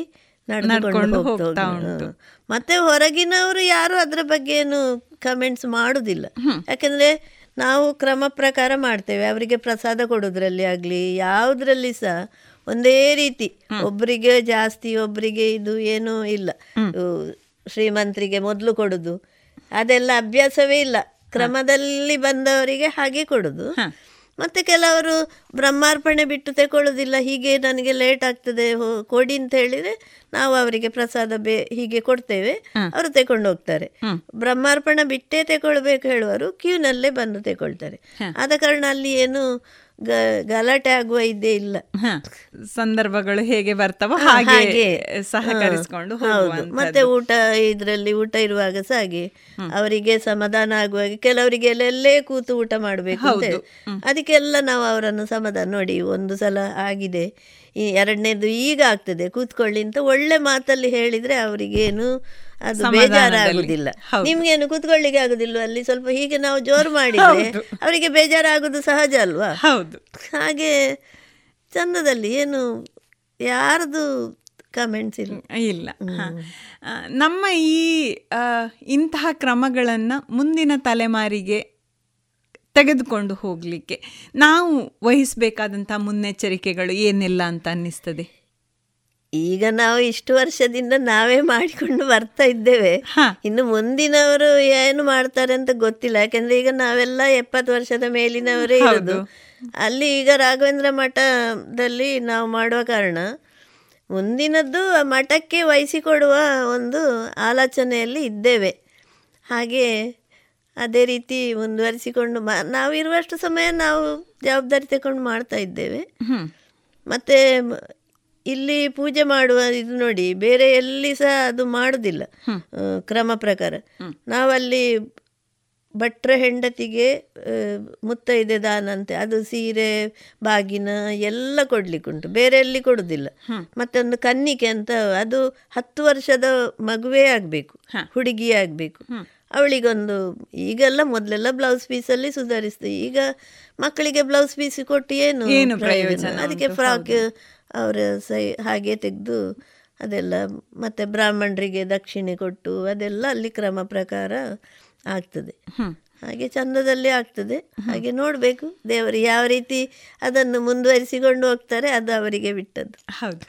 ನಡೆದುಕೊಂಡು ಹೋಗ್ತಾ ಉಂಟು. ಮತ್ತೆ ಹೊರಗಿನವರು ಯಾರು ಅದರ ಬಗ್ಗೆ ಏನು ಕಮೆಂಟ್ಸ್ ಮಾಡುವುದಿಲ್ಲ. ಯಾಕೆಂದರೆ ನಾವು ಕ್ರಮ ಪ್ರಕಾರ ಮಾಡ್ತೇವೆ. ಅವರಿಗೆ ಪ್ರಸಾದ ಕೊಡೋದ್ರಲ್ಲಿ ಆಗಲಿ ಯಾವುದರಲ್ಲಿ ಸಹ ಒಂದೇ ರೀತಿ, ಒಬ್ಬರಿಗೆ ಜಾಸ್ತಿ ಒಬ್ಬರಿಗೆ ಇದು ಏನೂ ಇಲ್ಲ. ಶ್ರೀಮಂತರಿಗೆ ಮೊದಲು ಕೊಡೋದು ಅದೆಲ್ಲ ಅಭ್ಯಾಸವೇ ಇಲ್ಲ, ಕ್ರಮದಲ್ಲಿ ಬಂದವರಿಗೆ ಹಾಗೆ ಕೊಡೋದು. ಮತ್ತು ಕೆಲವರು ಬ್ರಹ್ಮಾರ್ಪಣೆ ಬಿಟ್ಟು ತಗೊಳ್ಳೋದಿಲ್ಲ, ಹೀಗೆ ನನಗೆ ಲೇಟ್ ಆಗ್ತದೆ ಕೊಡಿ ಅಂತ ಹೇಳಿದರೆ ನಾವು ಅವರಿಗೆ ಪ್ರಸಾದ ಬೇ ಹೀಗೆ ಕೊಡ್ತೇವೆ, ಅವರು ತಗೊಂಡು ಹೋಗ್ತಾರೆ. ಬ್ರಹ್ಮಾರ್ಪಣೆ ಬಿಟ್ಟೇ ತಗೊಳ್ಬೇಕು ಹೇಳುವರು ಕ್ಯೂನಲ್ಲೇ ಬಂದು ತಗೊಳ್ತಾರೆ. ಆದ ಕಾರಣ ಅಲ್ಲಿ ಏನು ಗ ಗಲಾಟೆ ಆಗುವ ಇದೇ ಇಲ್ಲ. ಸಂದರ್ಭಗಳು ಹೇಗೆ ಬರ್ತಾವೋ ಹಾಗೆ ಸಹಕರಿಸಿಕೊಂಡು ಮತ್ತೆ ಊಟ ಇದರಲ್ಲಿ ಊಟ ಇರುವಾಗ ಸಹ ಹಾಗೆ ಅವರಿಗೆ ಸಮಾಧಾನ ಆಗುವಾಗ ಕೆಲವರಿಗೆ ಎಲ್ಲೆಲ್ಲೇ ಕೂತು ಊಟ ಮಾಡಬೇಕು ಅಂತ, ಅದಕ್ಕೆಲ್ಲ ನಾವು ಅವರನ್ನು ಸಮಾಧಾನ ನೋಡಿ ಒಂದು ಸಲ ಆಗಿದೆ, ಈ ಎರಡನೇದು ಈಗ ಆಗ್ತದೆ ಕೂತ್ಕೊಳ್ಳಿ ಅಂತ ಒಳ್ಳೆ ಮಾತಲ್ಲಿ ಹೇಳಿದ್ರೆ ಅವರಿಗೇನು ಅದು ಬೇಜಾರಾಗುದಿಲ್ಲ. ನಿಮ್ಗೇನು ಕೂತ್ಕೊಳ್ಳಿಕ್ಕೆ ಆಗುದಿಲ್ವ ಅಲ್ಲಿ ಸ್ವಲ್ಪ ಹೀಗೆ ನಾವು ಜೋರು ಮಾಡಿದ್ರೆ ಅವರಿಗೆ ಬೇಜಾರಾಗೋದು ಸಹಜ ಅಲ್ವಾ. ಹಾಗೆ ಚಂದದಲ್ಲಿ ಏನು ಯಾರದು ಕಮೆಂಟ್ಸ್ ಇಲ್ಲ ಇಲ್ಲ. ನಮ್ಮ ಈ ಇಂತಹ ಕ್ರಮಗಳನ್ನು ಮುಂದಿನ ತಲೆಮಾರಿಗೆ ತೆಗೆದುಕೊಂಡು ಹೋಗಲಿಕ್ಕೆ ನಾವು ವಹಿಸಬೇಕಾದಂಥ ಮುನ್ನೆಚ್ಚರಿಕೆಗಳು ಏನೆಲ್ಲ ಅಂತ ಅನ್ನಿಸ್ತದೆ? ಈಗ ನಾವು ಇಷ್ಟು ವರ್ಷದಿಂದ ನಾವೇ ಮಾಡಿಕೊಂಡು ಬರ್ತಾ ಇದ್ದೇವೆ, ಇನ್ನು ಮುಂದಿನವರು ಏನು ಮಾಡ್ತಾರೆ ಅಂತ ಗೊತ್ತಿಲ್ಲ. ಯಾಕೆಂದ್ರೆ ಈಗ ನಾವೆಲ್ಲ ಎಪ್ಪತ್ತು ವರ್ಷದ ಮೇಲಿನವರೇ ಇರೋದು. ಅಲ್ಲಿ ಈಗ ರಾಘವೇಂದ್ರ ಮಠದಲ್ಲಿ ನಾವು ಮಾಡುವ ಕಾರಣ ಮುಂದಿನದ್ದು ಮಠಕ್ಕೆ ವಹಿಸಿಕೊಡುವ ಒಂದು ಆಲೋಚನೆಯಲ್ಲಿ ಇದ್ದೇವೆ. ಹಾಗೆ ಅದೇ ರೀತಿ ಮುಂದುವರಿಸಿಕೊಂಡು ನಾವು ಇರುವಷ್ಟು ಸಮಯ ನಾವು ಜವಾಬ್ದಾರಿ ತಗೊಂಡು ಮಾಡ್ತಾ ಇದ್ದೇವೆ. ಮತ್ತೆ ಇಲ್ಲಿ ಪೂಜೆ ಮಾಡುವ ಇದು ನೋಡಿ ಬೇರೆ ಎಲ್ಲಿ ಸಹ ಅದು ಮಾಡುದಿಲ್ಲ ಕ್ರಮ ಪ್ರಕಾರ. ನಾವಲ್ಲಿ ಭಟ್ರ ಹೆಂಡತಿಗೆ ಮುತ್ತೈದೆ ದಾನಂತೆ ಅದು ಸೀರೆ ಬಾಗಿನ ಎಲ್ಲ ಕೊಡ್ಲಿಕ್ಕುಂಟು, ಬೇರೆ ಎಲ್ಲಿ ಕೊಡುದಿಲ್ಲ. ಮತ್ತೆ ಒಂದು ಕನ್ನಿಕೆ ಅಂತ ಅದು ಹತ್ತು ವರ್ಷದ ಮಗುವೇ ಆಗಬೇಕು, ಹುಡುಗಿಯೇ ಆಗಬೇಕು. ಅವಳಿಗೊಂದು ಈಗೆಲ್ಲ ಮೊದಲೆಲ್ಲ ಬ್ಲೌಸ್ ಪೀಸಲ್ಲಿ ಸುಧಾರಿಸ್ತದೆ, ಈಗ ಮಕ್ಕಳಿಗೆ ಬ್ಲೌಸ್ ಪೀಸ್ ಕೊಟ್ಟು ಏನು ಪ್ರಯೋಜನ? ಅದಕ್ಕೆ ಫ್ರಾಕ್ ಅವರ ಸೈ ಹಾಗೆ ತೆಗೆದು ಅದೆಲ್ಲ. ಮತ್ತು ಬ್ರಾಹ್ಮಣರಿಗೆ ದಕ್ಷಿಣೆ ಕೊಟ್ಟು ಅದೆಲ್ಲ ಅಲ್ಲಿ ಕ್ರಮ ಪ್ರಕಾರ ಆಗ್ತದೆ. ಹಾಗೆ ಚಂದದಲ್ಲಿ ಆಗ್ತದೆ. ಹಾಗೆ ನೋಡಬೇಕು ದೇವರು ಯಾವ ರೀತಿ ಅದನ್ನು ಮುಂದುವರಿಸಿಕೊಂಡು ಹೋಗ್ತಾರೆ, ಅದು ಅವರಿಗೆ ಬಿಟ್ಟದ್ದು. ಹೌದು.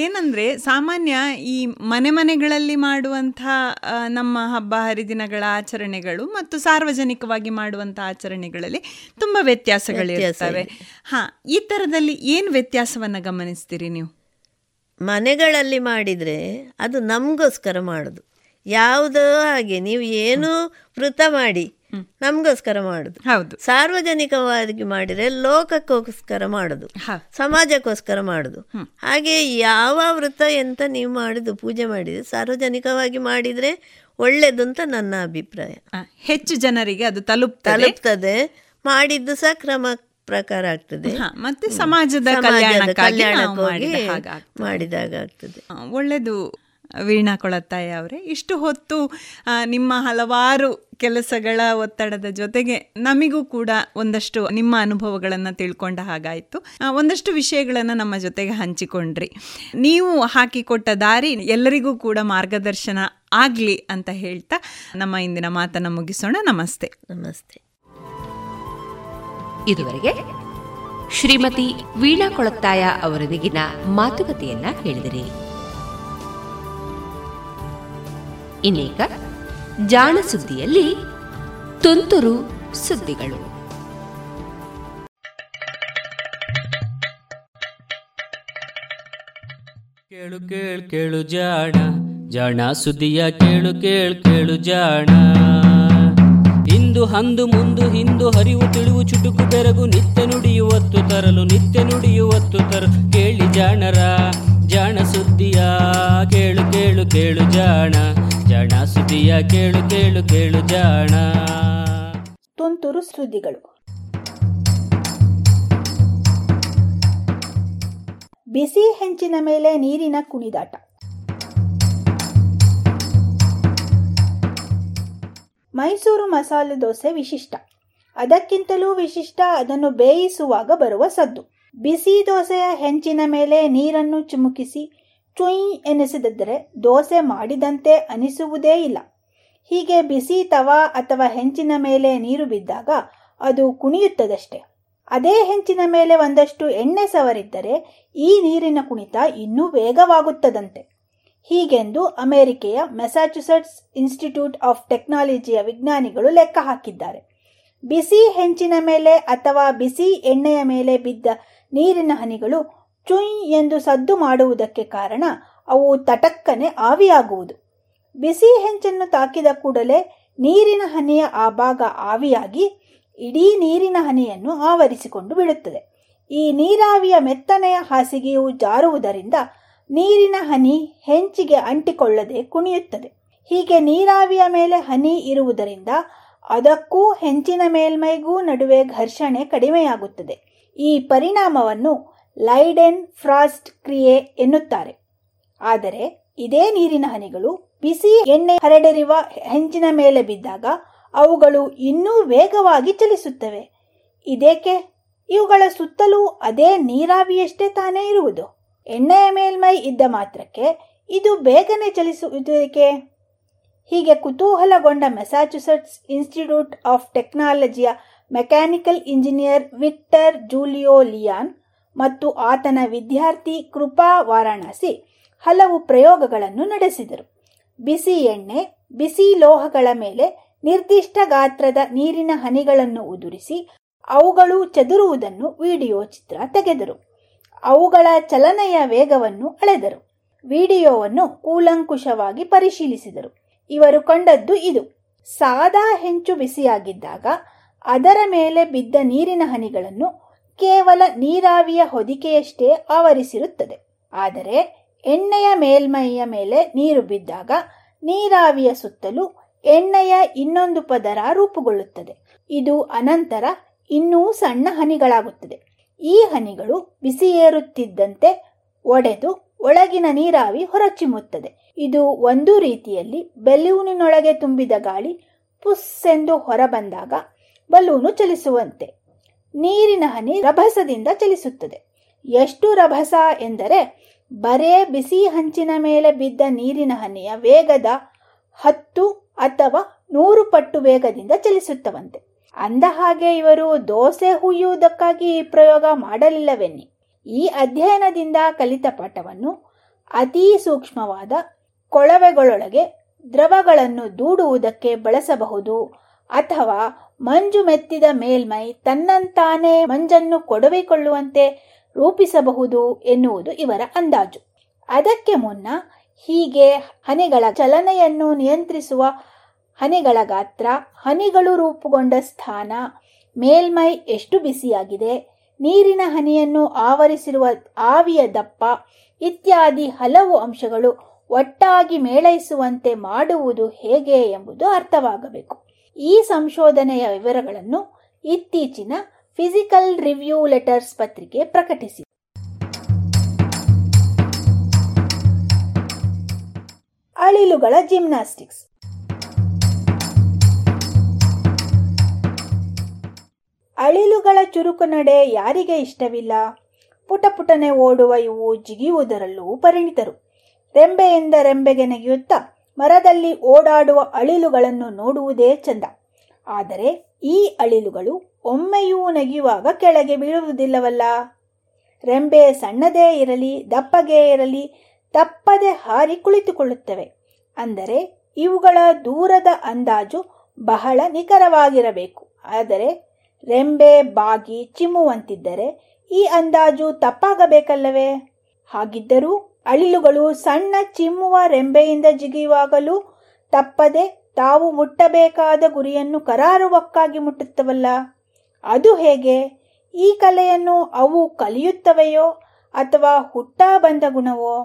ಏನಂದರೆ ಸಾಮಾನ್ಯ ಈ ಮನೆ ಮನೆಗಳಲ್ಲಿ ಮಾಡುವಂಥ ನಮ್ಮ ಹಬ್ಬ ಹರಿದಿನಗಳ ಆಚರಣೆಗಳು ಮತ್ತು ಸಾರ್ವಜನಿಕವಾಗಿ ಮಾಡುವಂಥ ಆಚರಣೆಗಳಲ್ಲಿ ತುಂಬ ವ್ಯತ್ಯಾಸಗಳಿರ್ತವೆ. ಹಾಂ, ಈ ಥರದಲ್ಲಿ ಏನು ವ್ಯತ್ಯಾಸವನ್ನು ಗಮನಿಸ್ತೀರಿ ನೀವು? ಮನೆಗಳಲ್ಲಿ ಮಾಡಿದರೆ ಅದು ನಮಗೋಸ್ಕರ ಮಾಡೋದು, ಯಾವುದೋ ಹಾಗೆ ನೀವು ಏನೂ ವೃತ ಮಾಡಿ ನಮಗೋಸ್ಕರ ಮಾಡೋದು. ಹೌದು. ಸಾರ್ವಜನಿಕವಾಗಿ ಮಾಡಿದರೆ ಲೋಕಕ್ಕೋಸ್ಕರ ಮಾಡೋದು, ಸಮಾಜಕ್ಕೋಸ್ಕರ ಮಾಡೋದು. ಹಾಗೆ ಯಾವ ವೃತ ಎಂತ ನೀವು ಮಾಡುದು ಪೂಜೆ ಮಾಡಿದರೆ ಸಾರ್ವಜನಿಕವಾಗಿ ಮಾಡಿದರೆ ಒಳ್ಳೇದು ಅಂತ ನನ್ನ ಅಭಿಪ್ರಾಯ. ಹೆಚ್ಚು ಜನರಿಗೆ ಅದು ತಲುಪ್ ತಲುಪ್ತದೆ ಮಾಡಿದ್ದು ಸಹ ಕ್ರಮ ಪ್ರಕಾರ ಆಗ್ತದೆ, ಮತ್ತೆ ಸಮಾಜದ ಕಲ್ಯಾಣಕ್ಕಾಗಿ ಮಾಡಿದಾಗ ಆಗ್ತದೆ. ಒಳ್ಳೇದು. ವೀಣಾ ಕೊಳತ್ತಾಯ ಅವರೇ, ಇಷ್ಟು ಹೊತ್ತು ನಿಮ್ಮ ಹಲವಾರು ಕೆಲಸಗಳ ಒತ್ತಡದ ಜೊತೆಗೆ ನಮಗೂ ಕೂಡ ಒಂದಷ್ಟು ನಿಮ್ಮ ಅನುಭವಗಳನ್ನು ತಿಳ್ಕೊಂಡ ಹಾಗಾಯಿತು, ಒಂದಷ್ಟು ವಿಷಯಗಳನ್ನು ನಮ್ಮ ಜೊತೆಗೆ ಹಂಚಿಕೊಂಡ್ರಿ. ನೀವು ಹಾಕಿಕೊಟ್ಟ ದಾರಿ ಎಲ್ಲರಿಗೂ ಕೂಡ ಮಾರ್ಗದರ್ಶನ ಆಗಲಿ ಅಂತ ಹೇಳ್ತಾ ನಮ್ಮ ಇಂದಿನ ಮಾತನ್ನು ಮುಗಿಸೋಣ. ನಮಸ್ತೆ. ನಮಸ್ತೆ. ಇದುವರೆಗೆ ಶ್ರೀಮತಿ ವೀಣಾ ಕೊಳತ್ತಾಯ ಅವರೊಂದಿಗಿನ ಮಾತುಕತೆಯನ್ನು ಕೇಳಿದಿರಿ. ಇನ್ನೇಕ ಜಾಣ ಸುದ್ದಿಯಲ್ಲಿ ತುಂತುರು ಸುದ್ದಿಗಳು. ಕೇಳು ಕೇಳು ಕೇಳು ಜಾಣ ಜಾಣ ಸುದ್ದಿಯ ಕೇಳು ಕೇಳು ಕೇಳು ಜಾಣ. ಇಂದು ಅಂದು ಮುಂದು ಹಿಂದು ಹರಿವು ತಿಳಿವು ಚುಟುಕು ಬೆರಗು ನಿತ್ಯ ನುಡಿಯುವತ್ತು ತರಲು ನಿತ್ಯ ನುಡಿಯುವತ್ತು ತರಲು ಕೇಳಿ ಜಾಣರ ಜಾಣ ಸುದ್ದಿಯ ಕೇಳು ಕೇಳು ಕೇಳು ಜಾಣ ಜಾಣ ಸುದ್ದಿಯ ಕೇಳು ಕೇಳು ಕೇಳು ಜಾಣ. ತುಂತುರು ಸುದ್ದಿಗಳು. ಬಿಸಿ ಹೆಂಚಿನ ಮೇಲೆ ನೀರಿನ ಕುಣಿದಾಟ. ಮೈಸೂರು ಮಸಾಲೆ ದೋಸೆ ವಿಶಿಷ್ಟ, ಅದಕ್ಕಿಂತಲೂ ವಿಶಿಷ್ಟ ಅದನ್ನು ಬೇಯಿಸುವಾಗ ಬರುವ ಸದ್ದು. ಬಿಸಿ ದೋಸೆಯ ಹೆಂಚಿನ ಮೇಲೆ ನೀರನ್ನು ಚಿಮುಕಿಸಿ ಚುಯ್ ಎನಿಸಿದರೆ ದೋಸೆ ಮಾಡಿದಂತೆ ಅನಿಸುವುದೇ ಇಲ್ಲ. ಹೀಗೆ ಬಿಸಿ ತವಾ ಅಥವಾ ಹೆಂಚಿನ ಮೇಲೆ ನೀರು ಬಿದ್ದಾಗ ಅದು ಕುಣಿಯುತ್ತದಷ್ಟೆ. ಅದೇ ಹೆಂಚಿನ ಮೇಲೆ ಒಂದಷ್ಟು ಎಣ್ಣೆ ಸವರಿದ್ದರೆ ಈ ನೀರಿನ ಕುಣಿತ ಇನ್ನೂ ವೇಗವಾಗುತ್ತದಂತೆ. ಹೀಗೆಂದು ಅಮೆರಿಕೆಯ ಮೆಸಾಚುಸೆಟ್ಸ್ ಇನ್ಸ್ಟಿಟ್ಯೂಟ್ ಆಫ್ ಟೆಕ್ನಾಲಜಿಯ ವಿಜ್ಞಾನಿಗಳು ಲೆಕ್ಕ ಹಾಕಿದ್ದಾರೆ. ಬಿಸಿ ಹೆಂಚಿನ ಮೇಲೆ ಅಥವಾ ಬಿಸಿ ಎಣ್ಣೆಯ ಮೇಲೆ ಬಿದ್ದ ನೀರಿನ ಹನಿಗಳು ಚುಯ್ ಎಂದು ಸದ್ದು ಮಾಡುವುದಕ್ಕೆ ಕಾರಣ ಅವು ತಟಕ್ಕನೆ ಆವಿಯಾಗುವುದು. ಬಿಸಿ ಹೆಂಚನ್ನು ತಾಕಿದ ಕೂಡಲೇ ನೀರಿನ ಹನಿಯ ಆ ಭಾಗ ಆವಿಯಾಗಿ ಇಡೀ ನೀರಿನ ಹನಿಯನ್ನು ಆವರಿಸಿಕೊಂಡು ಬಿಡುತ್ತದೆ. ಈ ನೀರಾವಿಯ ಮೆತ್ತನೆಯ ಹಾಸಿಗೆಯು ಜಾರುವುದರಿಂದ ನೀರಿನ ಹನಿ ಹೆಂಚಿಗೆ ಅಂಟಿಕೊಳ್ಳದೆ ಕುಣಿಯುತ್ತದೆ. ಹೀಗೆ ನೀರಾವಿಯ ಮೇಲೆ ಹನಿ ಇರುವುದರಿಂದ ಅದಕ್ಕೂ ಹೆಂಚಿನ ಮೇಲ್ಮೈಗೂ ನಡುವೆ ಘರ್ಷಣೆ ಕಡಿಮೆಯಾಗುತ್ತದೆ. ಈ ಪರಿಣಾಮವನ್ನು ಲೈಡೆನ್ ಫ್ರಾಸ್ಟ್ ಕ್ರಿಯೆ ಎನ್ನುತ್ತಾರೆ. ಆದರೆ ಇದೇ ನೀರಿನ ಹನಿಗಳು ಬಿಸಿ ಎಣ್ಣೆ ಹರಡಿರುವ ಹೆಂಚಿನ ಮೇಲೆ ಬಿದ್ದಾಗ ಅವುಗಳು ಇನ್ನೂ ವೇಗವಾಗಿ ಚಲಿಸುತ್ತವೆ. ಇದಕ್ಕೆ ಇವುಗಳ ಸುತ್ತಲೂ ಅದೇ ನೀರಾವಿಯಷ್ಟೇ ತಾನೇ ಇರುವುದು. ಎಣ್ಣೆಯ ಮೇಲ್ಮೈ ಇದ್ದ ಮಾತ್ರಕ್ಕೆ ಇದು ಬೇಗನೆ ಚಲಿಸುವುದಕ್ಕೆ? ಹೀಗೆ ಕುತೂಹಲಗೊಂಡ ಮೆಸಾಚುಸೆಟ್ಸ್ ಇನ್ಸ್ಟಿಟ್ಯೂಟ್ ಆಫ್ ಟೆಕ್ನಾಲಜಿಯ mechanical engineer Victor Julio Leon ಮತ್ತು ಆತನ ವಿದ್ಯಾರ್ಥಿ ಕೃಪಾ ವಾರಾಣಸಿ ಹಲವು ಪ್ರಯೋಗಗಳನ್ನು ನಡೆಸಿದರು. ಬಿಸಿ ಎಣ್ಣೆ, ಬಿಸಿ ಲೋಹಗಳ ಮೇಲೆ ನಿರ್ದಿಷ್ಟ ಗಾತ್ರದ ನೀರಿನ ಹನಿಗಳನ್ನು ಉದುರಿಸಿ ಅವುಗಳು ಚದುರುವುದನ್ನು ವಿಡಿಯೋ ಚಿತ್ರ ತೆಗೆದರು. ಅವುಗಳ ಚಲನೆಯ ವೇಗವನ್ನು ಅಳೆದರು. ವಿಡಿಯೋವನ್ನು ಕೂಲಂಕುಷವಾಗಿ ಪರಿಶೀಲಿಸಿದರು. ಇವರು ಕಂಡದ್ದು ಇದು: ಸಾದಾ ಹೆಂಚು ಬಿಸಿಯಾಗಿದ್ದಾಗ ಅದರ ಮೇಲೆ ಬಿದ್ದ ನೀರಿನ ಹನಿಗಳನ್ನು ಕೇವಲ ನೀರಾವಿಯ ಹೊದಿಕೆಯಷ್ಟೇ ಆವರಿಸಿರುತ್ತದೆ. ಆದರೆ ಎಣ್ಣೆಯ ಮೇಲ್ಮೈಯ ಮೇಲೆ ನೀರು ಬಿದ್ದಾಗ ನೀರಾವಿಯ ಸುತ್ತಲೂ ಎಣ್ಣೆಯ ಇನ್ನೊಂದು ಪದರ ರೂಪುಗೊಳ್ಳುತ್ತದೆ. ಇದು ಅನಂತರ ಇನ್ನೂ ಸಣ್ಣ ಹನಿಗಳಾಗುತ್ತದೆ. ಈ ಹನಿಗಳು ಬಿಸಿಯೇರುತ್ತಿದ್ದಂತೆ ಒಡೆದು ಒಳಗಿನ ನೀರಾವಿ ಹೊರಚಿಮ್ಮುತ್ತದೆ. ಇದು ಒಂದು ರೀತಿಯಲ್ಲಿ ಬೆಲೂನಿನೊಳಗೆ ತುಂಬಿದ ಗಾಳಿ ಪುಸ್ಸೆಂದು ಹೊರಬಂದಾಗ ಬಲೂನು ಚಲಿಸುವಂತೆ. ನೀರಿನ ಹನಿ ರಭಸದಿಂದ ಚಲಿಸುತ್ತದೆ. ಎಷ್ಟು ರಭಸ ಎಂದರೆ ಬರೇ ಬಿಸಿ ಹಂಚಿನ ಮೇಲೆ ಬಿದ್ದ ನೀರಿನ ಹನಿಯ ವೇಗದ ಹತ್ತು ಅಥವಾ ನೂರು ಪಟ್ಟು ವೇಗದಿಂದ ಚಲಿಸುತ್ತವಂತೆ. ಅಂದ ಹಾಗೆ ಇವರು ದೋಸೆ ಹುಯ್ಯುವುದಕ್ಕಾಗಿ ಈ ಪ್ರಯೋಗ ಮಾಡಲಿಲ್ಲವೆನ್ನಿ. ಈ ಅಧ್ಯಯನದಿಂದ ಕಲಿತ ಪಾಠವನ್ನು ಅತೀ ಸೂಕ್ಷ್ಮವಾದ ಕೊಳವೆಗಳೊಳಗೆ ದ್ರವಗಳನ್ನು ದೂಡುವುದಕ್ಕೆ ಬಳಸಬಹುದು, ಅಥವಾ ಮಂಜು ಮೆತ್ತಿದ ಮೇಲ್ಮೈ ತನ್ನಂತಾನೇ ಮಂಜನ್ನು ಕೊಡವಿಕೊಳ್ಳುವಂತೆ ರೂಪಿಸಬಹುದು ಎನ್ನುವುದು ಇವರ ಅಂದಾಜು. ಅದಕ್ಕೆ ಮುನ್ನ ಹೀಗೆ ಹನಿಗಳ ಚಲನೆಯನ್ನು ನಿಯಂತ್ರಿಸುವ ಹನಿಗಳ ಗಾತ್ರ, ಹನಿಗಳು ರೂಪುಗೊಂಡ ಸ್ಥಾನ, ಮೇಲ್ಮೈ ಎಷ್ಟು ಬಿಸಿಯಾಗಿದೆ, ನೀರಿನ ಹನಿಯನ್ನು ಆವರಿಸಿರುವ ಆವಿಯ ದಪ್ಪ ಇತ್ಯಾದಿ ಹಲವು ಅಂಶಗಳು ಒಟ್ಟಾಗಿ ಮೇಳೈಸುವಂತೆ ಮಾಡುವುದು ಹೇಗೆ ಎಂಬುದು ಅರ್ಥವಾಗಬೇಕು. ಈ ಸಂಶೋಧನೆಯ ವಿವರಗಳನ್ನು ಇತ್ತೀಚಿನ ಫಿಸಿಕಲ್ ರಿವ್ಯೂ ಲೆಟರ್ಸ್ ಪತ್ರಿಕೆ ಪ್ರಕಟಿಸಿದೆ. ಅಳಿಲುಗಳ ಜಿಮ್ನಾಸ್ಟಿಕ್ಸ್. ಅಳಿಲುಗಳ ಚುರುಕು ನಡೆ ಯಾರಿಗೆ ಇಷ್ಟವಿಲ್ಲ? ಪುಟಪುಟನೆ ಓಡುವ ಇವು ಜಿಗಿಯುವುದರಲ್ಲೂ ಪರಿಣಿತರು. ರೆಂಬೆಯಿಂದ ರೆಂಬೆಗೆ ನೆಗೆಯುತ್ತಾ ಮರದಲ್ಲಿ ಓಡಾಡುವ ಅಳಿಲುಗಳನ್ನು ನೋಡುವುದೇ ಚಂದ. ಆದರೆ ಈ ಅಳಿಲುಗಳು ಒಮ್ಮೆಯೂ ನೆಗೆಯುವಾಗ ಕೆಳಗೆ ಬೀಳುವುದಿಲ್ಲವಲ್ಲ. ರೆಂಬೆ ಸಣ್ಣದೇ ಇರಲಿ, ದಪ್ಪಗೆ ಇರಲಿ, ತಪ್ಪದೆ ಹಾರಿ ಕುಳಿತುಕೊಳ್ಳುತ್ತವೆ. ಅಂದರೆ ಇವುಗಳ ದೂರದ ಅಂದಾಜು ಬಹಳ ನಿಖರವಾಗಿರಬೇಕು. ಆದರೆ ರೆಂಬೆ ಬಾಗಿ ಚಿಮ್ಮುವಂತಿದ್ದರೆ ಈ ಅಂದಾಜು ತಪ್ಪಾಗಬೇಕಲ್ಲವೇ? ಹಾಗಿದ್ದರೂ ಅಳಿಲುಗಳು ಸಣ್ಣ ಚಿಮ್ಮುವ ರೆಂಬೆಯಿಂದ ಜಿಗಿಯುವಾಗಲೂ ತಪ್ಪದೆ ತಾವು ಮುಟ್ಟಬೇಕಾದ ಗುರಿಯನ್ನು ಕರಾರುವಕ್ಕಾಗಿ ಮುಟ್ಟುತ್ತವಲ್ಲ. ಅದು ಹೇಗೆ? ಈ ಕಲೆಯನ್ನು ಅವು ಕಲಿಯುತ್ತವೆಯೋ ಅಥವಾ ಹುಟ್ಟಾ ಬಂದ ಗುಣವೋ?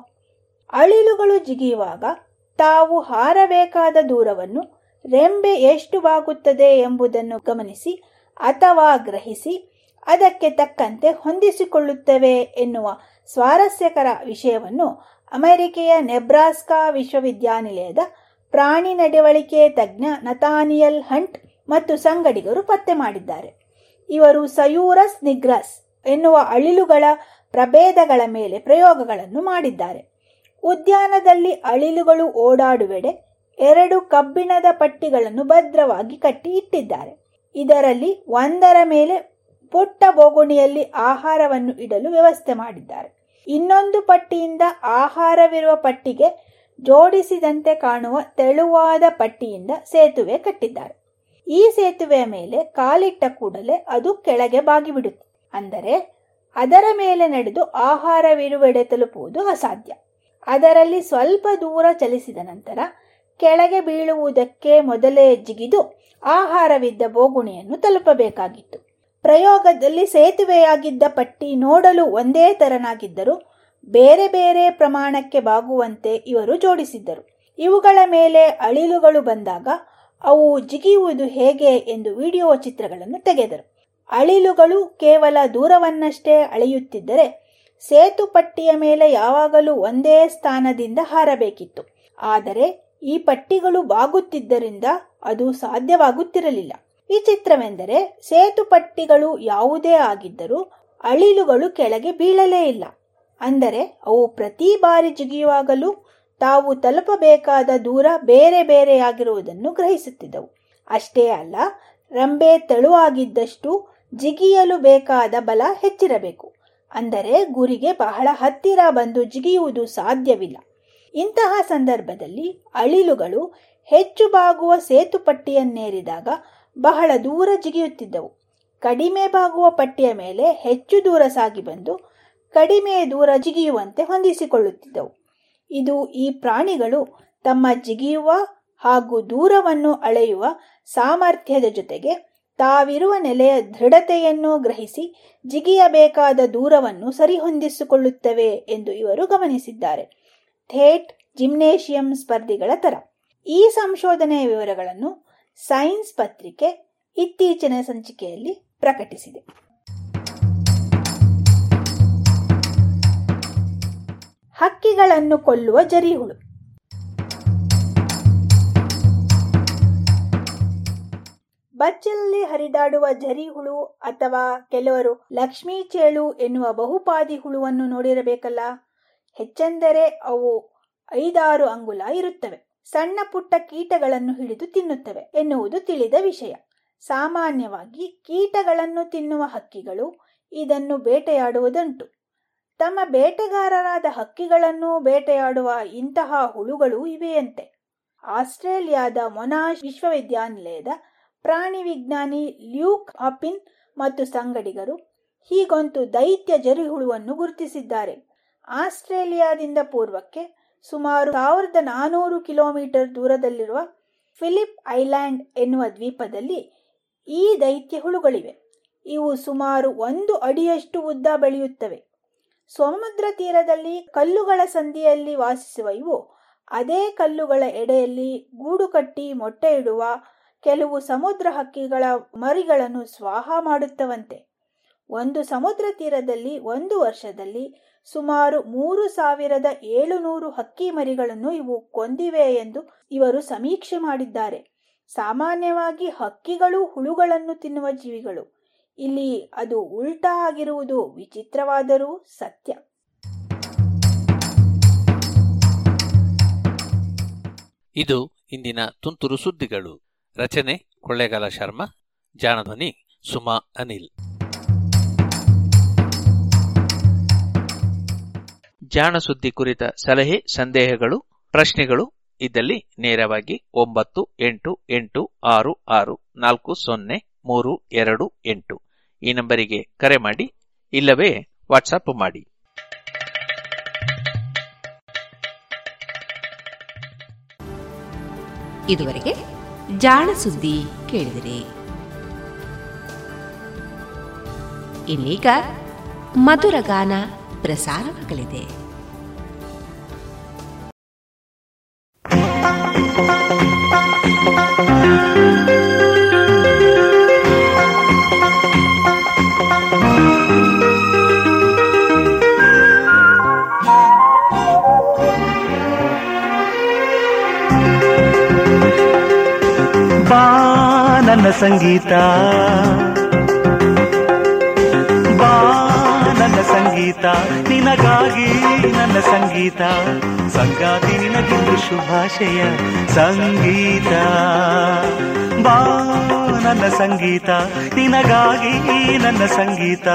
ಅಳಿಲುಗಳು ಜಿಗಿಯುವಾಗ ತಾವು ಹಾರಬೇಕಾದ ದೂರವನ್ನು ರೆಂಬೆ ಎಷ್ಟು ಬಾಗುತ್ತದೆ ಎಂಬುದನ್ನು ಗಮನಿಸಿ ಅಥವಾ ಗ್ರಹಿಸಿ ಅದಕ್ಕೆ ತಕ್ಕಂತೆ ಹೊಂದಿಸಿಕೊಳ್ಳುತ್ತವೆ ಎನ್ನುವ ಸ್ವಾರಸ್ಯಕರ ವಿಷಯವನ್ನು ಅಮೆರಿಕೆಯ ನೆಬ್ರಾಸ್ಕಾ ವಿಶ್ವವಿದ್ಯಾನಿಲಯದ ಪ್ರಾಣಿ ನಡವಳಿಕೆ ತಜ್ಞ ನತಾನಿಯಲ್ ಹಂಟ್ ಮತ್ತು ಸಂಗಡಿಗರು ಪತ್ತೆ ಮಾಡಿದ್ದಾರೆ. ಇವರು ಸಯೂರಸ್ ನಿಗ್ರಸ್ ಎನ್ನುವ ಅಳಿಲುಗಳ ಪ್ರಭೇದಗಳ ಮೇಲೆ ಪ್ರಯೋಗಗಳನ್ನು ಮಾಡಿದ್ದಾರೆ. ಉದ್ಯಾನದಲ್ಲಿ ಅಳಿಲುಗಳು ಓಡಾಡುವೆಡೆ ಎರಡು ಕಬ್ಬಿಣದ ಪಟ್ಟಿಗಳನ್ನು ಭದ್ರವಾಗಿ ಕಟ್ಟಿ ಇಟ್ಟಿದ್ದಾರೆ. ಇದರಲ್ಲಿ ಒಂದರ ಮೇಲೆ ಪುಟ್ಟ ಬೋಗುಣಿಯಲ್ಲಿ ಆಹಾರವನ್ನು ಇಡಲು ವ್ಯವಸ್ಥೆ ಮಾಡಿದ್ದಾರೆ. ಇನ್ನೊಂದು ಪಟ್ಟಿಯಿಂದ ಆಹಾರವಿರುವ ಪಟ್ಟಿಗೆ ಜೋಡಿಸಿದಂತೆ ಕಾಣುವ ತೆಳುವಾದ ಪಟ್ಟಿಯಿಂದ ಸೇತುವೆ ಕಟ್ಟಿದ್ದಾರೆ. ಈ ಸೇತುವೆಯ ಮೇಲೆ ಕಾಲಿಟ್ಟ ಕೂಡಲೇ ಅದು ಕೆಳಗೆ ಬಾಗಿಬಿಡುತ್ತೆ. ಅಂದರೆ ಅದರ ಮೇಲೆ ನಡೆದು ಆಹಾರವಿರುವೆಡೆ ತಲುಪುವುದು ಅಸಾಧ್ಯ. ಅದರಲ್ಲಿ ಸ್ವಲ್ಪ ದೂರ ಚಲಿಸಿದ ನಂತರ ಕೆಳಗೆ ಬೀಳುವುದಕ್ಕೆ ಮೊದಲೇ ಜಿಗಿದು ಆಹಾರವಿದ್ದ ಬೋಗುಣಿಯನ್ನು ತಲುಪಬೇಕಾಗಿತ್ತು. ಪ್ರಯೋಗದಲ್ಲಿ ಸೇತುವೆಯಾಗಿದ್ದ ಪಟ್ಟಿ ನೋಡಲು ಒಂದೇ ತೆರನಾಗಿದ್ದರೂ ಬೇರೆ ಬೇರೆ ಪ್ರಮಾಣಕ್ಕೆ ಬಾಗುವಂತೆ ಇವರು ಜೋಡಿಸಿದ್ದರು. ಇವುಗಳ ಮೇಲೆ ಅಳಿಲುಗಳು ಬಂದಾಗ ಅವು ಜಿಗಿಯುವುದು ಹೇಗೆ ಎಂದು ವಿಡಿಯೋ ಚಿತ್ರಗಳನ್ನು ತೆಗೆದರು. ಅಳಿಲುಗಳು ಕೇವಲ ದೂರವನ್ನಷ್ಟೇ ಅಳೆಯುತ್ತಿದ್ದರೆ ಸೇತುಪಟ್ಟಿಯ ಮೇಲೆ ಯಾವಾಗಲೂ ಒಂದೇ ಸ್ಥಾನದಿಂದ ಹಾರಬೇಕಿತ್ತು. ಆದರೆ ಈ ಪಟ್ಟಿಗಳು ಬಾಗುತ್ತಿದ್ದರಿಂದ ಅದು ಸಾಧ್ಯವಾಗುತ್ತಿರಲಿಲ್ಲ. ವಿಚಿತ್ರವೆಂದರೆ ಸೇತುಪಟ್ಟಿಗಳು ಯಾವುದೇ ಆಗಿದ್ದರೂ ಅಳಿಲುಗಳು ಕೆಳಗೆ ಬೀಳಲೇ ಇಲ್ಲ. ಅಂದರೆ ಅವು ಪ್ರತಿ ಬಾರಿ ಜಿಗಿಯುವಾಗಲೂ ತಾವು ತಲುಪಬೇಕಾದ ದೂರ ಬೇರೆ ಬೇರೆಯಾಗಿರುವುದನ್ನು ಗ್ರಹಿಸುತ್ತಿದ್ದವು. ಅಷ್ಟೇ ಅಲ್ಲ, ರಂಬೆ ತೆಳುವಾಗಿದ್ದಷ್ಟು ಜಿಗಿಯಲು ಬೇಕಾದ ಬಲ ಹೆಚ್ಚಿರಬೇಕು. ಅಂದರೆ ಗುರಿಗೆ ಬಹಳ ಹತ್ತಿರ ಬಂದು ಜಿಗಿಯುವುದು ಸಾಧ್ಯವಿಲ್ಲ. ಇಂತಹ ಸಂದರ್ಭದಲ್ಲಿ ಅಳಿಲುಗಳು ಹೆಚ್ಚು ಬಾಗುವ ಸೇತುಪಟ್ಟಿಯನ್ನೇರಿದಾಗ ಬಹಳ ದೂರ ಜಿಗಿಯುತ್ತಿದ್ದವು. ಕಡಿಮೆ ಬಾಗುವ ಪಟ್ಟಿಯ ಮೇಲೆ ಹೆಚ್ಚು ದೂರ ಸಾಗಿ ಬಂದು ಕಡಿಮೆ ದೂರ ಜಿಗಿಯುವಂತೆ ಹೊಂದಿಸಿಕೊಳ್ಳುತ್ತಿದ್ದವು. ಇದು ಈ ಪ್ರಾಣಿಗಳು ತಮ್ಮ ಜಿಗಿಯುವ ಹಾಗೂ ದೂರವನ್ನು ಅಳೆಯುವ ಸಾಮರ್ಥ್ಯದ ಜೊತೆಗೆ ತಾವಿರುವ ನೆಲೆಯ ದೃಢತೆಯನ್ನು ಗ್ರಹಿಸಿ ಜಿಗಿಯಬೇಕಾದ ದೂರವನ್ನು ಸರಿಹೊಂದಿಸಿಕೊಳ್ಳುತ್ತವೆ ಎಂದು ಇವರು ಗಮನಿಸಿದ್ದಾರೆ. ಥೇಟ್ ಜಿಮ್ನೇಷಿಯಂ ಸ್ಪರ್ಧಿಗಳ ತರ. ಈ ಸಂಶೋಧನೆಯ ವಿವರಗಳನ್ನು ಸೈನ್ಸ್ ಪತ್ರಿಕೆ ಇತ್ತೀಚಿನ ಸಂಚಿಕೆಯಲ್ಲಿ ಪ್ರಕಟಿಸಿದೆ. ಹಕ್ಕಿಗಳನ್ನು ಕೊಲ್ಲುವ ಜರಿಹುಳು. ಬಚ್ಚಲಲ್ಲಿ ಹರಿದಾಡುವ ಜರಿಹುಳು ಅಥವಾ ಕೆಲವರು ಲಕ್ಷ್ಮೀ ಚೇಳು ಎನ್ನುವ ಬಹುಪಾದಿ ಹುಳುವನ್ನು ನೋಡಿರಬೇಕಲ್ಲ. ಹೆಚ್ಚೆಂದರೆ ಅವು ಐದಾರು ಅಂಗುಲ ಇರುತ್ತವೆ. ಸಣ್ಣ ಪುಟ್ಟ ಕೀಟಗಳನ್ನು ಹಿಡಿದು ತಿನ್ನುತ್ತವೆ ಎನ್ನುವುದು ತಿಳಿದ ವಿಷಯ. ಸಾಮಾನ್ಯವಾಗಿ ಕೀಟಗಳನ್ನು ತಿನ್ನುವ ಹಕ್ಕಿಗಳು ಇದನ್ನು ಬೇಟೆಯಾಡುವುದುಂಟು. ತಮ್ಮ ಬೇಟೆಗಾರರಾದ ಹಕ್ಕಿಗಳನ್ನು ಬೇಟೆಯಾಡುವ ಇಂತಹ ಹುಳುಗಳು ಇವೆಯಂತೆ. ಆಸ್ಟ್ರೇಲಿಯಾದ ಮೊನಾಶ್ ವಿಶ್ವವಿದ್ಯಾನಿಲಯದ ಪ್ರಾಣಿ ವಿಜ್ಞಾನಿ ಲ್ಯೂಕ್ ಹಾಪಿನ್ ಮತ್ತು ಸಂಗಡಿಗರು ಹೀಗೊಂದು ದೈತ್ಯ ಜರಿಹುಳುವನ್ನು ಗುರುತಿಸಿದ್ದಾರೆ. ಆಸ್ಟ್ರೇಲಿಯಾದಿಂದ ಪೂರ್ವಕ್ಕೆ ಸುಮಾರು ಸಾವಿರದ ನಾನೂರು ಕಿಲೋಮೀಟರ್ ದೂರದಲ್ಲಿರುವ ಫಿಲಿಪ್ ಐಲ್ಯಾಂಡ್ ಎನ್ನುವ ದ್ವೀಪದಲ್ಲಿ ಈ ದೈತ್ಯ ಹುಳುಗಳಿವೆ. ಇವು ಸುಮಾರು ಒಂದು ಅಡಿಯಷ್ಟು ಉದ್ದ ಬೆಳೆಯುತ್ತವೆ. ಸಮುದ್ರ ತೀರದಲ್ಲಿ ಕಲ್ಲುಗಳ ಸಂದಿಯಲ್ಲಿ ವಾಸಿಸುವ ಇವು ಅದೇ ಕಲ್ಲುಗಳ ಎಡೆಯಲ್ಲಿ ಗೂಡು ಕಟ್ಟಿ ಮೊಟ್ಟೆ ಇಡುವ ಕೆಲವು ಸಮುದ್ರ ಹಕ್ಕಿಗಳ ಮರಿಗಳನ್ನು ಸ್ವಾಹ ಮಾಡುತ್ತವಂತೆ. ಒಂದು ಸಮುದ್ರ ತೀರದಲ್ಲಿ ಒಂದು ವರ್ಷದಲ್ಲಿ ಸುಮಾರು ಮೂರು ಸಾವಿರದ ಏಳು ನೂರು ಹಕ್ಕಿ ಮರಿಗಳನ್ನು ಇವು ಕೊಂದಿವೆ ಎಂದು ಇವರು ಸಮೀಕ್ಷೆ ಮಾಡಿದ್ದಾರೆ. ಸಾಮಾನ್ಯವಾಗಿ ಹಕ್ಕಿಗಳು ಹುಳುಗಳನ್ನು ತಿನ್ನುವ ಜೀವಿಗಳು. ಇಲ್ಲಿ ಅದು ಉಲ್ಟಾ ಆಗಿರುವುದು ವಿಚಿತ್ರವಾದರೂ ಸತ್ಯ. ಇದು ಇಂದಿನ ತುಂತುರು ಸುದ್ದಿಗಳು. ರಚನೆ ಕೊಳ್ಳೇಗಾಲ ಶರ್ಮಾ, ಜಾಣಧ್ವನಿ ಸುಮಾ ಅನಿಲ್. ಜಾಣ ಸುದ್ದಿ ಕುರಿತ ಸಲಹೆ, ಸಂದೇಹಗಳು, ಪ್ರಶ್ನೆಗಳು ಇದ್ದಲ್ಲಿ ನೇರವಾಗಿ ಒಂಬತ್ತು ಎಂಟು ಎಂಟು ಆರು ಆರು ನಾಲ್ಕು ಸೊನ್ನೆ ಮೂರು ಎರಡು ಎಂಟು ಈ ನಂಬರಿಗೆ ಕರೆ ಮಾಡಿ, ಇಲ್ಲವೇ ವಾಟ್ಸಪ್ ಮಾಡಿ. ಇದುವರೆಗೆ ಜಾಣ ಸುದ್ದಿ ಕೇಳಿದಿರಿ. ಇನ್ನೀಗ ಮಧುರಗಾನ ಪ್ರಸಾರವಾಗಲಿದೆ. ಬಾ ನನ್ನ ಸಂಗೀತ, ಬಾ ನನ್ನ ಸಂಗೀತ, ನಿನಗಾಗಿ ನನ್ನ ಸಂಗೀತ, ಸಂಗಾತಿ ನಿನಗಿಂದು ಶುಭಾಶಯ ಸಂಗೀತ. ಬಾ ನನ್ನ ಸಂಗೀತ, ನಿನಗಾಗಿ ನನ್ನ ಸಂಗೀತ.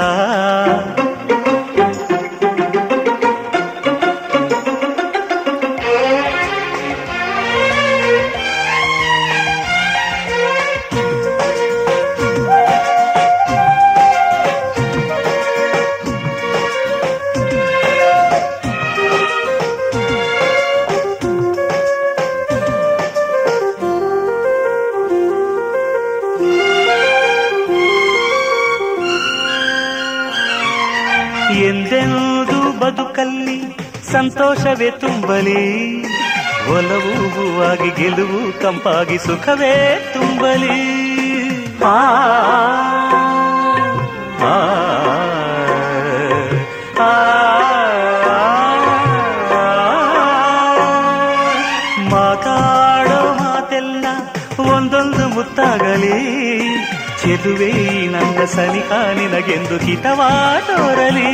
ಬದುಕಲ್ಲಿ ಸಂತೋಷವೇ ತುಂಬಲಿ, ಒಲವು ಹೂವಾಗಿ ಗೆಲುವು ತಂಪಾಗಿ ಸುಖವೇ ತುಂಬಲಿ. ಆ ಮಾತಾಡೋ ಮಾತೆಲ್ಲ ಒಂದೊಂದು ಮುತ್ತಾಗಲಿ, ಚೆಲುವೆ ನನ್ನ ಸನಿಹ ನಿನಗೆಂದು ಹಿತವಾದೋರಲಿ.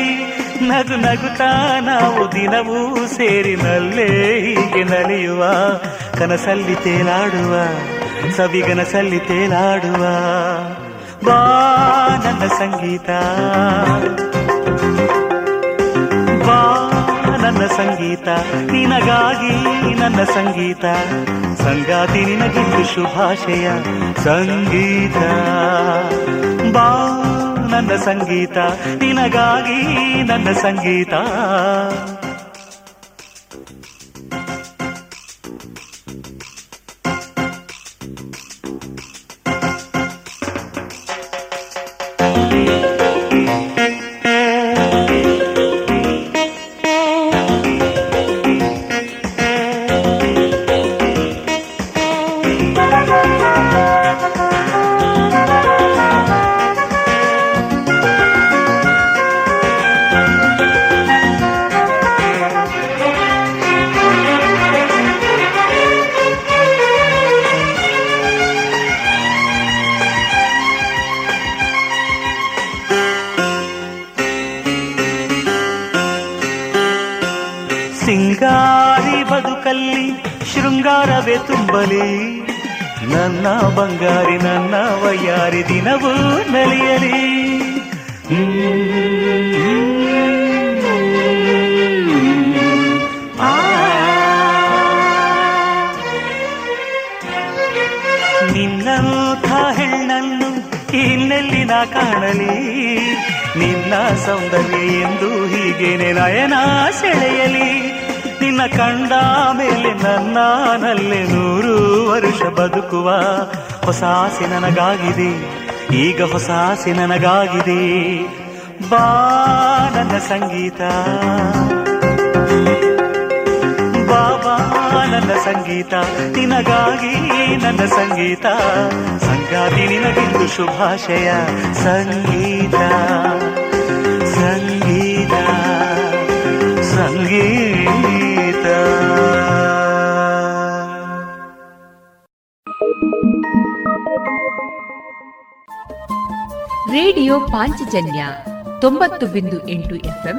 ನಗು ನಗುತ್ತಾ ನಾವು ದಿನವೂ ಸೇರಿನಲ್ಲೇ ಹೀಗೆ ನಲಿಯುವ, ಕನಸಲ್ಲಿ ತೇಲಾಡುವ, ಸವಿಗನಸಲ್ಲಿ ತೇಲಾಡುವ. ಬಾ ನನ್ನ ಸಂಗೀತ, ಬಾ ನನ್ನ ಸಂಗೀತ, ನಿನಗಾಗಿ ನನ್ನ ಸಂಗೀತ, ಸಂಗಾತಿ ನಿನಗಿಂದು ಶುಭಾಶಯ ಸಂಗೀತ. ಬಾ ನನ್ನ ಸಂಗೀತ, ನಿನಗಾಗಿ ನನ್ನ ಸಂಗೀತ. ಶೃಂಗಾರವೇ ತುಂಬಲಿ, ನನ್ನ ಬಂಗಾರಿ ನನ್ನ ವಯ್ಯಾರಿ ದಿನವೂ ನಲಿಯಲಿ. ನಿನ್ನಂಥ ಹೆಣ್ಣನ್ನು ಇನ್ನೆಲ್ಲಿ ನಾ ಕಾಣಲಿ, ನಿನ್ನ ಸೌಂದರ್ಯ ಎಂದು ಹೀಗೇನೆ ನಯನ ಸೆಳೆಯಲಿ. ನಿನ್ನ ಕಂಡ ಮೇಲೆ ನನ್ನಲ್ಲೇ ನೂರು ವರುಷ ಬದುಕುವ ಹೊಸ ಆಸೆ ನನಗಾಗಿದೆ, ಈಗ ಹೊಸ ಆಸೆ ನನಗಾಗಿದೆ. ಬಾ ನನ್ನ ಸಂಗೀತ, ಬಾಬಾ ನನ್ನ ಸಂಗೀತ, ನಿನಗಾಗಿ ನನ್ನ ಸಂಗೀತ, ಸಂಗಾತಿ ನಿನಗಿಂದು ಶುಭಾಶಯ ಸಂಗೀತ. ಸಂಗೀತ ಸಂಗೀತ ರೇಡಿಯೋ ಪಾಂಚಜನ್ಯ ತೊಂಬತ್ತು ಬಿಂದು ಎಂಟು ಎಫ್ಎಂ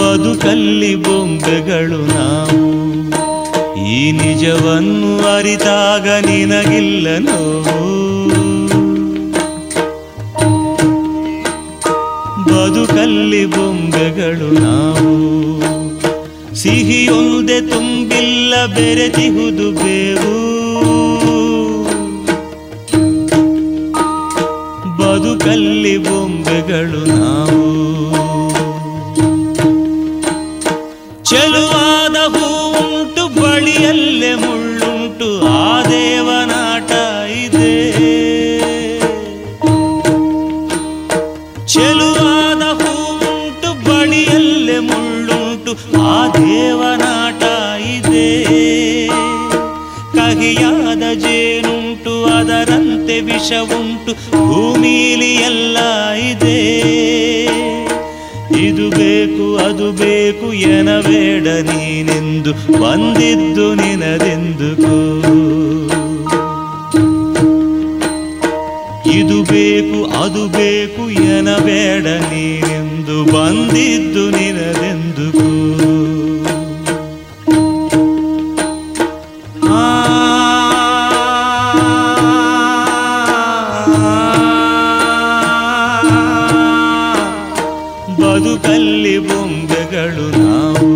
ಬದುಕಲ್ಲಿ ಬೊಂಬೆಗಳು ನಾವು, ಈ ನಿಜವನ್ನು ಅರಿತಾಗ ನಿನಗಿಲ್ಲ ನೋವು. ಬದುಕಲ್ಲಿ ಬೊಂಬೆಗಳು ನಾವು, ಸಿಹಿಯೊಂದೆ ತುಂಬಿಲ್ಲ ಬೆರೆತಿಹುದು ಬೇವು. ಬದುಕಲ್ಲಿ ಬೊಂಬೆಗಳು ನಾವು, ಚೆಲುವಾದ ಹೂವುಂಟು ಬಳಿಯಲ್ಲೇ ಮುಳ್ಳುಂಟು, ಆ ದೇವನಾಟ ಇದೆ. ಚೆಲುವಾದ ಹೂವುಂಟು ಬಳಿಯಲ್ಲೇ ಮುಳ್ಳುಂಟು, ಆ ದೇವನಾಟ ಇದೆ. ಕಹಿಯಾದ ಜೇನುಂಟು ಅದರಂತೆ ವಿಷವುಂಟು, ಭೂಮಿಲಿ ಎಲ್ಲ ಇದೆ. ಇದು ಬೇಕು ಅದು ಬೇಕು ಎನಬೇಡ ನೀನೆಂದು, ಬಂದಿದ್ದು ನಿನದೆಂದುಕೋ. ಇದು ಬೇಕು ಅದು ಬೇಕು ಎನಬೇಡ ನೀನೆಂದು, ಬಂದಿದ್ದು ನಿನದೆಂದುಕೋ. ಅಲ್ಲಿ ಬೊಂಬೆಗಳು ನಾವು.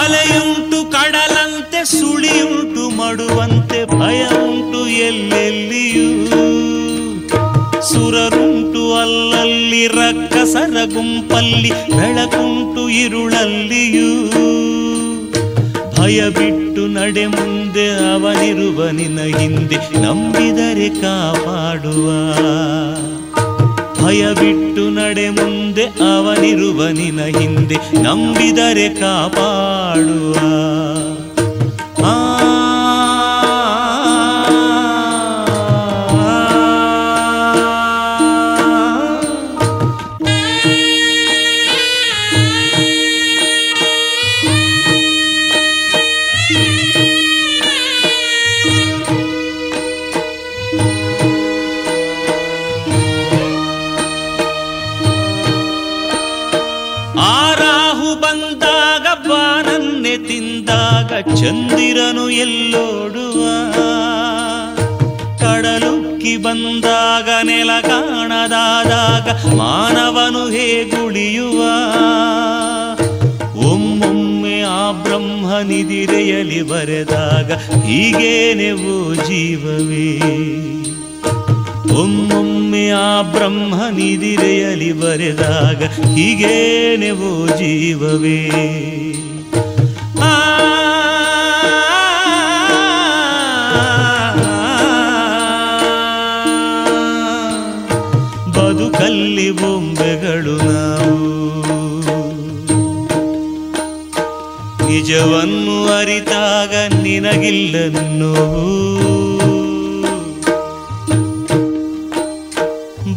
ಅಲೆಯುಂಟು ಕಡಲಂತೆ, ಸುಳಿಯುಂಟು ಮಡುವಂತೆ, ಭಯ ಉಂಟು ಎಲ್ಲೆಲ್ಲಿಯೂ. ಸುರರುಂಟು ಅಲ್ಲಲ್ಲಿ, ರಕ್ಕಸರ ಗುಂಪಲ್ಲಿ, ಬೆಳಕುಂಟು ಇರುಳಲ್ಲಿಯೂ. ಭಯ ಬಿಟ್ಟು ನಡೆ ಮುಂದೆ, ಅವನಿರುವ ನಿನ್ನ ಹಿಂದೆ, ನಂಬಿದರೆ ಕಾಪಾಡುವ. ಭಯ ಬಿಟ್ಟು ನಡೆ ಮುಂದೆ, ಅವನಿರುವ ನಿನ್ನ ಹಿಂದೆ, ನಂಬಿದರೆ ಕಾಪಾಡುವ. ಚಂದಿರನು ಎಲ್ಲೋಡುವ, ಕಡಲುಕ್ಕಿ ಬಂದಾಗ, ನೆಲ ಕಾಣದಾದಾಗ, ಮಾನವನು ಹೇಗುಳಿಯುವ. ಒಮ್ಮೊಮ್ಮೆ ಆ ಬ್ರಹ್ಮನಿದಿರೆಯಲಿ ಬರೆದಾಗ ಹೀಗೇನೆವು ಜೀವವೇ. ಒಮ್ಮೊಮ್ಮೆ ಆ ಬ್ರಹ್ಮನಿದಿರೆಯಲಿ ಬರೆದಾಗ ಹೀಗೇನೆವು ಜೀವವೇ. ಕಲ್ಲಿ ಬೊಂಬೆಗಳು ನಾವು. ನಿಜವನ್ನು ಅರಿತಾಗ ನಿನಗಿಲ್ಲ ನೋವು.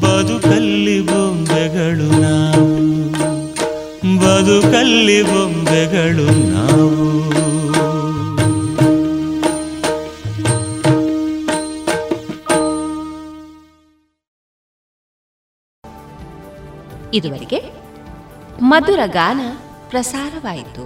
ಬದುಕಲ್ಲಿ ಬೊಂಬೆಗಳು ನಾವು, ಬದುಕಲ್ಲಿ ಬೊಂಬೆಗಳು ನಾವು. ಇದುವರೆಗೆ ಮಧುರ ಗಾನ ಪ್ರಸಾರವಾಯಿತು.